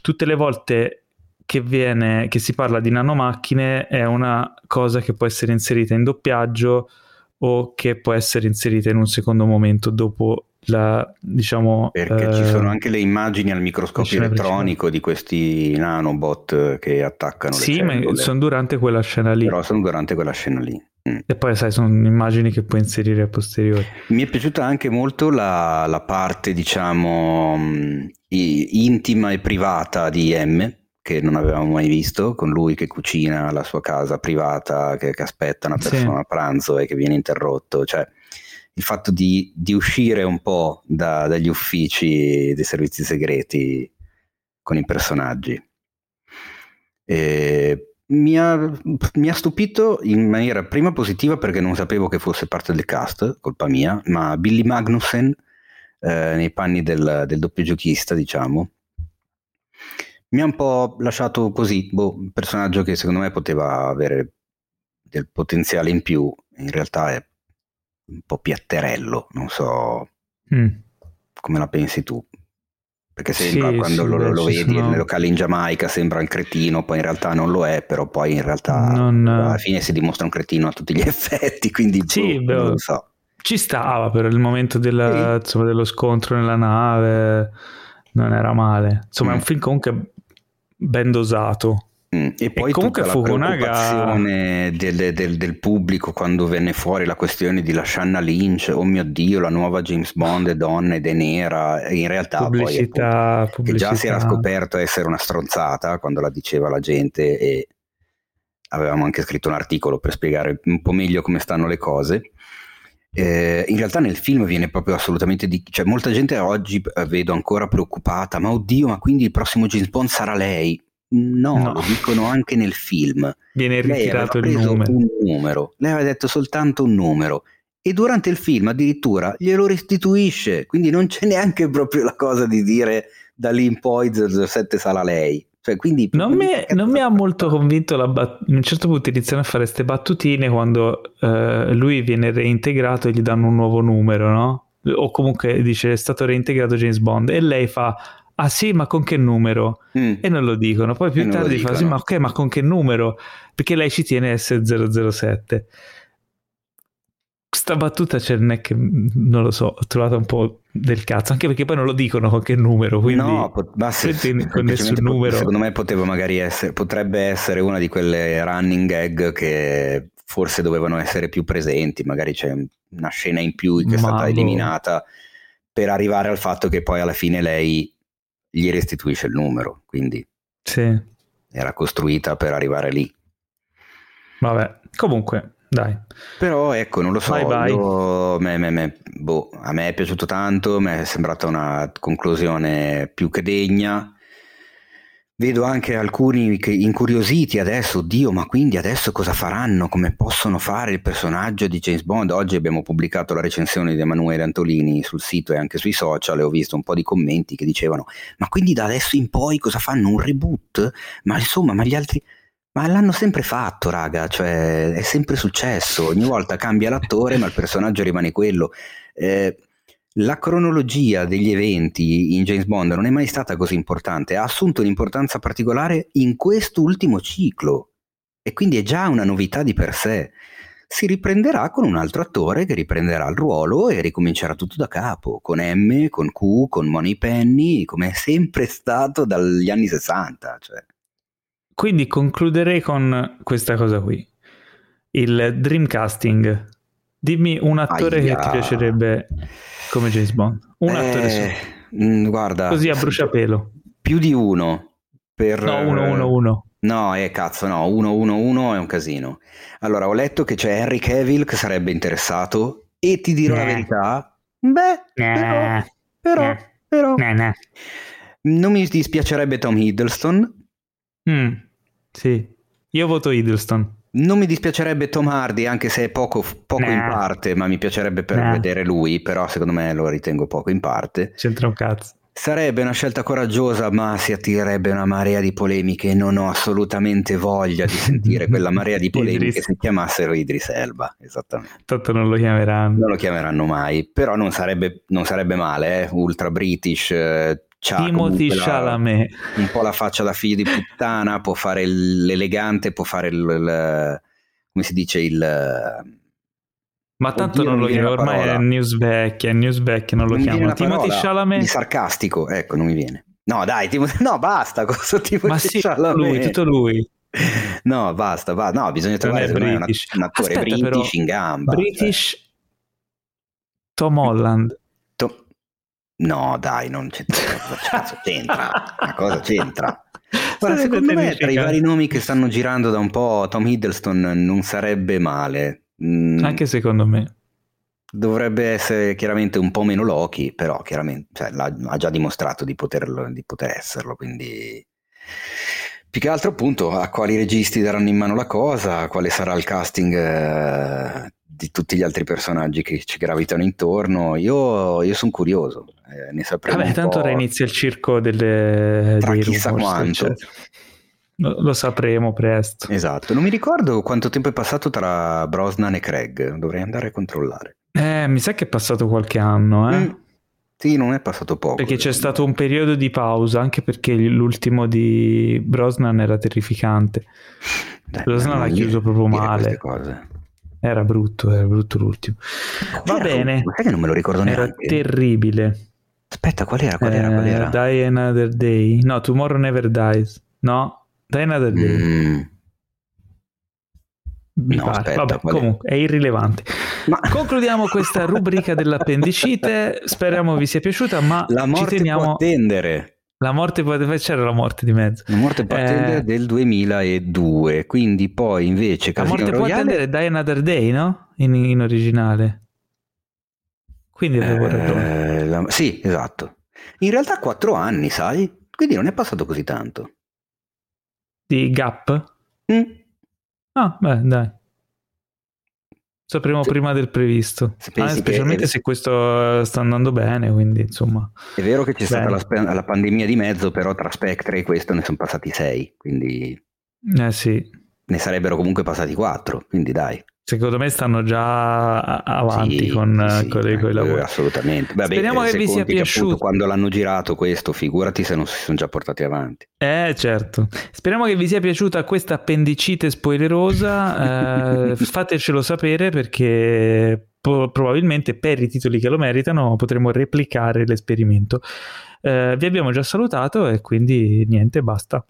tutte le volte che si parla di nanomacchine è una cosa che può essere inserita in doppiaggio o che può essere inserita in un secondo momento dopo diciamo, perché ci sono anche le immagini al microscopio elettronico di questi nanobot che attaccano le cellule. Sì, ma sono durante quella scena lì. E poi sai, sono immagini che puoi inserire a posteriori. Mi è piaciuta anche molto la parte, diciamo, intima e privata di M, che non avevamo mai visto, con lui che cucina alla sua casa privata, che aspetta una persona a pranzo e che viene interrotto. Cioè il fatto di uscire un po' dagli uffici dei servizi segreti con i personaggi. Mi ha stupito in maniera prima positiva, perché non sapevo che fosse parte del cast, colpa mia, ma Billy Magnussen nei panni del doppioghiochista, diciamo, mi ha un po' lasciato così, un personaggio che secondo me poteva avere del potenziale in più, in realtà è un po' piatterello, non so come la pensi tu, perché sembra, quando lo vedi nel locale in Giamaica, sembra un cretino, poi in realtà non lo è, però poi in realtà alla fine si dimostra un cretino a tutti gli effetti, quindi non lo so. Ci stava per il momento insomma, dello scontro nella nave, non era male, insomma è un film comunque ben dosato. E poi comunque tutta la preoccupazione del pubblico quando venne fuori la questione di Lashana Lynch, oh mio Dio, la nuova James Bond è donna ed è nera, in realtà pubblicità. Che già si era scoperto essere una stronzata quando la diceva la gente, e avevamo anche scritto un articolo per spiegare un po' meglio come stanno le cose. In realtà nel film viene proprio assolutamente cioè molta gente oggi vedo ancora preoccupata, ma oddio, ma quindi il prossimo James Bond sarà lei? No, lo dicono anche nel film. Viene ritirato il numero. Lei aveva detto soltanto un numero e durante il film addirittura glielo restituisce, quindi non c'è neanche proprio la cosa di dire da lì in poi 07 sarà lei. Cioè, quindi non mi ha molto convinto a un certo punto iniziano a fare ste battutine quando lui viene reintegrato e gli danno un nuovo numero, no? O comunque dice è stato reintegrato James Bond e lei fa ah sì, ma con che numero? E non lo dicono. Poi più tardi fa sì, ma ok, ma con che numero? Perché lei ci tiene S007. Questa battuta c'è, che non lo so, ho trovato un po' del cazzo, anche perché poi non lo dicono con che numero, quindi no, con nessun numero. Secondo me potrebbe essere una di quelle running gag che forse dovevano essere più presenti, magari c'è una scena in più che è stata eliminata per arrivare al fatto che poi alla fine lei gli restituisce il numero, quindi sì, era costruita per arrivare lì. Vabbè, comunque, dai. Però ecco, non lo so, a me è piaciuto tanto, mi è sembrata una conclusione più che degna. Vedo anche alcuni che incuriositi adesso, Dio, ma quindi adesso cosa faranno? Come possono fare il personaggio di James Bond? Oggi abbiamo pubblicato la recensione di Emanuele Antolini sul sito e anche sui social, e ho visto un po' di commenti che dicevano, ma quindi da adesso in poi cosa fanno? Un reboot? Ma insomma, ma gli altri... Ma l'hanno sempre fatto, raga, cioè è sempre successo, ogni volta cambia l'attore ma il personaggio rimane quello. La cronologia degli eventi in James Bond non è mai stata così importante, ha assunto un'importanza particolare in quest'ultimo ciclo e quindi è già una novità di per sé. Si riprenderà con un altro attore che riprenderà il ruolo e ricomincerà tutto da capo, con M, con Q, con Moneypenny, come è sempre stato dagli anni 60, cioè. Quindi concluderei con questa cosa qui, il dreamcasting. Dimmi un attore che ti piacerebbe come James Bond. Un attore solo. Guarda. Così a bruciapelo. Più di uno. Per... No, uno. No, uno è un casino. Allora, ho letto che c'è Henry Cavill che sarebbe interessato e ti dirò la verità. Però. Non mi dispiacerebbe Tom Hiddleston. Sì, io voto Hiddleston. Non mi dispiacerebbe Tom Hardy, anche se è poco in parte, ma mi piacerebbe vedere lui, però secondo me lo ritengo poco in parte. C'entra un cazzo. Sarebbe una scelta coraggiosa, ma si attirerebbe una marea di polemiche e non ho assolutamente voglia di sentire quella marea di polemiche se chiamassero Idris Elba, esattamente. Tanto non lo chiameranno. Non lo chiameranno mai, però non sarebbe male, ultra British... Timothy Chalamet, un po' la faccia da figlio di puttana, può fare l'elegante, può fare il come si dice il... Ma tanto non lo chiamo, ormai è news vecchia, non lo chiamo. Timothy Chalamet di sarcastico, ecco, non mi viene. No, dai, basta con questo Timothy Chalamet. Lui, tutto lui. No, basta. No, bisogna trovare un attore british però, in gamba. British cioè. Tom Holland. No, dai, non c'entra. La cosa c'entra. Guarda, secondo me tra i vari nomi che stanno girando da un po', Tom Hiddleston non sarebbe male. Anche secondo me. Dovrebbe essere chiaramente un po' meno Loki, però chiaramente ha già dimostrato di poter esserlo, quindi... Più che altro appunto a quali registi daranno in mano la cosa, quale sarà il casting di tutti gli altri personaggi che ci gravitano intorno. Io sono curioso, ne sapremo un po'. Tanto ora inizia il circo tra chissà quanto. Lo sapremo presto. Esatto, non mi ricordo quanto tempo è passato tra Brosnan e Craig, dovrei andare a controllare. Mi sa che è passato qualche anno, Sì, non è passato poco. Perché c'è stato un periodo di pausa, anche perché l'ultimo di Brosnan era terrificante. Brosnan l'ha chiuso proprio male. Cose. Era brutto l'ultimo. Va bene. Ma che non me lo ricordo neanche. Era terribile. Aspetta, qual era? Die Another Day. No, Tomorrow Never Dies. No, Die Another Day. No, aspetta, vabbè, comunque è irrilevante. Ma... Concludiamo questa rubrica dell'appendicite. Speriamo vi sia piaciuta. Ma la morte può attendere. La morte può attendere. C'era la morte di mezzo. La morte può attendere del 2002. Quindi poi invece Casino Royale. La morte può attendere Die Another Day, no? In originale. Quindi sì, esatto. In realtà 4 anni, sai? Quindi non è passato così tanto. Di gap? Ah, beh, dai. Sapremo prima del previsto. Specialmente se questo sta andando bene, quindi insomma. È vero che c'è stata la pandemia di mezzo, però tra Spectre e questo ne sono passati 6, quindi... sì. Ne sarebbero comunque passati 4, quindi dai. Secondo me stanno già avanti con i lavori. Assolutamente. Vabbè, speriamo che vi sia piaciuto. Appunto, quando l'hanno girato questo, figurati se non si sono già portati avanti. Certo. Speriamo che vi sia piaciuta questa appendicite spoilerosa. Fatecelo sapere perché probabilmente per i titoli che lo meritano potremo replicare l'esperimento. Vi abbiamo già salutato e quindi niente, basta.